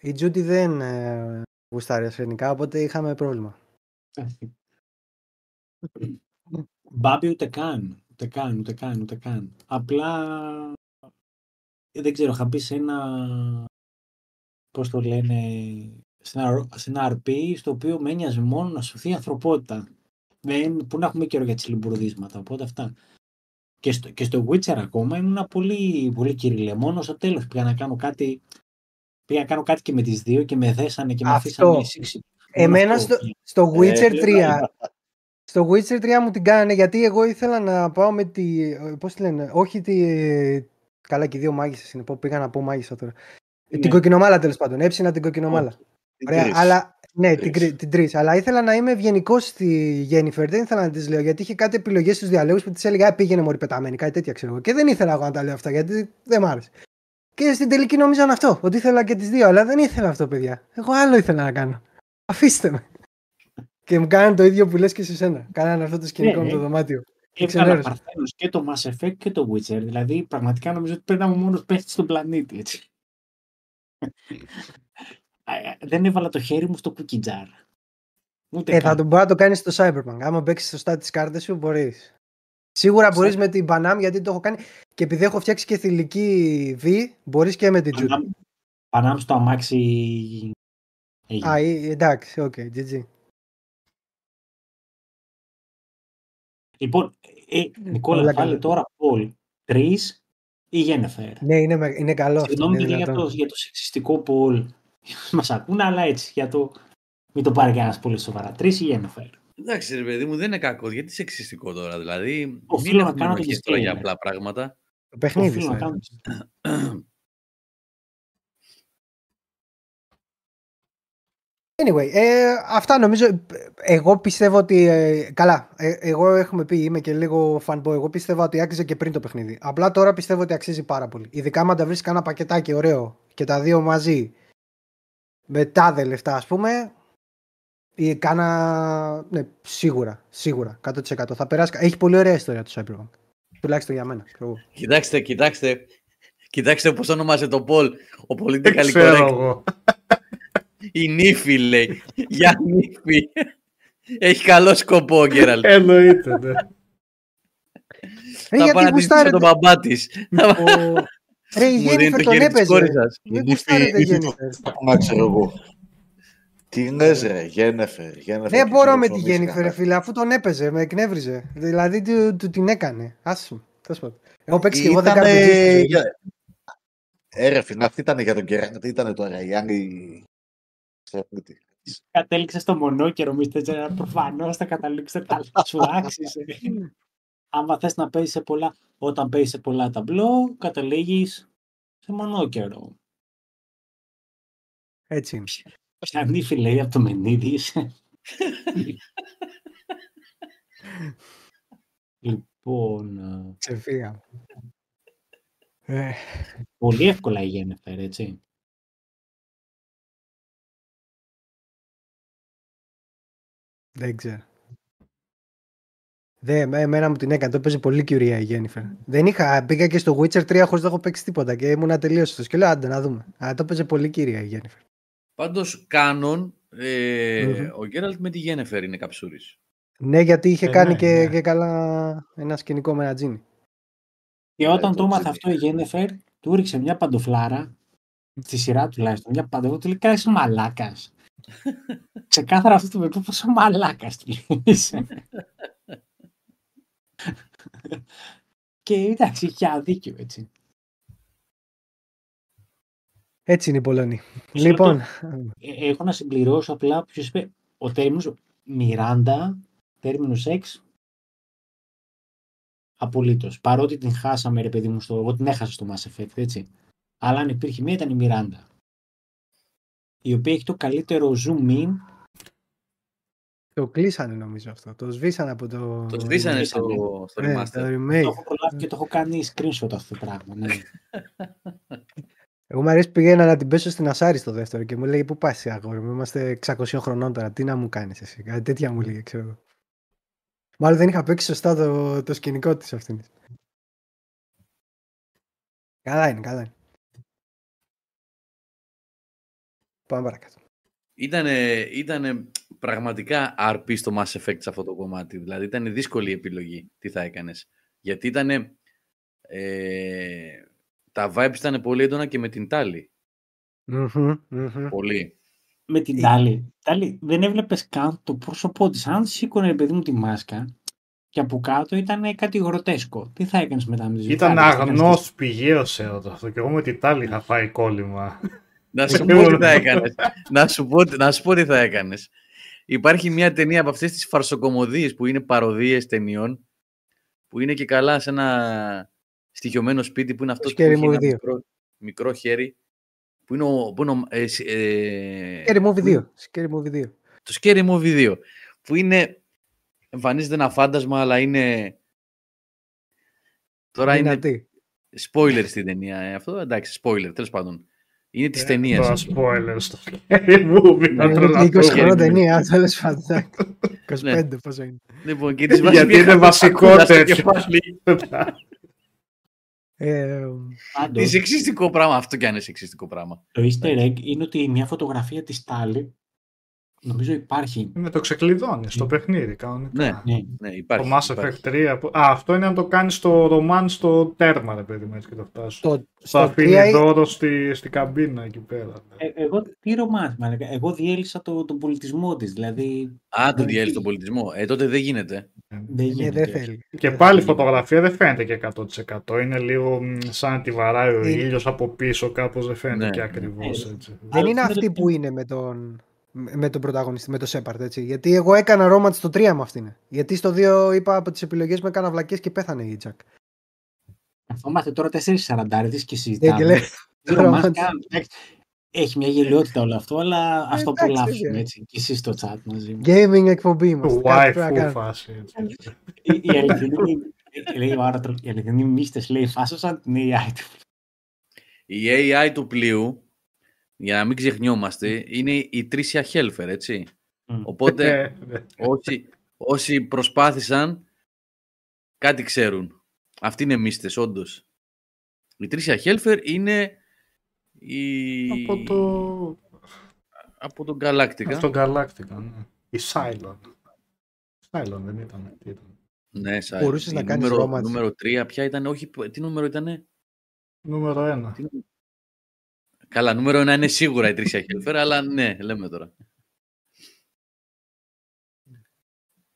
η Judy δεν ε, γουστάρει αρσενικά, οπότε είχαμε πρόβλημα. Μπάμπι ούτε καν. Ούτε καν, ούτε καν, ούτε καν. Απλά, δεν ξέρω, είχα μπει σε ένα, πώς το λένε, σε ένα αρ πι, στο οποίο με ένοιαζε μόνο να σωθεί η ανθρωπότητα. Δεν, που να έχουμε καιρό για τις λιμπουρδίσματα, οπότε αυτά. Και στο, και στο Witcher ακόμα ήμουν πολύ, πολύ κυριλέ. Μόνο στο τέλος πήγα να κάνω κάτι, πήγα να κάνω κάτι και με τις δύο και με δέσανε και με αφήσανε σύξη. Εμένα αυτό, στο, στο Witcher ε, τρία... Πήγα. Στο Witcher τρία μου την κάνανε γιατί εγώ ήθελα να πάω με τη. Πώς τη λένε, όχι τη. Καλά, και οι δύο μάγισσες είναι. Πήγα να πω μάγισσα τώρα. Ναι. Την κοκκινομάλα τέλος πάντων. Έψινα την κοκκινομάλα. Okay. Ωραία, την αλλά. Ναι, τρεις. την τρεις. Αλλά ήθελα να είμαι ευγενικός στη Γένιφερ. Δεν ήθελα να τη λέω γιατί είχε κάτι επιλογές στους διαλόγους που της έλεγα πήγαινε μωρή πεταμένη, κάτι τέτοια ξέρω. Και δεν ήθελα εγώ να τα λέω αυτά γιατί δεν μ' άρεσε. Και στην τελική νομίζαν αυτό. Ότι ήθελα και τις δύο. Αλλά δεν ήθελα αυτό, παιδιά. Εγώ άλλο ήθελα να κάνω. Αφήστε με. Και μου κάνανε το ίδιο που λες και σε σένα. Κάνανε αυτό το σκηνικό yeah, με το δωμάτιο. Έβγαλα παρθένος και το Mass Effect και το Witcher. Δηλαδή, πραγματικά νομίζω ότι περνάμε μόνος πέφτει στον πλανήτη, έτσι. Δεν έβαλα το χέρι μου στο cookie jar. Ε, θα το μπορεί να το κάνεις στο Cyberpunk. Άμα παίξεις σωστά τις κάρτες σου, μπορείς. Σίγουρα μπορείς με την Πανάμ, γιατί το έχω κάνει. Και επειδή έχω φτιάξει και θηλυκή V, μπορείς και με την Judy. Πανάμ στο αμάξι. Α, εντάξει, οκ, okay, τζι τζι. Λοιπόν, ε, Νικόλα, βάλε τώρα Πολ, τρεις ή Γένεφερ. Ναι, είναι, είναι καλό. Συγγνώμη για το, το σεξιστικό Πολ. Μας ακούνε, αλλά έτσι, για το... Μην το πάρει κανένα πολύ σοβαρά. Τρεις ή Γένεφερ. Εντάξει, ρε παιδί μου, δεν είναι κακό. Γιατί σεξιστικό τώρα, δηλαδή. Οφείλω να κάνω το γεστήριο. Για απλά πράγματα. Το παιχνίδι. Οφείλω να κάνω το Anyway, ε, αυτά νομίζω, εγώ πιστεύω ότι, ε, καλά, ε, εγώ έχουμε πει, είμαι και λίγο fanboy, εγώ πιστεύω ότι άξιζε και πριν το παιχνίδι. Απλά τώρα πιστεύω ότι αξίζει πάρα πολύ. Ειδικά άμα τα βρεις κάνα πακετάκι ωραίο και τα δύο μαζί, με τάδε λεφτά ας πούμε, ή κάνα, ναι, σίγουρα, σίγουρα, εκατό τοις εκατό θα περάσει. Έχει πολύ ωραία ιστορία το Cyberpunk, τουλάχιστον για μένα. Κοιτάξτε, κοιτάξτε, κοιτάξτε πώς ονομάζεται το Πολ, ο πολίτη Καλικορέκ. Η νύφη λέει. Για νύφη. Έχει καλό σκοπό ο Γκέραλτ. Εννοείται, ναι. Θα παρατηρήσω τον μπαμπά της. Ρε η Γέννηφερ τον έπαιζε. Δεν γουστάρετε Γέννηφερ. Να ξέρω εγώ. Τι λες ρε Γέννηφερ. Δεν μπορώ με τη Γέννηφερ φίλε. Αφού τον έπαιζε με εκνεύριζε. Δηλαδή του την έκανε. Άσου. Εγώ παίξει και εγώ δεν κάνω. Ρε φίλε αυτή ήταν για τον Γκέραλτ. Τι ήταν τώρα η άλλη. Κατέληξε στο μονόκερο, μίστερ. Προφανώς θα καταλήξε τα λεφτά σου. Άξιζε. Άμα θες να παίζεις σε πολλά, όταν παίζεις σε πολλά ταμπλό, καταλήγεις σε μονόκερο. Έτσι είναι. Πιανή φιλέει από το Μενίδη είσαι. Λοιπόν. Ξεφύγαμε. Πολύ εύκολα η Γέννεφερ, έτσι. Δεν ξέρω. Δεν, εμένα μου την έκανε. Το παίζει πολύ κυρία η Γέννηφερ. Δεν είχα. Πήγα και στο Witcher τρία χωρίς να έχω παίξει τίποτα και ήμουν τελείωστος. Και λέω άντε να δούμε. Αλλά το παίζει πολύ κυρία η Γέννηφερ. Πάντως κάνον ε, mm-hmm. ο Γκέραλτ με τη Γέννηφερ είναι καψούρης. Ναι, γιατί είχε ε, κάνει ναι, και, ναι. και καλά ένα σκηνικό με ένα τζίνι. Και όταν ε, το έμαθα αυτό η Γέννηφερ του ρίξε μια παντοφλάρα στη σειρά τουλάχιστον. Μια παντοφλάρα του λέει κάνεις μαλάκας. Ξεκάθαρα αυτό το παιδί πόσο μαλάκας του είσαι. Και εντάξει, είχε αδίκιο έτσι. Έτσι είναι η Πολωνή. Λοιπόν, ε, έχω να συμπληρώσω απλά ποιος είπε ο τέρμινος Μιράντα, τέρμινος έξι. Απολύτως. Παρότι την χάσαμε ρε παιδί μου, στο, εγώ την έχασα στο Mass Effect έτσι. Αλλά αν υπήρχε μία ήταν η Μιράντα, η οποία έχει το καλύτερο zoom in. Το κλείσανε νομίζω αυτό. Το σβήσανε από το... Το σβήσανε στο, στο ναι, remaster. Το, remake. Το έχω προλάβει και το έχω κάνει screenshot αυτό το πράγμα. Ναι. Εγώ μου αρέσει πηγαίνα να την πέσω στην Ασάρη στο δεύτερο και μου λέει πού πας αγόρι μου, είμαστε εξακόσια χρονών τώρα, τι να μου κάνεις εσύ. Κάτι τέτοια μου λέει, ξέρω. Μάλλον δεν είχα παίξει σωστά το, το σκηνικό της αυτήν. Καλά είναι, καλά είναι. Πάμε παρακάτω. Ήτανε, ήτανε πραγματικά αρπή στο Mass Effect σε αυτό το κομμάτι. Δηλαδή ήταν δύσκολη η επιλογή. Τι θα έκανες. Γιατί ήτανε... Ε, τα vibes ήταν πολύ έντονα και με την Τάλι. Mm-hmm, mm-hmm. Πολύ. Με την Τάλι. Τάλι δεν έβλεπες καν το πρόσωπό της. Αν σήκωνε παιδί μου τη μάσκα και από κάτω ήταν κάτι γροτέσκο. Τι θα έκανες μετά με τις βιτάλες. Ήταν αγνός πηγαίος έρωτο αυτό. Και εγώ με την Τάλι είχα φάει κόλλημα. Να σου πω τι θα έκανες. να, σου πω, να σου πω τι θα έκανες. Υπάρχει μια ταινία από αυτές τις φαρσοκομωδίες που είναι παροδίες ταινιών που είναι και καλά σε ένα στοιχειωμένο σπίτι που είναι αυτός που έχει ένα μικρό, μικρό χέρι που είναι ο... Που είναι ο ε, ε, Scary Movie δύο. Scary Movie δύο. Το Scary Movie δύο που είναι... Εμφανίζεται ένα φάντασμα αλλά είναι... Τώρα δυνατή. Είναι... Spoiler στην ταινία ε, αυτό. Εντάξει, spoiler, τέλος πάντων. Είναι της ταινίας. Τώρα spoiler στο χέρι μου. Είναι είκοσι χρόνια ταινία, τέλος πάντων. είκοσι πέντε πόσο είναι. Λοιπόν, γιατί είναι βασικό τέτοιο. Είναι σεξιστικό πράγμα, αυτό κι αν είναι σεξιστικό πράγμα. Το easter egg είναι ότι μια φωτογραφία της Τάλι, νομίζω υπάρχει. Με το ξεκλειδώνει στο παιχνίδι κανονικά. Ναι, ναι, υπάρχει. Το Mass Effect τρία. Α, αυτό είναι αν το κάνει στο ρομάν στο τέρμα, ρε παιδί μου, έτσι και το φτάσει. Το αφήνει δώρο στην καμπίνα εκεί πέρα. Εγώ τι ρομάν, μάλλον. Εγώ διέλυσα τον πολιτισμό τη. Α, το διέλυσε τον πολιτισμό. Ε, τότε δεν γίνεται. Δεν γίνεται. Και πάλι η φωτογραφία δεν φαίνεται και εκατό τοις εκατό. Είναι λίγο σαν τη βαράει ο ήλιο από πίσω, κάπω δεν φαίνεται ακριβώ. Δεν είναι αυτή που είναι με τον. Με τον πρωταγωνιστή, με τον Σέπαρτ, έτσι. Γιατί εγώ έκανα ρόματ στο τρία με αυτήν. Γιατί στο δύο είπα από τις επιλογές μου έκανα βλακές και πέθανε η Τζακ. Καθόμαστε τώρα τέσσερις σαράντα και συζητάμε. Έχει μια γελιότητα όλο αυτό, αλλά αυτό που λάβουμε έτσι. Και εσείς στο chat μαζί μου. Gaming εκπομπή μας. Οι αληθινοί μίστες λέει φάσωσαν την έι άι του. Η έι άι του πλοίου, για να μην ξεχνιόμαστε, είναι η Τρίσια Χέλφερ, έτσι. Mm. Οπότε όσοι, όσοι προσπάθησαν, κάτι ξέρουν. Αυτοί είναι μίστες, όντως. Η Τρίσια Χέλφερ είναι η... Από το... Από τον Γκαλάκτικα. Από τον Γκαλάκτικα, ναι. Η Σάιλον. Σάιλον δεν ήταν, τι ήταν. Ναι, Σάιλον. Μπορούσες να κάνεις νούμερο, νούμερο τρία, ποια ήταν, όχι, τι νούμερο ήτανε. Νούμερο ένα. Τι... Καλά, νούμερο ένα είναι σίγουρα η Τρίσια Χέλφερ, αλλά ναι, λέμε τώρα.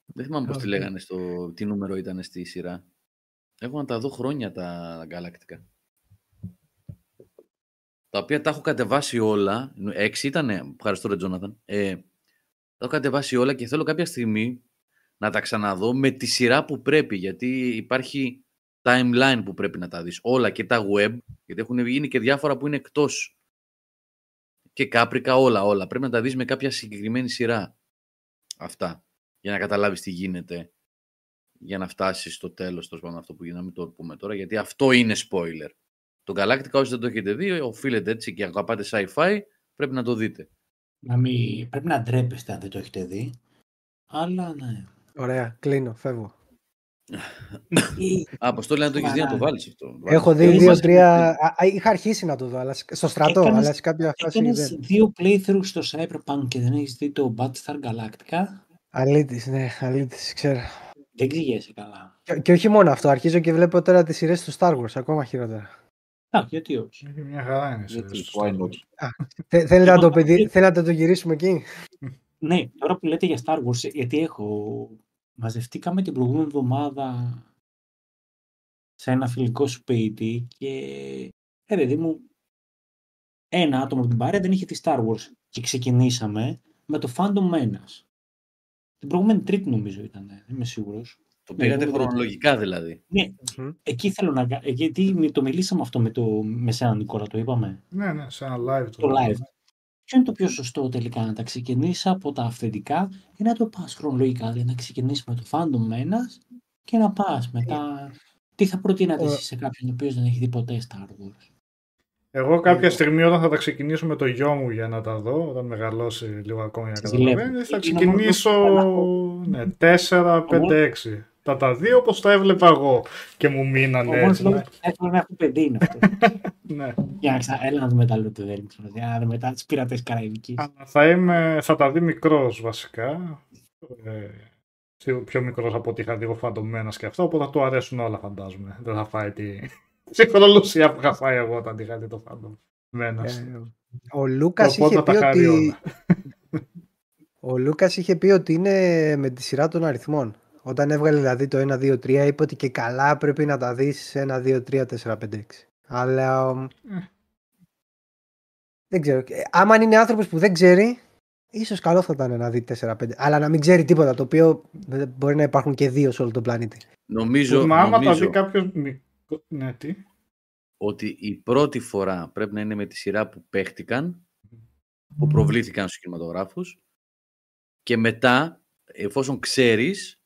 Δεν θυμάμαι πώς τη λέγανε, στο, τι νούμερο ήταν στη σειρά. Έχω να τα δω χρόνια τα Γκαλακτικά. Τα οποία τα έχω κατεβάσει όλα, έξι ήτανε, ευχαριστώ ρε Τζόναθαν, ε, τα έχω κατεβάσει όλα και θέλω κάποια στιγμή να τα ξαναδώ με τη σειρά που πρέπει, γιατί υπάρχει timeline που πρέπει να τα δεις. Όλα και τα web, γιατί έχουν γίνει και διάφορα που είναι εκτός. Και κάπρικα, όλα, όλα. Πρέπει να τα δεις με κάποια συγκεκριμένη σειρά. Αυτά. Για να καταλάβεις τι γίνεται. Για να φτάσεις στο τέλος, τέλος πάντων, αυτό που γίνεται, να μην το πούμε τώρα, γιατί αυτό είναι spoiler. Το Galactica, όσοι δεν το έχετε δει, οφείλετε έτσι και αγαπάτε sci-fi, πρέπει να το δείτε. Να μην... Πρέπει να ντρέπεστε αν δεν το έχετε δει. Αλλά ναι. Ωραία, κλείνω, φεύγω. Αποστόλη, αν το έχεις δει να το βάλεις αυτό. Έχω δει δύο-τρία. Είχα αρχίσει να το δω στο στρατό, αλλά σε κάποια φάση δεν. Έκανες δύο playthroughs στο Cyberpunk και δεν έχεις δει το Battlestar Galactica. Αλήτης, ναι, αλήτης, ξέρω. Δεν ξηγέσαι καλά. Και όχι μόνο αυτό, αρχίζω και βλέπω τώρα τις σειρές του Star Wars, ακόμα χειρότερα. Α, γιατί όχι. Έχει μια χαρά είναι σειρές του Star Wars. Θέλετε να το γυρίσουμε εκεί. Ναι, τώρα που λέτε για Star Wars, γιατί έχω... Μαζευτήκαμε την προηγούμενη εβδομάδα σε ένα φιλικό σπίτι και ε, παιδί μου, ένα άτομο από την παρέα δεν είχε τη Star Wars και ξεκινήσαμε με το Phantom Menace. Την προηγούμενη Τρίτη νομίζω ήταν, δεν είμαι σίγουρος. Το πήγατε χρονολογικά δηλαδή. Ναι, mm-hmm. εκεί θέλω να κάνω, γιατί το μιλήσαμε αυτό με, το... με σένα Νικόλα, το είπαμε. Ναι, ναι, σε ένα live. Το, το live. Ποιο είναι το πιο σωστό τελικά, να τα ξεκινήσει από τα αυθεντικά ή να το πας χρονολογικά, δηλαδή να ξεκινήσει με το Phantom Menace και να πας μετά. Τι θα προτείνατε εσείς σε κάποιον ο οποίος δεν έχει δει ποτέ Star Wars? Εγώ κάποια στιγμή όταν θα τα ξεκινήσω με το γιο μου για να τα δω, όταν μεγαλώσει λίγο ακόμη να καταλαβαίνει, θα ξεκινήσω ναι, τέσσερα, πέντε, έξι. Τα τα δύο όπως τα έβλεπα εγώ και μου μείνανε έτσι. Όμως να έχω παιδί είναι αυτό. Ναι. Για να ξαναέλαβε μετά λίγο το δέλτιο, δηλαδή μετά τις πειρατές Καραϊβικής. Θα, είμαι, θα τα δει μικρός βασικά, ε, πιο μικρός από ό,τι είχα δει φαντομένας και αυτά, οπότε θα του αρέσουν όλα φαντάζομαι. Δεν θα φάει τη συγχρονολογία που είχα φάει εγώ όταν είχα δει το φαντομένας. Ε, ο Λούκας είχε πει ότι... ο Λούκας είχε πει ότι είναι με τη σειρά των αριθμών. Όταν έβγαλε δηλαδή το ένα, δύο, τρία, είπε ότι και καλά πρέπει να τα δεις ένα, δύο, τρία, τέσσερα, πέντε, έξι. Αλλά um, mm. δεν ξέρω. Άμα είναι άνθρωπος που δεν ξέρει, ίσως καλό θα ήταν να δει τέσσερα πέντε. Αλλά να μην ξέρει τίποτα, το οποίο μπορεί να υπάρχουν και δύο σε όλο τον πλανήτη. Νομίζω, Μα, άμα νομίζω τα δει κάποιος... Ναι, τι? Ότι η πρώτη φορά πρέπει να είναι με τη σειρά που παίχτηκαν, που προβλήθηκαν στους κινηματογράφους και μετά, εφόσον ξέρεις,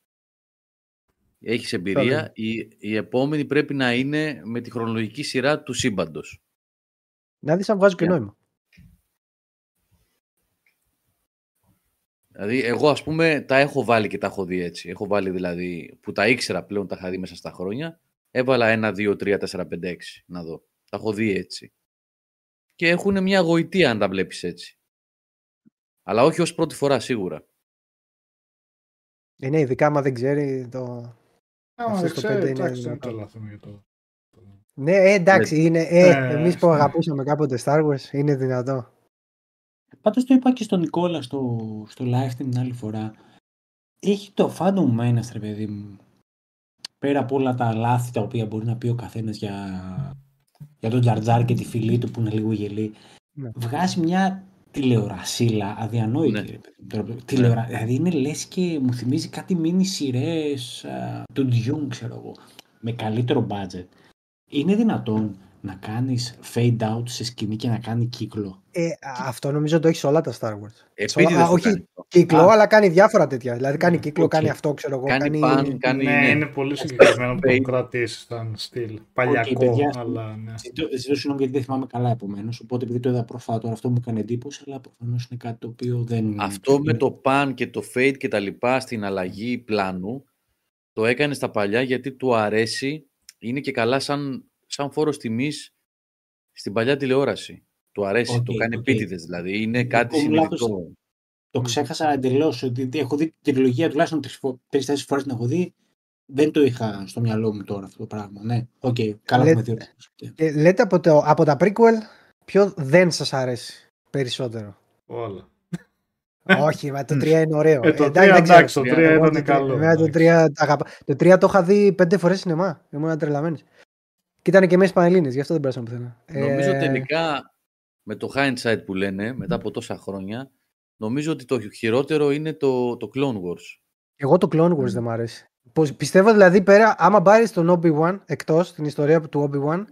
έχεις εμπειρία, η, η επόμενη πρέπει να είναι με τη χρονολογική σειρά του σύμπαντος. Να δεις αν βγάζουν yeah. και νόημα. Δηλαδή, εγώ ας πούμε τα έχω βάλει και τα έχω δει έτσι. Έχω βάλει δηλαδή που τα ήξερα πλέον, τα είχα δει μέσα στα χρόνια. Έβαλα ένα, δύο, τρία, τέσσερα, πέντε, έξι να δω. Τα έχω δει έτσι. Και έχουν μια γοητεία αν τα βλέπεις έτσι. Αλλά όχι ως πρώτη φορά σίγουρα. Είναι ειδικά άμα δεν ξέρει το. Άμα δεν ξέρει, εντάξει, δεν τα λάθουμε για το. Ναι, εντάξει, είναι. Ε, ε, εμείς που αγαπούσαμε κάποτε Star Wars, είναι δυνατό. Πάντως το είπα και στον Νικόλα στο, στο live την άλλη φορά. Έχει το φάντομ μένας, ρε παιδί μου. Πέρα από όλα τα λάθη τα οποία μπορεί να πει ο καθένας για, για τον Τζαρτζάρ και τη φιλή του που είναι λίγο γελή. Ναι. Βγάζει μια τηλεορασίλα αδιανόητη. Ναι. Ρε παιδί μου. Τηλεορα... Ναι. Δηλαδή είναι λες και μου θυμίζει κάτι μίνι σειρές του Dune, ξέρω εγώ. Με καλύτερο budget. Είναι δυνατόν να κάνεις fade out σε σκηνή και να κάνει κύκλο? Ε, αυτό νομίζω το έχει σε όλα τα Star Wars. Επίτηδες όλα, όχι κάνει κύκλο, α, αλλά κάνει διάφορα τέτοια. Δηλαδή κάνει κύκλο, okay. κάνει αυτό, ξέρω εγώ. Κάνει, κάνει... κάνει... Ναι, είναι πολύ συγκεκριμένο που το κρατήσει σαν στυλ. Παλιακό, okay, παιδιά, αλλά ναι. Ζητώ συγγνώμη γιατί δεν θυμάμαι καλά επομένως. Οπότε επειδή το είδα προφάτω, αυτό μου έκανε εντύπωση, αλλά προφανώς είναι κάτι το οποίο δεν. Αυτό με το pan και το fade και τα λοιπά στην αλλαγή πλάνου το έκανε στα παλιά γιατί του αρέσει. Είναι και καλά σαν, σαν φόρος τιμής στην παλιά τηλεόραση. Του αρέσει, okay, το κάνει okay. επίτηδες δηλαδή. Είναι το κάτι συνειδητό. Το ξέχασα εντελώς. Ότι έχω δει την τριλογία τουλάχιστον τρεις-τέσσερις φορές την έχω δει. Δεν το είχα στο μυαλό μου τώρα αυτό το πράγμα. Ναι, οκ, okay, καλά Λέ, που με διορθώσατε. Λέτε από, το, από τα prequel, ποιο δεν σας αρέσει περισσότερο? Όλα. Όχι, μα το τρία είναι ωραίο. Ε, το τρία εντάξει, το τρία ήταν καλό. Το τρία το, το είχα δει πέντε φορές σινεμά. Ήμουν τρελαμένος. Και ήταν και μέσα Πανελλήνιες, γι' αυτό δεν πέρασαν πουθενά. Νομίζω ε... τελικά με το hindsight που λένε μετά από τόσα χρόνια, νομίζω ότι το χειρότερο είναι το, το Clone Wars. Εγώ το Clone Wars mm. δεν μ' αρέσει. Πιστεύω δηλαδή πέρα, άμα πάρεις τον Obi-Wan εκτός την ιστορία του Obi-Wan,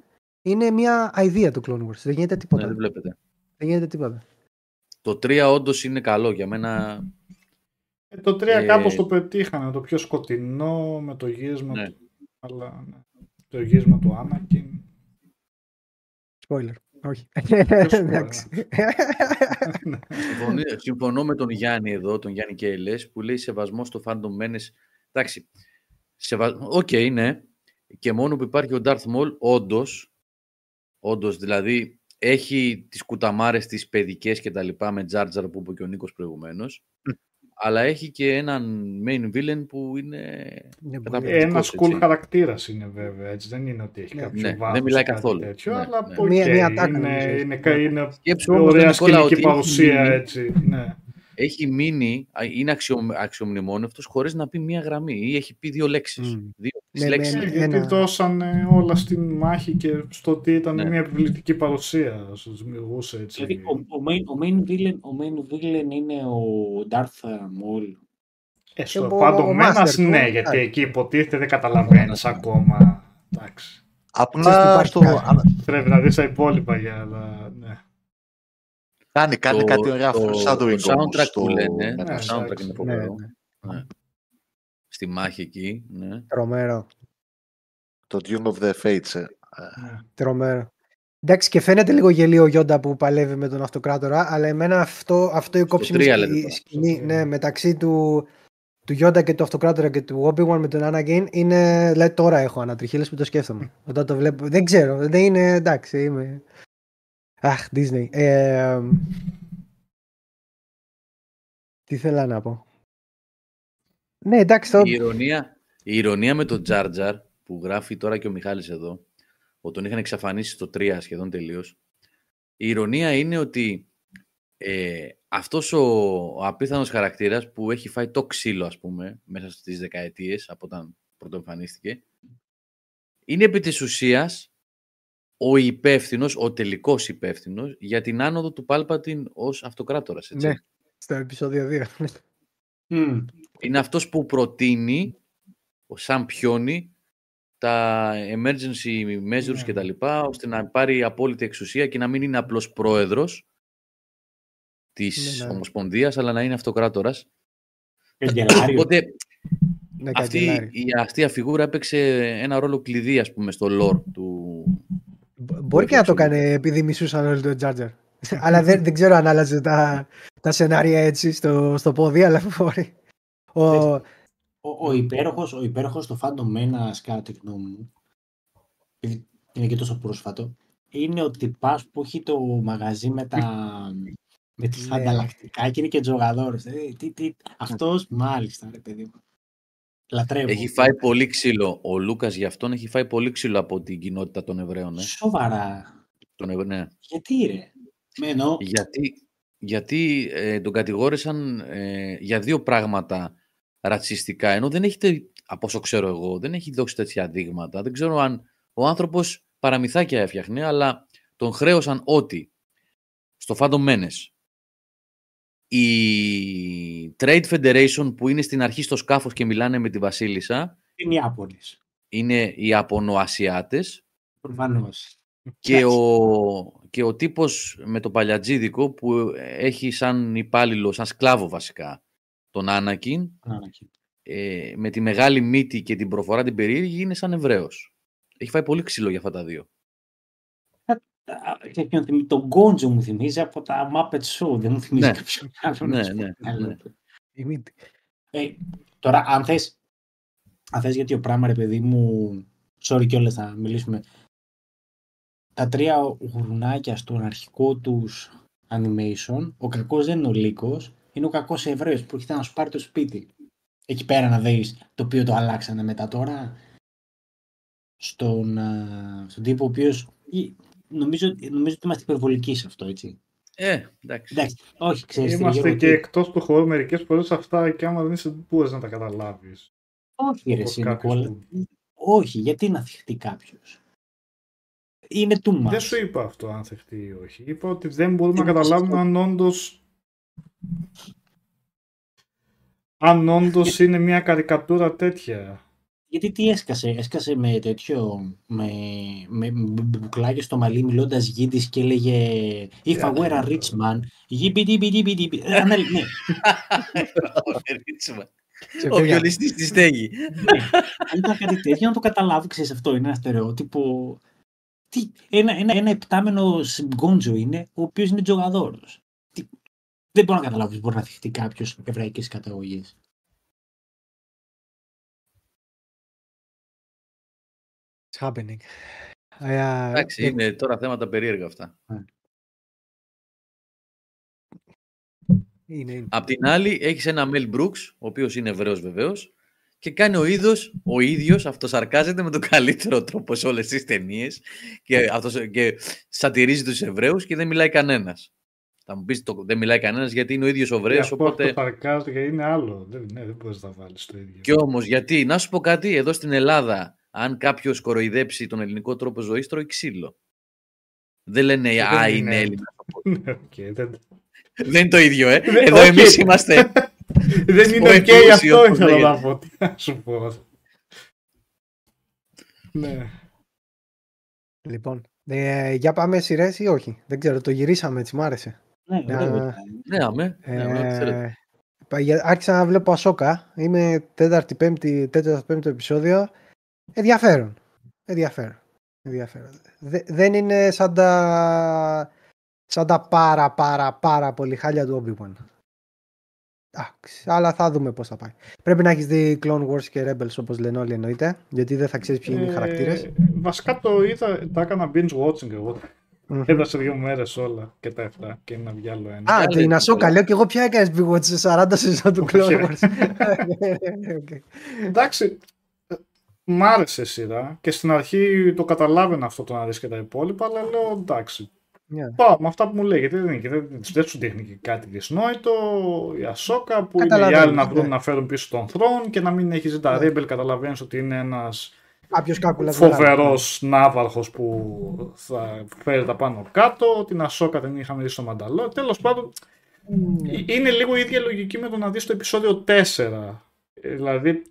είναι μια idea του Clone Wars. Δεν γίνεται τίποτα. Ναι, δεν βλέπετε. Δεν γίνεται τίποτα. Το τρία όντως είναι καλό για μένα. Ε, το τρία ε... κάπως το πετύχανε. Το πιο σκοτεινό με το γύρισμα ναι. του. Αλλά, ναι. Το γύρισμα του Anakin. Spoiler. Όχι. συμφωνώ, συμφωνώ με τον Γιάννη εδώ, τον Γιάννη Κέιλες, που λέει σεβασμό στο Phantom Menace. Εντάξει. Οκ, okay, ναι. Και μόνο που υπάρχει ο Darth Maul, όντως. Όντως, δηλαδή. Έχει τις κουταμάρες τις παιδικές και τα λοιπά με Τζάρτζαρ που είπε και ο Νίκος προηγουμένως. Mm. Αλλά έχει και έναν main villain που είναι... Ένας cool χαρακτήρας είναι βέβαια, έτσι. Δεν είναι ότι έχει ναι, κάποιο ναι, βάθος. Δεν μιλάει καθόλου. Τέτοιο, ναι, αλλά ναι. Okay, μία, μία τάκη, είναι, ναι. είναι, είναι, είναι ωραία σκηνική παρουσία. Μείνει, έτσι, ναι. Έχει μείνει, είναι αξιο, αξιομνημόνευτος χωρίς να πει μία γραμμή ή έχει πει δύο λέξεις. Mm. Δύο. Ναι, ναι, ναι, γιατί ένα... δώσανε όλα στην μάχη και στο ότι ήταν ναι. μια επιβλητική παρουσία στους δημιουργούς έτσι. Δηλαδή, ο, ο, main, ο, main villain, ο main villain είναι ο Darth Maul. Ε, στο Phantom Menace ναι, ναι, γιατί εκεί υποτίθεται δεν καταλαβαίνεις ακόμα. Εντάξει. Απλά στο... Πρέπει να δεις τα υπόλοιπα για αλλά, ναι. Κάνει κάτι κάτι ωραία σαν το soundtrack που λένε. Το soundtrack είναι φοβερό. Στη μάχη εκεί. Ναι. Τρομέρο. Το Dune of the Fates. Ε. Τρομέρο. Εντάξει και φαίνεται λίγο γελίο ο Γιόντα που παλεύει με τον Αυτοκράτορα, αλλά εμένα αυτό, αυτό η κόψιμη σκηνή ναι, μεταξύ του, του Γιόντα και του Αυτοκράτορα και του Obi-Wan με τον Anakin είναι, δηλαδή τώρα έχω ανατριχίλες που το σκέφτομαι. Όταν το βλέπω, δεν ξέρω, δεν είναι εντάξει, είμαι... Αχ, Disney. Ε, τι θέλω να πω. Ναι, εντάξει, το... η, ηρωνία, η ηρωνία με τον Jar Jar που γράφει τώρα και ο Μιχάλης εδώ, ότι τον είχαν εξαφανίσει στο τρία σχεδόν τελείως. Η ηρωνία είναι ότι ε, αυτός ο, ο απίθανος χαρακτήρας που έχει φάει το ξύλο, ας πούμε, μέσα στις δεκαετίες από όταν πρωτοεμφανίστηκε, είναι επί της ουσίας ο υπεύθυνος, ο τελικός υπεύθυνος για την άνοδο του Πάλπατιν ως αυτοκράτορας. Έτσι. Ναι, στο επεισόδιο δύο. Mm. Είναι αυτός που προτείνει σαν πιόνι τα emergency measures yeah. και τα λοιπά ώστε να πάρει απόλυτη εξουσία και να μην είναι απλώς πρόεδρος της yeah, Ομοσπονδίας yeah. αλλά να είναι αυτοκράτορας. Οπότε yeah, αυτή yeah. η αστεία φιγούρα έπαιξε ένα ρόλο κλειδί ας πούμε στο lore του Μπορεί και να το κάνει επειδή μισούσαν όλοι το Charger. Αλλά δεν, δεν ξέρω αν άλλαζε τα, τα σενάρια έτσι στο, στο πόδι, αλλά μπορεί. Ο, ο, ο υπέροχος, ο υπέροχος το Phantom ένα, κατά τη γνώμη μου, είναι και τόσο πρόσφατο, είναι ο τυπάς που έχει το μαγαζί με τα... με τις ανταλλακτικά και είναι και τζογαδόρες. Αυτός μάλιστα, ρε παιδί μου. Λατρεύω. Έχει φάει πολύ ξύλο. Ο Λούκας γι' αυτόν έχει φάει πολύ ξύλο από την κοινότητα των Εβραίων. Ε. Σοβαρά. Τον Εβραίων, ναι. Γιατί ρε. Μένω. Γιατί, γιατί ε, τον κατηγόρησαν ε, για δύο πράγματα ρατσιστικά. Ενώ δεν έχετε, από όσο ξέρω εγώ, δεν έχει δώσει τέτοια δείγματα. Δεν ξέρω αν ο άνθρωπος παραμυθάκια έφτιαχνε, αλλά τον χρέωσαν ότι στο Phantom Menace η Trade Federation που είναι στην αρχή στο σκάφος και μιλάνε με τη Βασίλισσα είναι οι Ιάπωνες. Είναι οι Ιαπωνοασιάτες. Προφανώς. Και ο, και ο τύπος με το παλιατζίδικο που έχει σαν υπάλληλο, σαν σκλάβο βασικά, τον Άνακιν, ε, με τη μεγάλη μύτη και την προφορά την περίεργη, είναι σαν Εβραίος. Έχει φάει πολύ ξύλο για αυτά τα δύο. Τον Γκόντζο μου θυμίζει από τα Muppet Show. Δεν μου θυμίζει κάποιον άλλον. Ναι, ναι, ναι. Ε, τώρα, αν θες, αν θες γιατί ο πράγμα, ρε παιδί μου, sorry κιόλας θα μιλήσουμε. Τα τρία γουρνάκια στον αρχικό τους animation, ο κακός δεν είναι ο Λύκος, είναι ο κακός Εβραίος που ήρθε να σου πάρει το σπίτι. Εκεί πέρα να δεις το οποίο το αλλάξανε μετά τώρα. Στον, στον τύπο ο οποίος... Νομίζω, νομίζω ότι είμαστε υπερβολικοί σε αυτό, έτσι. Ε, εντάξει. εντάξει. Όχι, ξέρεις, είμαστε και ότι... εκτός του χώρου μερικές φορές αυτά και άμα δεν είσαι, μπορείς να τα καταλάβεις. Όχι, ρε Νικόλα. Που... Όχι, γιατί να θυχτεί κάποιος. Είναι too much. Δεν σου είπα αυτό, αν θυχτεί ή όχι. Είπα ότι δεν μπορούμε δεν να καταλάβουμε αν όντως... αν όντως είναι μια καρικατούρα τέτοια. Γιατί τι έσκασε, έσκασε με τέτοιο, με, με, με μπουκλάκι στο μαλλί μιλώντας γίδης και έλεγε «If I were a rich man, γιμπιντιμπιντιμπιντιμπι». Ναι, ναι. Ο βιολιστής της στέγη. Αν ήταν κάτι τέτοιο, να το καταλάβω, ξέρεις, αυτό είναι ένα στερεότυπο. Ένα επτάμενο γκόντζο είναι, ο οποίος είναι τζογαδόρος. Δεν μπορώ να καταλάβω πως μπορεί να θυχτεί κάποιος εβραϊκής καταγωγής. Happening. Εντάξει, είναι τώρα θέματα περίεργα αυτά. Είναι, είναι. Απ' την άλλη, έχεις ένα Mel Brooks, ο οποίος είναι Εβραίος βεβαίως, και κάνει ο ίδιος, ο ίδιος αυτοσαρκάζεται με τον καλύτερο τρόπο σε όλες τις ταινίες και, αυτος, και σατυρίζει τους Εβραίους και δεν μιλάει κανένας. Θα μου πεις, το, δεν μιλάει κανένας γιατί είναι ο ίδιος ο Εβραίος. Οπότε... αυτοσαρκάζεται και είναι άλλο. Δεν, ναι, δεν μπορείς να βάλεις το ίδιο. Και όμως, γιατί, να σου πω κάτι, εδώ στην Ελλάδα. Αν κάποιος κοροϊδέψει τον ελληνικό τρόπο ζωής, τρώει ξύλο. Δεν λένε «Α, είναι Έλληνα». Δεν είναι το ίδιο, ε. Εδώ εμείς είμαστε... Δεν είναι οκ, αυτό ήθελα να πω. Τι να σου πω. Λοιπόν, για πάμε σειρές ή όχι. Δεν ξέρω, το γυρίσαμε έτσι, μ' άρεσε. Ναι, αμέ. Άρχισα να βλέπω Ασόκα. Είμαι τέταρτη πέμπτη, τέταρτο πέμπτο επεισόδιο. Ενδιαφέρον. Ενδιαφέρον. Ενδιαφέρον. Δε, δεν είναι σαν τα, σαν τα πάρα πάρα πάρα πολύ χάλια του Obi-Wan. Εντάξει, αλλά θα δούμε πώς θα πάει. Πρέπει να έχεις δει Clone Wars και Rebels, όπως λένε όλοι, εννοείται, γιατί δεν θα ξέρεις ποιοι είναι οι χαρακτήρες. Βασικά το είδα, τα έκανα binge watching εγώ. Mm-hmm. Έδωσε δύο μέρες όλα και τα εφτά και ένα βγάλω ένα. Α, την Ασόκα λέω και εγώ πια έκανες binge watch σε σαράντα σεζόν του Clone Wars. Εντάξει. Μ' άρεσε η σειρά και στην αρχή το καταλάβαινα αυτό το να δεις και τα υπόλοιπα, αλλά λέω εντάξει. Yeah. Πάω με αυτά που μου λέγεται, δεν, δεν, δεν σου δείχνει και κάτι δυσνόητο. Η Ασόκα που είναι οι άλλοι να βρουν yeah. να φέρουν πίσω τον θρόν και να μην έχεις τα Rebel, yeah. καταλαβαίνεις ότι είναι ένας φοβερός yeah. ναύαρχος που θα φέρει τα πάνω κάτω. Την Ασόκα την είχαμε δει στο Μανταλό. Τέλος πάντων, yeah. είναι λίγο η ίδια λογική με το να δεις το επεισόδιο τέσσερα. Δηλαδή.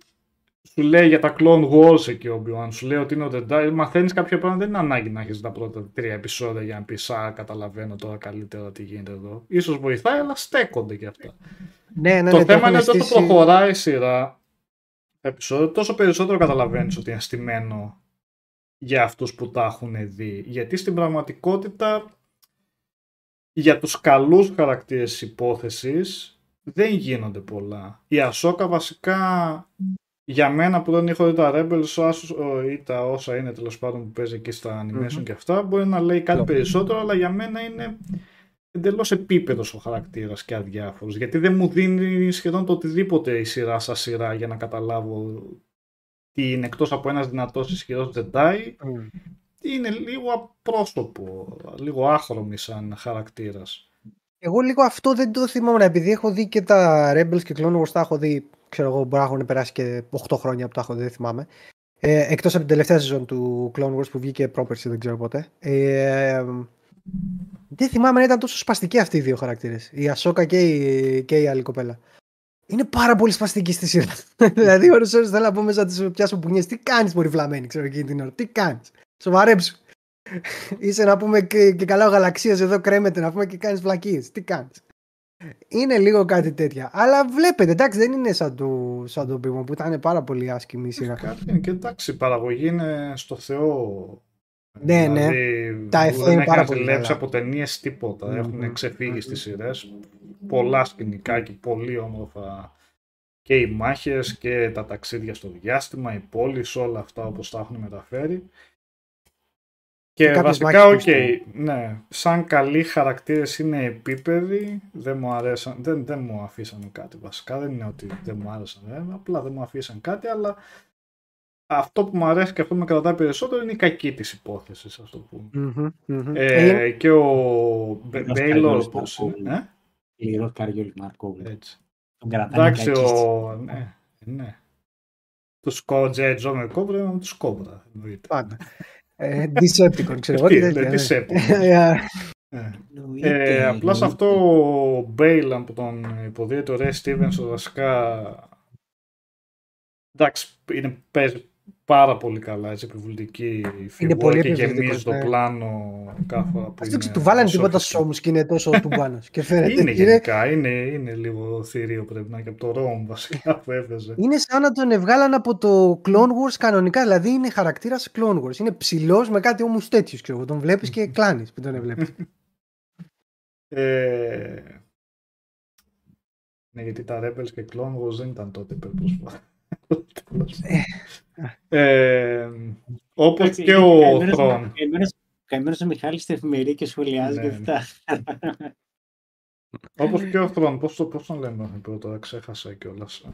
Σου λέει για τα Clone Wars εκεί ο Obi-Wan, σου λέει ότι είναι ο Jedi, μαθαίνεις κάποια πράγματα, δεν είναι ανάγκη να έχεις τα πρώτα τρία επεισόδια για να πεις «Α, καταλαβαίνω τώρα καλύτερα τι γίνεται εδώ». Ίσως βοηθάει, αλλά στέκονται και αυτά. Ναι, ναι, το ναι, θέμα το είναι στήσει... τόσο προχωράει η σειρά, επεισόδιο, τόσο περισσότερο καταλαβαίνεις ότι είναι στημένο για αυτούς που τα έχουν δει. Γιατί στην πραγματικότητα για τους καλούς χαρακτήρες υπόθεσης δεν γίνονται πολλά. Η Ασόκα βασικά για μένα που δεν έχω δει τα Rebels ή τα όσα είναι τέλος πάντων που παίζει εκεί στα animation mm-hmm. και αυτά μπορεί να λέει κάτι περισσότερο, αλλά για μένα είναι εντελώς επίπεδος ο χαρακτήρας και αδιάφορος. Γιατί δεν μου δίνει σχεδόν το οτιδήποτε η σειρά σαν σειρά για να καταλάβω τι είναι, εκτός από ένας δυνατός ισχυρός Jedi. Mm. Είναι λίγο απρόσωπο, λίγο άχρωμη σαν χαρακτήρας. Εγώ λίγο αυτό δεν το θυμάμαι, επειδή έχω δει και τα Rebels και Clone Wars, τα έχω δει, ξέρω εγώ, μπορεί να έχουν περάσει και οκτώ χρόνια που τα έχω δει, δεν θυμάμαι. Ε, εκτός από την τελευταία σεζόν του Clone Wars που βγήκε πρόπερση, δεν ξέρω πότε. Ε, δεν θυμάμαι να ήταν τόσο σπαστικοί αυτοί οι δύο χαρακτήρες, η Ασόκα και η, και η άλλη κοπέλα. Είναι πάρα πολύ σπαστική στη σειρά. Δηλαδή, ώρες ώρες θέλω να πω μέσα να τις πιάσω μπουνιές. Τι κάνεις, μωρή βλαμμένη, ξέρω εκείνη την ώρα. Τι κάνεις. Σοβαρέψου. Είσαι να πούμε και, και καλά ο γαλαξίας εδώ κρέμεται, να πούμε, και κάνεις βλακίες. Τι κάνεις. Είναι λίγο κάτι τέτοια. Αλλά βλέπετε, εντάξει, δεν είναι σαν το, σαν το πίγμα που ήταν πάρα πολύ άσχημη η σειρά. Κάτι και εντάξει, η παραγωγή είναι στο Θεό. Ναι, δηλαδή, ναι. Τα εφέ είναι πάρα πολύ. Δεν έχουν ζηλέψει από ταινίες τίποτα. Mm-hmm. Έχουν ξεφύγει στις σειρές. Πολλά σκηνικά και πολύ όμορφα. Και οι μάχες και τα ταξίδια στο διάστημα, οι πόλεις, όλα αυτά όπως τα έχουν μεταφέρει. Και, και βασικά, οκ, okay, ναι, σαν καλοί χαρακτήρες είναι επίπεδοι. Δεν μου αρέσαν, δεν, δεν μου αφήσαν κάτι βασικά. Δεν είναι ότι δεν μου άρεσαν, ε, απλά δεν μου αφήσαν κάτι, αλλά. Αυτό που μου αρέσει και αυτό που με κρατάει περισσότερο είναι η κακή της υπόθεσης, ας το πούμε. Mm-hmm, mm-hmm. Ε, και ο Μπέιλορ, πώς είναι. Λίρος Καριόλης Μαρκόβλου. Έτσι. Εντάξει, ο... ναι, ναι. Του Σκότζε, Τζόμερ Κόμπρα, είναι του Κόμπρα. Πάντα. Decepticon, ξέρω εγώ. Decepticon. Απλά σε αυτό ο Μπέιλαν που τον υποδίεται ο Ρέι Στίβενς, βασικά... Εντάξει, είναι, παίζει πάρα πολύ καλά, έτσι, επιβλητική φιγούρα και γεμίζει το πλάνο κάθε φορά που είναι. Του βάλανε τίποτα στους ώμους και είναι τόσο τουμπάνος. Είναι γενικά, είναι, είναι λίγο θηρίο, πρέπει να είναι και από το Rome βασικά που έπαιζε. Είναι σαν να τον βγάλανε από το Clone Wars κανονικά, δηλαδή είναι χαρακτήρας Clone Wars. Είναι ψηλός με κάτι ώμους τέτοιους, ξέρω, τον βλέπεις και κλάνεις που τον βλέπεις. ε, ναι, γιατί τα Rebels και Clone Wars δεν ήταν τότε υπερπροσφάτα. ε, όπως Άξι, και ο Θρόν. Καημένος ο Μιχάλης στην εφημερία και σχολιάζει και αυτά. Όπως και ο Θρόν. Πώς τον λέμε πρώτα, ξέχασα κιόλας.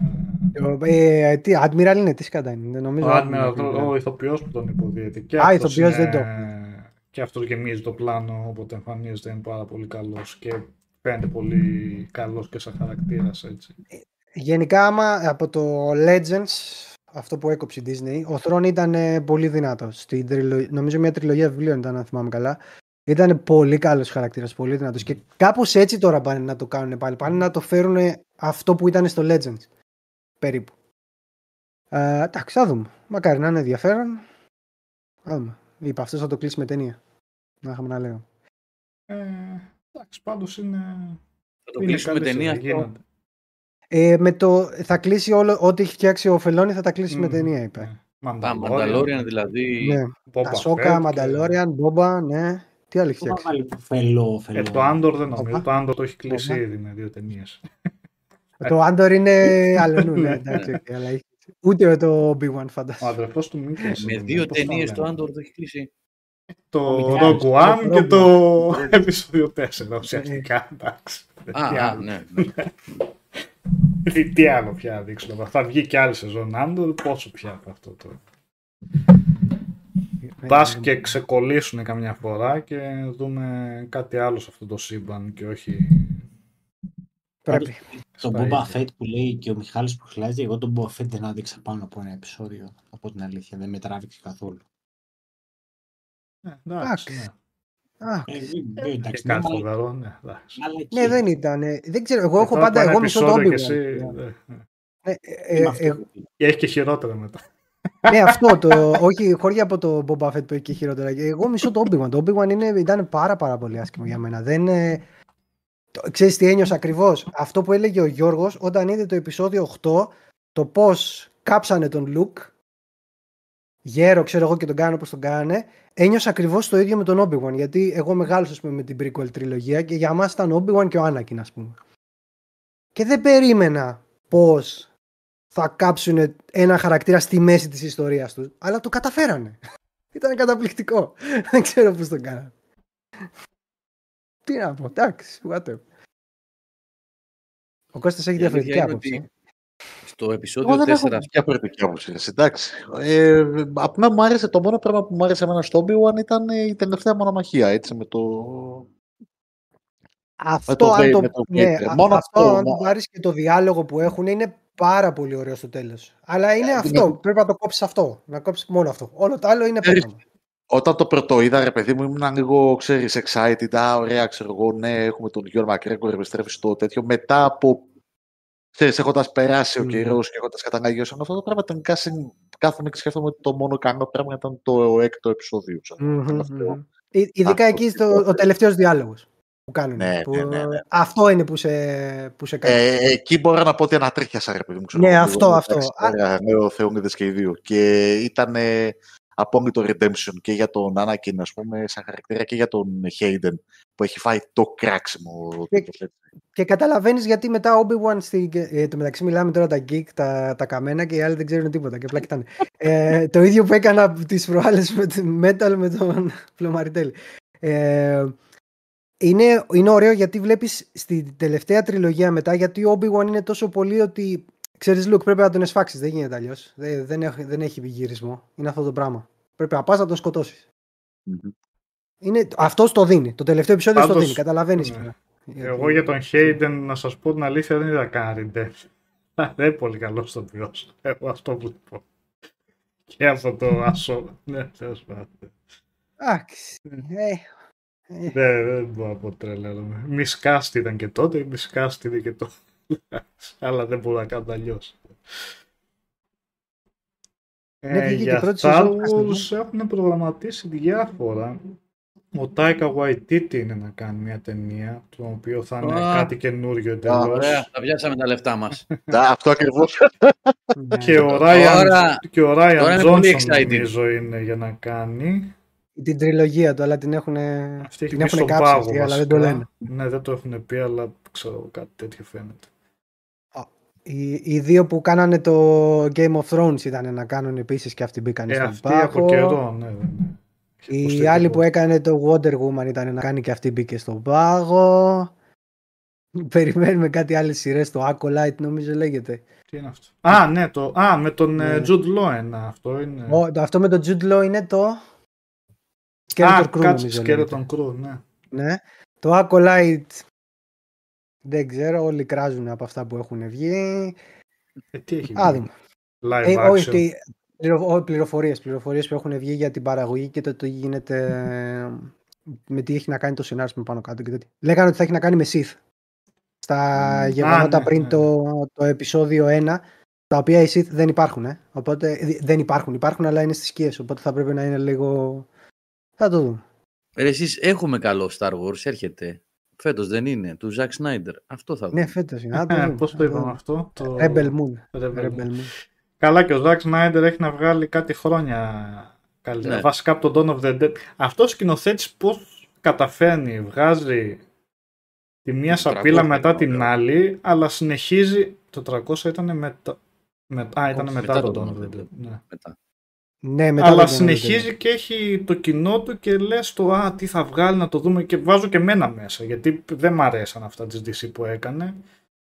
Ε, τι, Admiral είναι, τι σκατά είναι. Ο Admiral, ο ηθοποιός που τον υποδιέται. Α, ηθοποιός δεν το. Και αυτός γεμίζει το πλάνο, όποτε εμφανίζεται, είναι πάρα πολύ καλός και φαίνεται πολύ καλός και σαν χαρακτήρας, έτσι. Γενικά, άμα από το Legends, αυτό που έκοψε η Disney, ο Θρόν ήταν ε, πολύ δυνατός. Στην τριλο... Νομίζω μια τριλογία βιβλίων ήταν, αν θυμάμαι καλά. Ήταν πολύ καλός χαρακτήρας, πολύ δυνατός. Και κάπως έτσι τώρα πάνε να το κάνουν πάλι. Πάνε να το φέρουν αυτό που ήταν στο Legends. Περίπου. Εντάξει, θα δούμε. Μακάρι να είναι ενδιαφέρον. Θα δούμε. Είπα, αυτό θα το κλείσει με ταινία. Να είχαμε να λέω. Εντάξει, πάντως είναι. Θα το κλείσει με ταινία αυτό. Ε, με το, θα κλείσει όλο ό,τι έχει φτιάξει ο Φελόνι, θα τα κλείσει mm. με ταινία, είπε. Τα Μανταλόριαν δηλαδή. Ναι. Τα Σόκα, Μανταλόριαν, Μπόμπα, ναι. Τι άλλο έχει φτιάξει. Φελό, φελό. Ε, το Άντορ δεν νομίζω. Οπα. Το Άντορ το έχει κλείσει Οπα. Ήδη με δύο ταινίες. Το Άντορ είναι αλλού. Ναι, εντάξει, αλλά ούτε με το Big One φαντάζομαι. Ο αδερφός του Μίκης. Με δύο ταινίες το Άντορ το έχει κλείσει. Το Rogue One και το επεισόδιο τέσσερα ουσιαστικά. Εντάξει. Α, ναι. Τι άλλο πια δείξουν. Θα βγει και άλλη σεζόν Άντορ. Πόσο πια από αυτό το. Πας και ξεκολλήσουν καμιά φορά και δούμε κάτι άλλο σε αυτό το σύμπαν και όχι. Πρέπει. Το Boba Fett που λέει και ο Μιχάλης που χρειάζεται, εγώ τον Boba Fett δεν άδειξα πάνω από ένα επεισόδιο. Από την αλήθεια, δεν με τράβηξε καθόλου. Εντάξει, ναι. Ah, ε, ε, εντάξει, ναι, φοβερό, ναι, ναι, δεν ήταν. Δεν ξέρω, εγώ έχω πάντα. Εγώ μισό το Obi-Wan. Έχει και χειρότερα μετά. Ναι, αυτό το. Όχι, χωρί από το Boba Fett που έχει και χειρότερα. Εγώ μισό το Obi-Wan. Το Obi-Wan ήταν πάρα, πάρα πολύ άσχημο για μένα. Δεν. Ξέρεις τι ένιωσα ακριβώς. Αυτό που έλεγε ο Γιώργος όταν είδε το επεισόδιο οκτώ, το πώς κάψανε τον Luke γέρο, ξέρω εγώ, και τον κάνω όπως τον κάνε. Ένιωσα ακριβώς το ίδιο με τον Obi-Wan. Γιατί εγώ μεγάλωσα, ας πούμε, με την prequel τριλογία και για μας ήταν ο Obi-Wan και ο Anakin, ας πούμε. Και δεν περίμενα πώς θα κάψουν ένα χαρακτήρα στη μέση της ιστορίας τους. Αλλά το καταφέρανε. Ήταν καταπληκτικό. Δεν ξέρω πώς τον κάνανε. Τι να πω, εντάξει, whatever. Ο Κώστας έχει διαφορετική άποψη. Στο επεισόδιο τέσσερα διαφορετική άποψη. Εντάξει. Ε, απλά μου άρεσε, το μόνο πράγμα που μου άρεσε εμένα στο Obi-Wan ήταν η τελευταία μονομαχία, έτσι, με το... Αυτό, με το, αν το, με το ναι, μόνο αυτό, αυτό, αν το πάρεις και το διάλογο που έχουν, είναι πάρα πολύ ωραίο στο τέλος. Αλλά είναι ε, αυτό, ναι. Πρέπει να το κόψεις αυτό, να κόψεις μόνο αυτό. Όλο το άλλο είναι πέραμα. Όταν το πρώτο είδα, ρε παιδί μου, ήμουν λίγο, ξέρεις, excited. Α, ωραία, ξέρω εγώ, ναι, έχουμε τον Γιώργο Μακρέγκορ, επιστρέφει στο τέτοιο. Μετά από, ξέρεις, έχοντας περάσει mm. ο καιρός και έχοντας καταναγιώσει αυτό το πράγμα, τελικά κάθομαι και σκέφτομαι ότι το μόνο κανό πράγμα ήταν το έκτο επεισόδιο. Mm-hmm. Mm-hmm. Ειδικά αυτό, εκεί, στο, ο τελευταίος διάλογος που κάνουν. Ναι, που... ναι, ναι, ναι. Αυτό είναι που σε, που σε κάνει. Ε, εκεί μπορώ να πω ότι ανατρίχιασα, ρε παιδί μου. Ξέρω, ναι, εγώ, αυτό, εγώ, αυτό. Ναι, ο Θεόγνιδες και οι δύο. Και ήταν... απόλυτο redemption και για τον Anakin, ας πούμε, σαν χαρακτήρα, και για τον Hayden που έχει φάει το κράξιμο. Και, και καταλαβαίνεις γιατί μετά ο Obi-Wan στη, ε, το μεταξύ μιλάμε τώρα τα geek, τα, τα καμένα, και οι άλλοι δεν ξέρουν τίποτα και απλά κοιτάνε. ε, το ίδιο που έκανα τις προάλλες με το Metal με τον Φλωμαριτέλη. Ε, είναι, είναι ωραίο γιατί βλέπεις στην τελευταία τριλογία μετά, γιατί ο Obi-Wan είναι τόσο πολύ ότι ξέρεις, Λουκ, πρέπει να τον εσφάξεις. Δεν γίνεται αλλιώς. Δεν, δεν, έχ, δεν έχει γυρισμό. Είναι αυτό το πράγμα. Πρέπει να πας να τον σκοτώσεις. Mm-hmm. Είναι, αυτός το δίνει. Το τελευταίο επεισόδιο πάντως, το δίνει. Καταλαβαίνεις. Ναι. Εγώ γιατί... για τον Hayden, να σας πω την αλήθεια, δεν είδα καν redemption. Δεν είναι πολύ καλό στον ποιός. Εγώ αυτό βλέπω. Και αυτό το ασό. Ναι, τέλος πάντων. Εντάξει. Δεν μπορώ να πω τρελαίνομαι. Miscast ήταν και τότε, miscast είναι και τότε. Αλλά δεν μπορώ να κάνω αλλιώς. Ναι, ε, για αυτούς έχουν προγραμματίσει διάφορα. Ο Τάικα Waititi είναι να κάνει μια ταινία, το οποίο θα είναι oh. κάτι καινούριο εντελώς. Oh, ωραία, θα πιάσαμε τα λεφτά μας. Αυτό ακριβώς. Και ο Ράιαν Τζόνσον νομίζω είναι για να κάνει την τριλογία του, αλλά την έχουν, την έχουν κάψει αυτή, αλλά δεν το λένε. Ναι, δεν το έχουν πει, αλλά ξέρω, κάτι τέτοιο φαίνεται. Οι, οι δύο που κάνανε το Game of Thrones ήταν να κάνουν επίσης, και αυτοί μπήκαν ε, στον αυτοί πάγο. Από καιρό, ναι, ναι, ναι. Η άλλη που έκανε το Wonder Woman ήταν να κάνει, και αυτή μπήκε στον πάγο. Περιμένουμε κάτι άλλες σειρές, το Acolyte νομίζω λέγεται. Τι είναι αυτό? Α, ναι, το, α, με τον mm. Jude Law ένα, αυτό είναι. Ο, το, αυτό με τον Jude Law είναι το... Skeleton Crew, νομίζω. Skeleton Crew, ναι. ναι. Το Acolyte... Δεν ξέρω, όλοι κράζουν από αυτά που έχουν βγει. Ε, τι έχει βγει? Live action. Όχι, πληροφορίες, πληροφορίες που έχουν βγει για την παραγωγή και το τι γίνεται, με τι έχει να κάνει το σενάριο με πάνω κάτω. Λέγανε ότι θα έχει να κάνει με Sith. Στα mm, γεγονότα ναι, πριν ναι. Το, το επεισόδιο ένα, τα οποία οι Sith δεν υπάρχουν. Ε. Οπότε, δεν υπάρχουν, υπάρχουν αλλά είναι στις σκιές, οπότε θα πρέπει να είναι λίγο... Θα το δούμε. Ε, εσείς έχουμε καλό Star Wars, έρχεται. Φέτος δεν είναι, του Ζακ Σνάιντερ. Αυτό θα δούμε. Ναι, φέτος είναι. Ε, πώς το είπαμε αυτό? Το... Rebel Moon. Rebel Moon. Rebel Moon. Καλά, και ο Ζακ Σνάιντερ έχει να βγάλει κάτι χρόνια καλύτερα. Ναι. Βασικά από τον Dawn of the Dead. Αυτό ο σκηνοθέτης πώς καταφέρνει, βγάζει τη μία σαπίλα μετά την άλλη, αλλά συνεχίζει. Το τριακόσια ήταν μετά. Με... Α, ήταν μετά, μετά τον Dawn of the Dead. Ναι. Μετά. Ναι, μετά, αλλά συνεχίζει και έχει το κοινό του και λες το α, τι θα βγάλει να το δούμε, και βάζω και μένα μέσα γιατί δεν μ' αρέσαν αυτά της ντι σι που έκανε.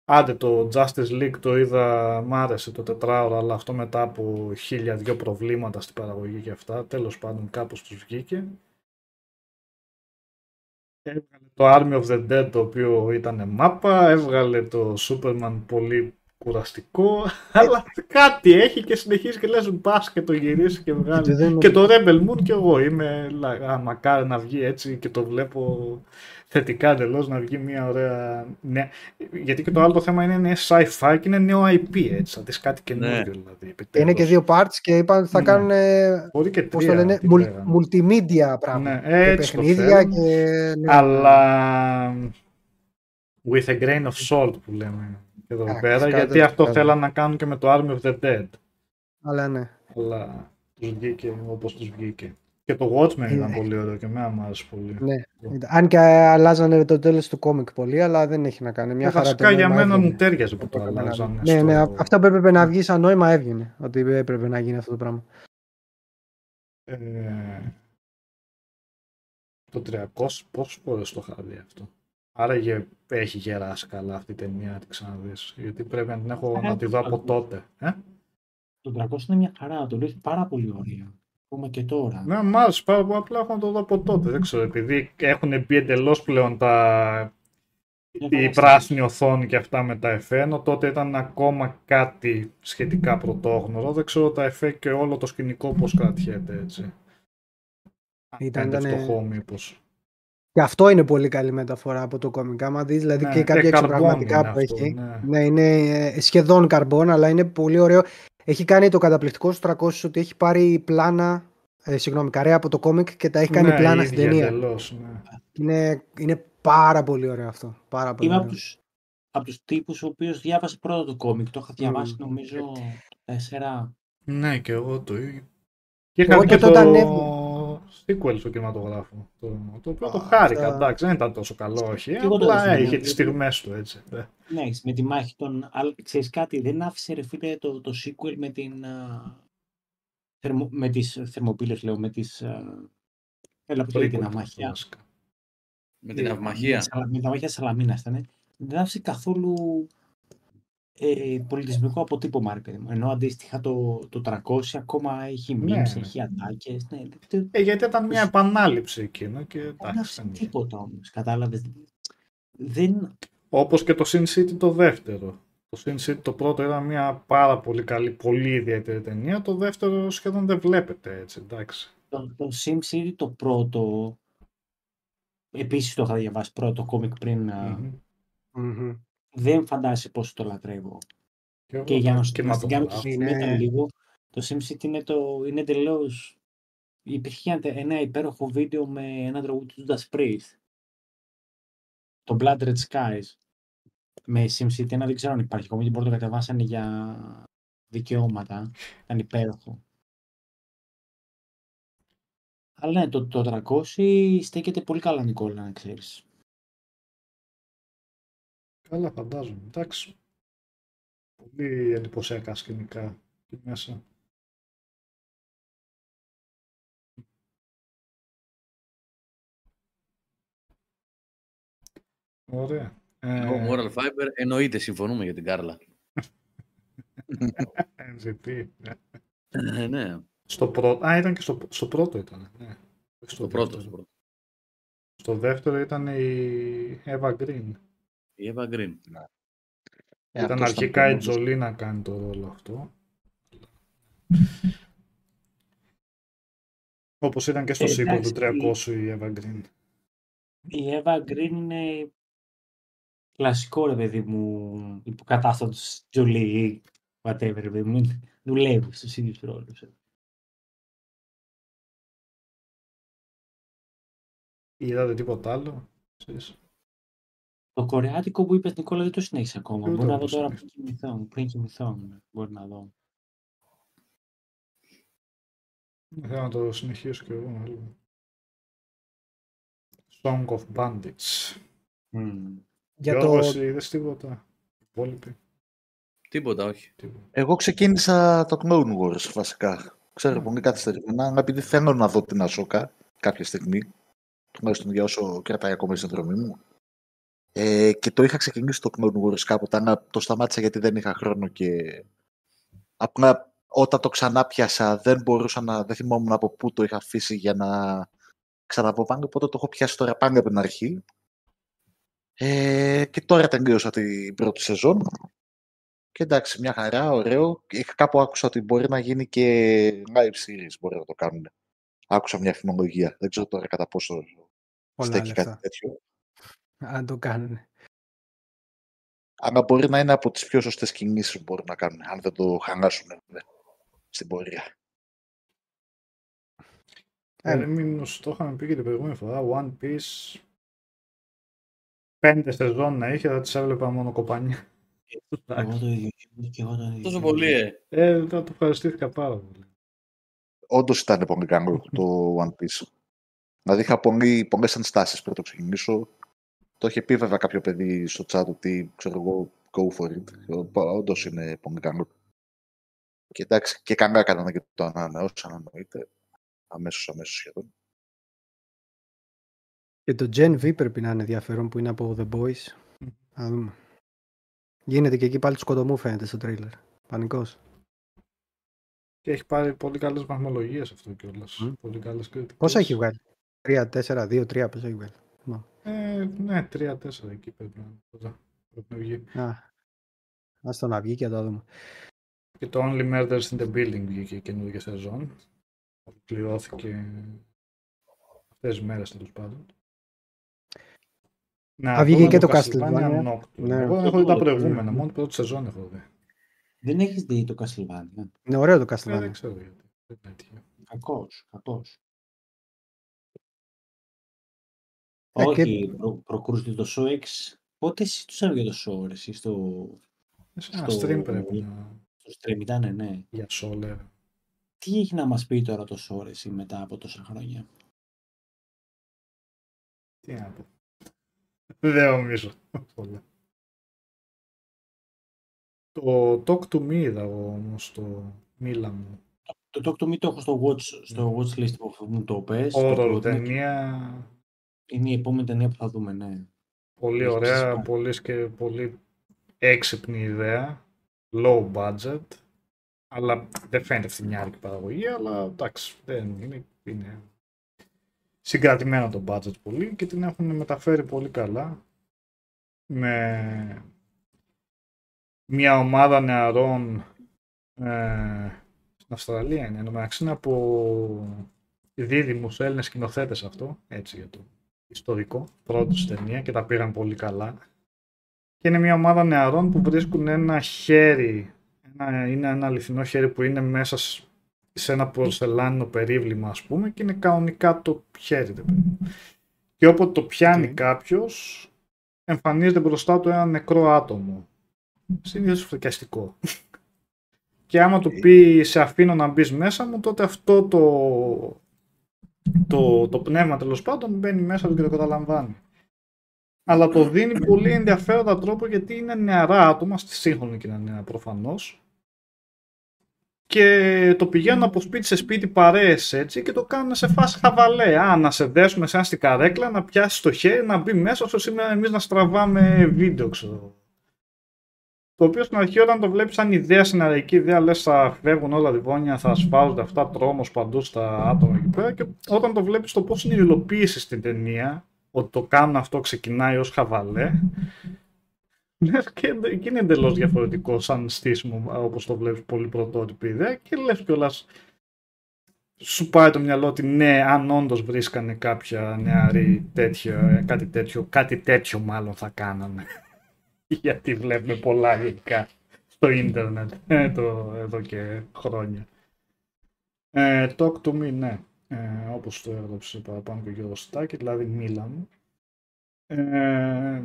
Άντε το Justice League το είδα, μ' άρεσε το τετράωρο, αλλά αυτό μετά από χίλια δυο προβλήματα στην παραγωγή και αυτά, τέλος πάντων κάπως τους βγήκε. Έβγαλε το Army of the Dead, το οποίο ήταν μάπα, έβγαλε το Superman πολύ κουραστικό, αλλά κάτι έχει και συνεχίζει και λες μπας και το γυρίσει και βγάλει. Και το Rebel Moon, και εγώ είμαι μακάρι να βγει έτσι, και το βλέπω θετικά εντελώς, να βγει μια ωραία... Ναι. Γιατί και το άλλο το θέμα είναι, είναι sci-fi και είναι νέο άι πι, έτσι, θα δεις κάτι καινούριο, ναι. Δηλαδή. Επιτέλους. Είναι και δύο parts και είπαν ότι θα ναι. κάνουν πώς το λένε, multimedia πράγματα. Ναι, και παιχνίδια και... Αλλά with a grain of salt που λέμε. Εδώ Ά, πέρα, γιατί αυτό θέλανε να κάνουν και με το Army of the Dead. Αλλά ναι. Αλλά τους βγήκε όπως τους βγήκε. Και το Watchmen ήταν ναι. πολύ ωραίο και εμένα μου άρεσε πολύ. Ναι. Αν και αλλάζανε το τέλος του κόμικ πολύ, αλλά δεν έχει να κάνει. Μια βασικά για μένα μου τέριαζε που το αλλάζανε. Ναι, στο... ναι, αυτό που έπρεπε να βγει σαν νόημα έβγαινε. Ότι έπρεπε να γίνει αυτό το πράγμα. Ε, το τριακόσια πόσες φορές το είχα δει αυτό. Άραγε έχει γεράσει καλά αυτή η ταινία να την ξαναδείς. Γιατί πρέπει να την έχω ε, να τη δω από τότε. Ε? Το τριακόσια είναι μια χαρά. Το λέει πάρα πολύ ωραία. Και τώρα. Ναι, μ' άρεσε πάρα πολύ. Απλά έχω να το δω από τότε. Mm-hmm. Δεν ξέρω, επειδή έχουν μπει εντελώς πλέον τα... η πράσινη οθόνη και αυτά με τα εφέ, τότε ήταν ακόμα κάτι σχετικά πρωτόγνωρο. Δεν ξέρω τα εφέ και όλο το σκηνικό πώς κρατιέται έτσι. Ήταν φτωχό μήπως. Και αυτό είναι πολύ καλή μεταφορά από το κομικά μάτι, δηλαδή ναι, και κάποια εξωπραγματικά που αυτό, έχει. Ναι. Ναι, είναι σχεδόν καρμπόν, αλλά είναι πολύ ωραίο. Έχει κάνει το καταπληκτικό στους τριακόσια ότι έχει πάρει πλάνα, ε, συγγνώμη, καρέα από το κόμικ και τα έχει κάνει ναι, πλάνα στην ταινία. Τελώς, ναι. είναι, είναι πάρα πολύ ωραίο αυτό. Πάρα πολύ. Είμαι από τους, από τους τύπους ο οποίος διάβασε πρώτα το κόμικ. Το είχα διαβάσει mm. νομίζω τέσσερα. Ναι, και εγώ το ίδιο. Και είχα και το sequel στο κινηματογράφο. Το οποίο το χάρηκα, εντάξει, δεν ήταν τόσο καλό, όχι. Απλά είχε τις στιγμές του, έτσι. Ναι, με τη μάχη των. Αλλά ξέρεις κάτι, δεν άφησε ρε φίλε το sequel με την. Με τις θερμοπύλες, λέω, με τις. Έλα, πώς λέγεται, την αμαχία. Με την αυμαχία. Με την αμαχία Σαλαμίνας ήταν. Δεν άφησε καθόλου πολιτισμικό αποτύπωμα, ενώ αντίστοιχα το τριακόσια ακόμα έχει μίμψη, έχει ατάκες. Γιατί ήταν μια επανάληψη εκείνο και εντάξει. Δεν τίποτα όμως, κατάλαβες. Όπως και το Sin City το δεύτερο. Το Sin City το πρώτο ήταν μια πάρα πολύ καλή, πολύ ιδιαίτερη ταινία, το δεύτερο σχεδόν δεν βλέπετε έτσι, εντάξει. Το Sin City το πρώτο, επίσης το είχα διαβάσει πρώτο κόμικ πριν. Δεν φαντάζεσαι πόσο το λατρεύω. Και, και για να σου κάνω και μετά λίγο, το SimCity είναι, είναι εντελώς. Υπήρχε ένα υπέροχο βίντεο με ένα τραγούδι του Judas Priest. Το Blood Red Skies. Με SimCity, ένα δεν ξέρω αν υπάρχει ακόμα, γιατί μπορεί να το κατεβάσανε για δικαιώματα. Ήταν υπέροχο. Αλλά ναι, το, το τριακόσια στέκεται πολύ καλά, Νικόλα, να ξέρεις. Καλά φαντάζομαι, εντάξει. Πολύ εντυπωσιακά σκηνικά και μέσα. Ωραία. Εγώ Moral Fiber εννοείται, συμφωνούμε για την Κάρλα. εμ τζι πι, ναι. ναι. Στο πρώτο, α, ήταν και στο, στο πρώτο ήταν, ναι. Στο, στο πρώτο, στο πρώτο. Στο δεύτερο ήταν η Eva Green. Η Εύα Γκριν. Ε, ήταν αρχικά η Τζολή να κάνει το ρόλο αυτό. Όπως ήταν και στο sequel του τριακόσια η Εύα Γκριν. Η Εύα Γκριν είναι κλασικό ρε παιδί μου υποκατάστατο της Τζολή. Whatever ρε παιδί μου. Δουλεύει στους ίδιους ρόλους. Είδατε τίποτα άλλο. Το κορεάτικο που είπες, Νικόλα, δεν το συνέχισε ακόμα. Μπορεί να δω τώρα πριν κοιμηθώ. Πριν κοιμηθώ, μπορεί να δω. Θέλω να το συνεχίσω κι εγώ. Song of Bandits. Mm. Για το... Εσύ είδες τίποτα. Υπόλοιποι. Τίποτα, όχι. Τίποτα. Εγώ ξεκίνησα το Clone Wars, βασικά. Ξέρω, πολύ καθυστερημένα, αλλά επειδή θέλω να δω την Ασόκα κάποια στιγμή, τουλάχιστον για όσο κρατάει ακόμα η συνδρομή μου. Ε, και το είχα ξεκινήσει το Clone Wars κάποτε, αλλά το σταμάτησα γιατί δεν είχα χρόνο και απλά όταν το ξανάπιασα δεν μπορούσα να, δεν θυμόμουν από πού το είχα αφήσει για να ξαναβώ πάνω, οπότε το έχω πιάσει τώρα πάνω από την αρχή ε, και τώρα τελείωσα την πρώτη σεζόν και εντάξει μια χαρά, ωραίο, κάπου άκουσα ότι μπορεί να γίνει και live series, μπορεί να το κάνουν, άκουσα μια φημολογία, δεν ξέρω τώρα κατά πόσο Πολά στέκει λεφτά. Κάτι τέτοιο. Αν το κάνουν. Αλλά μπορεί να είναι από τις πιο σωστές κινήσεις που μπορούν να κάνουν, αν δεν το χαλάσουν στην πορεία. Εμείς το είχαμε πει και την προηγούμενη φορά, One Piece πέντε σεζόν να είχε, θα τις έβλεπα μόνο κοπανιά. Εγώ το ίδιο. Τόσο πολύ, ε. Ε, το ευχαριστήθηκα πάρα πολύ. όντως ήταν επομικάνγκο το One Piece. Δηλαδή είχα πολλές ενστάσεις πριν το ξεκινήσω. Το είχε πει βέβαια κάποιο παιδί στο chat ότι ξέρω εγώ, go for it. Όντως είναι επομικάνγκο. Και εντάξει, και κανένα κανένα και το ανανεώσαν, ανανοείται. Αμέσως, αμέσως σχεδόν. Και το Gen V πρέπει να είναι ενδιαφέρον που είναι από The Boys. Mm. Να δούμε. Γίνεται και εκεί πάλι σκοτωμού φαίνεται στο τρέιλερ. Πανικός. Και έχει πάρει πολύ καλές βαθμολογίες αυτό κιόλας. Mm. Πολύ καλές κριτικές. Πόσα έχει βγάλει? τρία, τέσσερα, δύο, τρία πόσα έχει βγάλει? Ε, ναι, τρία, τέσσερα εκεί πρέπει να, πρέπει να βγει. Α, ας το να βγει και να το δούμε. Και το Only Murders in the Building βγήκε καινούργια σεζόν. Ολοκληρώθηκε αυτές τις μέρες τέλος πάντων. Να βγήκε και το Castlevania. Ναι. Εγώ δεν έχω δει τα προηγούμενα, μόνο την πρώτη σεζόν έχω δει. Δεν έχεις δει το Castlevania? Είναι ωραίο το Castlevania. Ναι, δεν ξέρω γιατί. Κακός, κακός. Ε, όχι, και... προ, προκρούστηκε το Show X. Πότε εσύ τους έβγαινε το Show, εσύ στο... Ένα στο... stream πρέπει να... Στο stream ήταν, ναι. Για Show, λέει. Τι έχει να μας πει τώρα το Show, εσύ, μετά από τόσα χρόνια? Τι να πω. Δεν νομίζω. Το Talk to Me είδα εγώ όμως, το μίλα μου. Το, το Talk to Me το έχω στο Watch, στο watch list που μου το πες. Horror ταινία... Είναι η επόμενη ταινία που θα δούμε, ναι. Πολύ ωραία, πολύ, και πολύ έξυπνη ιδέα, low budget, αλλά δεν φαίνεται φθηνιάρικη παραγωγή, αλλά εντάξει, δεν είναι, είναι συγκρατημένο το budget πολύ και την έχουν μεταφέρει πολύ καλά με μια ομάδα νεαρών ε, στην Αυστραλία, είναι μεταξύ από δίδυμους Έλληνες σκηνοθέτες αυτό, έτσι για το ιστορικό, πρώτη ταινία και τα πήραν πολύ καλά. Και είναι μια ομάδα νεαρών που βρίσκουν ένα χέρι, ένα, είναι ένα αληθινό χέρι που είναι μέσα σε ένα πορσελάνινο περίβλημα ας πούμε και είναι κανονικά το χέρι. Και όποτε το πιάνει okay. κάποιος, εμφανίζεται μπροστά του ένα νεκρό άτομο. Συνήθως φρικιαστικό. Και άμα okay. του πει σε αφήνω να μπεις μέσα μου, τότε αυτό το... Το, το πνεύμα τέλος πάντων μπαίνει μέσα του και το καταλαμβάνει. Αλλά το δίνει πολύ ενδιαφέροντα τρόπο γιατί είναι νεαρά άτομα στη σύγχρονη κοινωνία προφανώς. Και το πηγαίνουν από σπίτι σε σπίτι παρέες έτσι και το κάνουν σε φάση χαβαλέ. Α, να σε δέσουμε σαν στην καρέκλα, να πιάσει το χέρι, να μπει μέσα όσο σήμερα εμείς να στραβάμε βίντεο ξέρω. Το οποίο στην αρχή όταν το βλέπεις σαν ιδέα, συναραϊκή ιδέα, λες θα φεύγουν όλα διβόνια, θα ασφάζονται αυτά, τρόμος παντού στα άτομα εκεί πέρα και όταν το βλέπεις το πώς είναι η υλοποίηση στην ταινία, ότι το κάνουν αυτό ξεκινάει ως χαβαλέ, λες και είναι εντελώς διαφορετικό σαν στήσιμο όπως το βλέπεις πολύ πρωτότυπη ιδέα και λες κιόλας σου πάει το μυαλό ότι ναι, αν όντως βρίσκανε κάποια νεαρή τέτοιο, κάτι τέτοιο, κάτι τέτοιο μάλλον θα κάνανε. Γιατί βλέπουμε πολλά γενικά στο ίντερνετ ε, το, εδώ και χρόνια. Ε, talk to me, ναι. Ε, όπως το έγραψε παραπάνω και ο Γιώργος Στάκη, δηλαδή μίλα μου. Ε,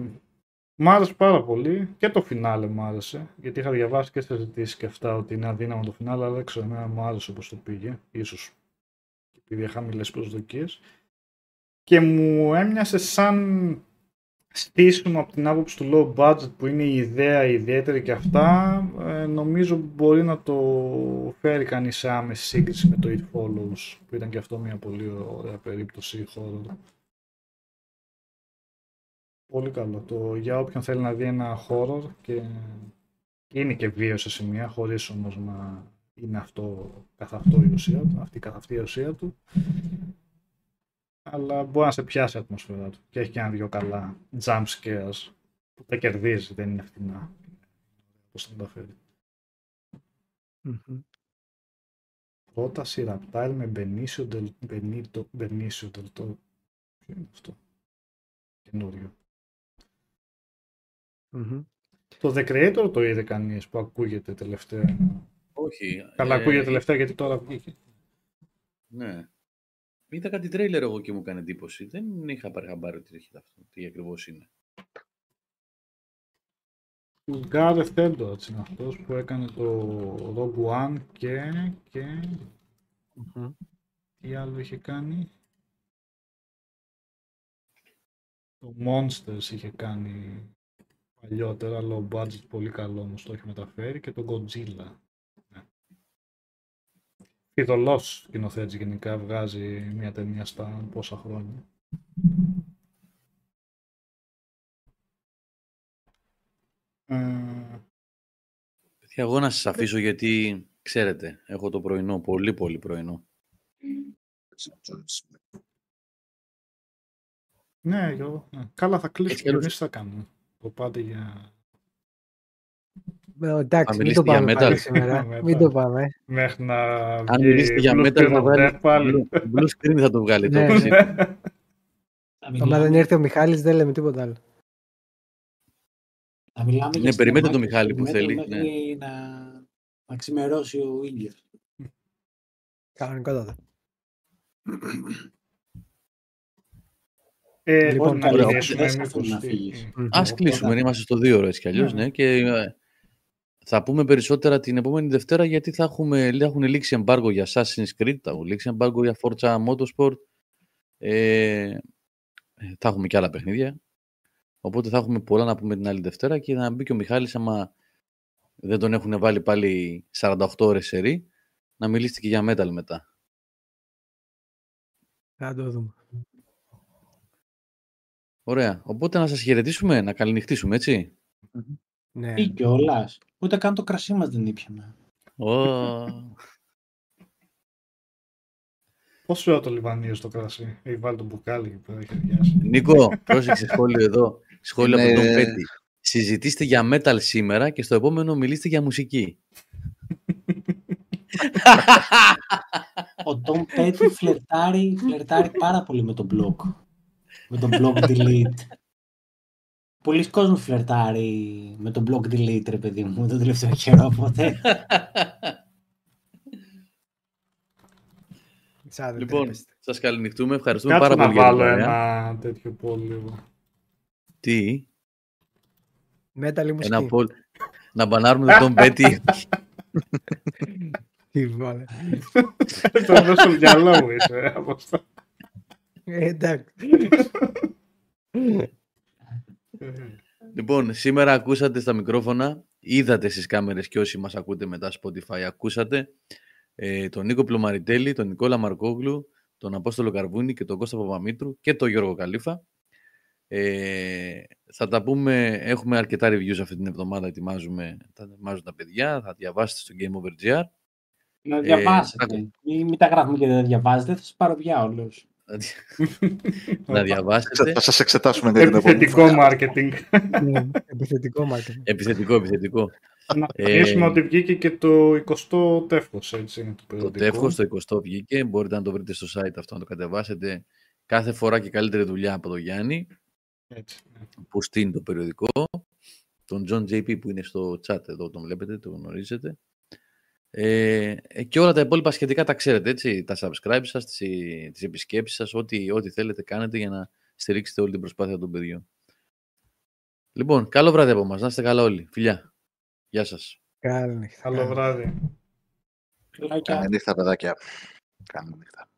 μ' άρεσε πάρα πολύ και το φινάλε μ' άρεσε. Γιατί είχα διαβάσει και συζητήσει και αυτά ότι είναι αδύναμο το φινάλε, αλλά δεν ξέρω, εμένα μου άρεσε όπως το πήγε. Ίσως επειδή είχα χαμηλές προσδοκίες. Και μου έμοιασε σαν... στήσιμο από την άποψη του low budget που είναι η ιδέα ιδιαίτερη και αυτά ε, νομίζω μπορεί να το φέρει κανείς σε άμεση σύγκριση με το It Follows που ήταν και αυτό μια πολύ ωραία περίπτωση horror. Πολύ καλό το για όποιον θέλει να δει ένα horror και είναι και βίαιο σε σημεία χωρίς όμως να είναι αυτό καθ' αυτό η ουσία του, αυτή καθ' αυτή η ουσία του. Αλλά μπορεί να σε πιάσει η ατμόσφαιρα του και έχει και ένα δυο καλά jump scares που τα κερδίζει, δεν είναι φτηνά. Πώς θα τα φέρει. Mm-hmm. Πρόταση Ραπτάλ με Μπενίσιο Ντελτόρο. Ποιο είναι αυτό. Καινούριο. Mm-hmm. Το The Creator το είδε κανείς που ακούγεται τελευταία. Όχι. Καλά ε... ακούγεται τελευταία γιατί τώρα βγήκε. Ναι. Είδα κάτι τρέιλερ εγώ και μου έκανε εντύπωση. Δεν είχα πάρει χαμπάρι ότι έχει αυτό, τι ακριβώς είναι. Ο Γκάρεθ Έντουαρτς είναι αυτός που έκανε το Rogue One και... και... Mm-hmm. Τι άλλο είχε κάνει. Το Monsters είχε κάνει παλιότερα, low budget, πολύ καλό όμως, το έχει μεταφέρει, και το Godzilla. Ναι. Ειδωλός σκηνοθέτης γενικά, βγάζει μια ταινία στα πόσα χρόνια. Παιδιά, εγώ να σας αφήσω γιατί, ξέρετε, έχω το πρωινό, πολύ πολύ πρωινό. Ναι, Γιώργο. Ναι. Καλά, θα κλείσουμε και εμείς θα κάνουμε. Το πάτε για... Εντάξει, μην το πάμε πάλι σήμερα. Μην το πάμε. Μέχρι να... Αν μιλήσετε για μέτρα θα βγάλει... Blue screen θα το βγάλει. Άμα δεν έρθει ο Μιχάλης δεν λέμε τίποτα άλλο. Ναι, περιμένετε τον Μιχάλη που θέλει. Μέχρι να ξημερώσει ο ήλιος. Κανονικότατα. Ε, λοιπόν, να ωραία, ας κλείσουμε, είμαστε στο δύο ώρες κι αλλιώς, ναι, και θα πούμε περισσότερα την επόμενη Δευτέρα, γιατί θα έχουμε, έχουν λήξει εμπάργο για Assassin's Creed, θα έχουν λήξει εμπάργο για Forza Motorsport, ε, θα έχουμε και άλλα παιχνίδια, οπότε θα έχουμε πολλά να πούμε την άλλη Δευτέρα, και να μπει και ο Μιχάλης, άμα δεν τον έχουν βάλει πάλι σαράντα οκτώ ώρες σερί, να μιλήσει και για Metal μετά. Θα το δούμε. Ωραία. Οπότε να σας χαιρετήσουμε, να καληνυχτήσουμε, έτσι. Mm-hmm. Ναι. Ή κιόλας. Ούτε καν το κρασί μας δεν ήπιαμε. Oh. Πώς σου το λιβανίο στο κρασί. Έχει βάλει το μπουκάλι και πέρα έχει αδειάσει. Νίκο, πρόσεξε σχόλιο εδώ. Σχόλιο από τον Πέτη. Συζητήστε για metal σήμερα και στο επόμενο μιλήστε για μουσική. Ο Tom Petty φλερτάρει, φλερτάρει πάρα πολύ με τον blog. Με τον blog delete. Πολλοί κόσμοι φλερτάρει με τον blog delete, ρε παιδί μου, τον τελευταίο καιρό, οπότε. Λοιπόν, σας καληνυχτούμε, ευχαριστούμε πάρα πολύ. Κάτσε να βάλω ένα τέτοιο πόλ. Τι? Μέταλλη μουσική. Να μπανάρουμε τον Petty. Τι βάλε. Το δώσω μυαλό μου είσαι από αυτό. Εντάξει. Λοιπόν, σήμερα ακούσατε στα μικρόφωνα, είδατε στις κάμερες και όσοι μας ακούτε μετά Spotify ακούσατε ε, τον Νίκο Πλωμαριτέλη, τον Νικόλα Μαρκόγλου, τον Απόστολο Καρβούνη και τον Κώστα Παπαμήτρου και τον Γιώργο Καλύφα. Ε, θα τα πούμε, έχουμε αρκετά reviews αυτή την εβδομάδα, ετοιμάζουμε, θα ετοιμάζουν τα παιδιά, θα διαβάσετε στο Game Over τζι αρ. Να διαβάσετε, ε, μην, μην τα γράφουμε και δεν διαβάζετε, θα σας πάρω πια όλους. Να διαβάσετε. Θα σας εξετάσουμε την επιθετικό μάρκετινγκ. Επιθετικό μάρκετινγκ. Επιθετικό, επιθετικό. Να θυμίσουμε ότι βγήκε και το εικοστό τεύχος. Το τεύχος, το εικοστό βγήκε. Μπορείτε να το βρείτε στο site αυτό, να το κατεβάσετε. Κάθε φορά και καλύτερη δουλειά από τον Γιάννη που στείνει το περιοδικό. Τον John τζέι πι που είναι στο chat εδώ, τον βλέπετε, τον γνωρίζετε. Ε, και όλα τα υπόλοιπα σχετικά τα ξέρετε, έτσι, τα subscribe σας, τις, τις επισκέψεις σας, ό,τι, ό,τι θέλετε κάνετε για να στηρίξετε όλη την προσπάθεια των παιδιών. Λοιπόν, καλό βράδυ από μας, να είστε καλά όλοι, φιλιά, γεια σας. Καλό βράδυ. Καλή νύχτα, παιδάκια. Καλή νύχτα.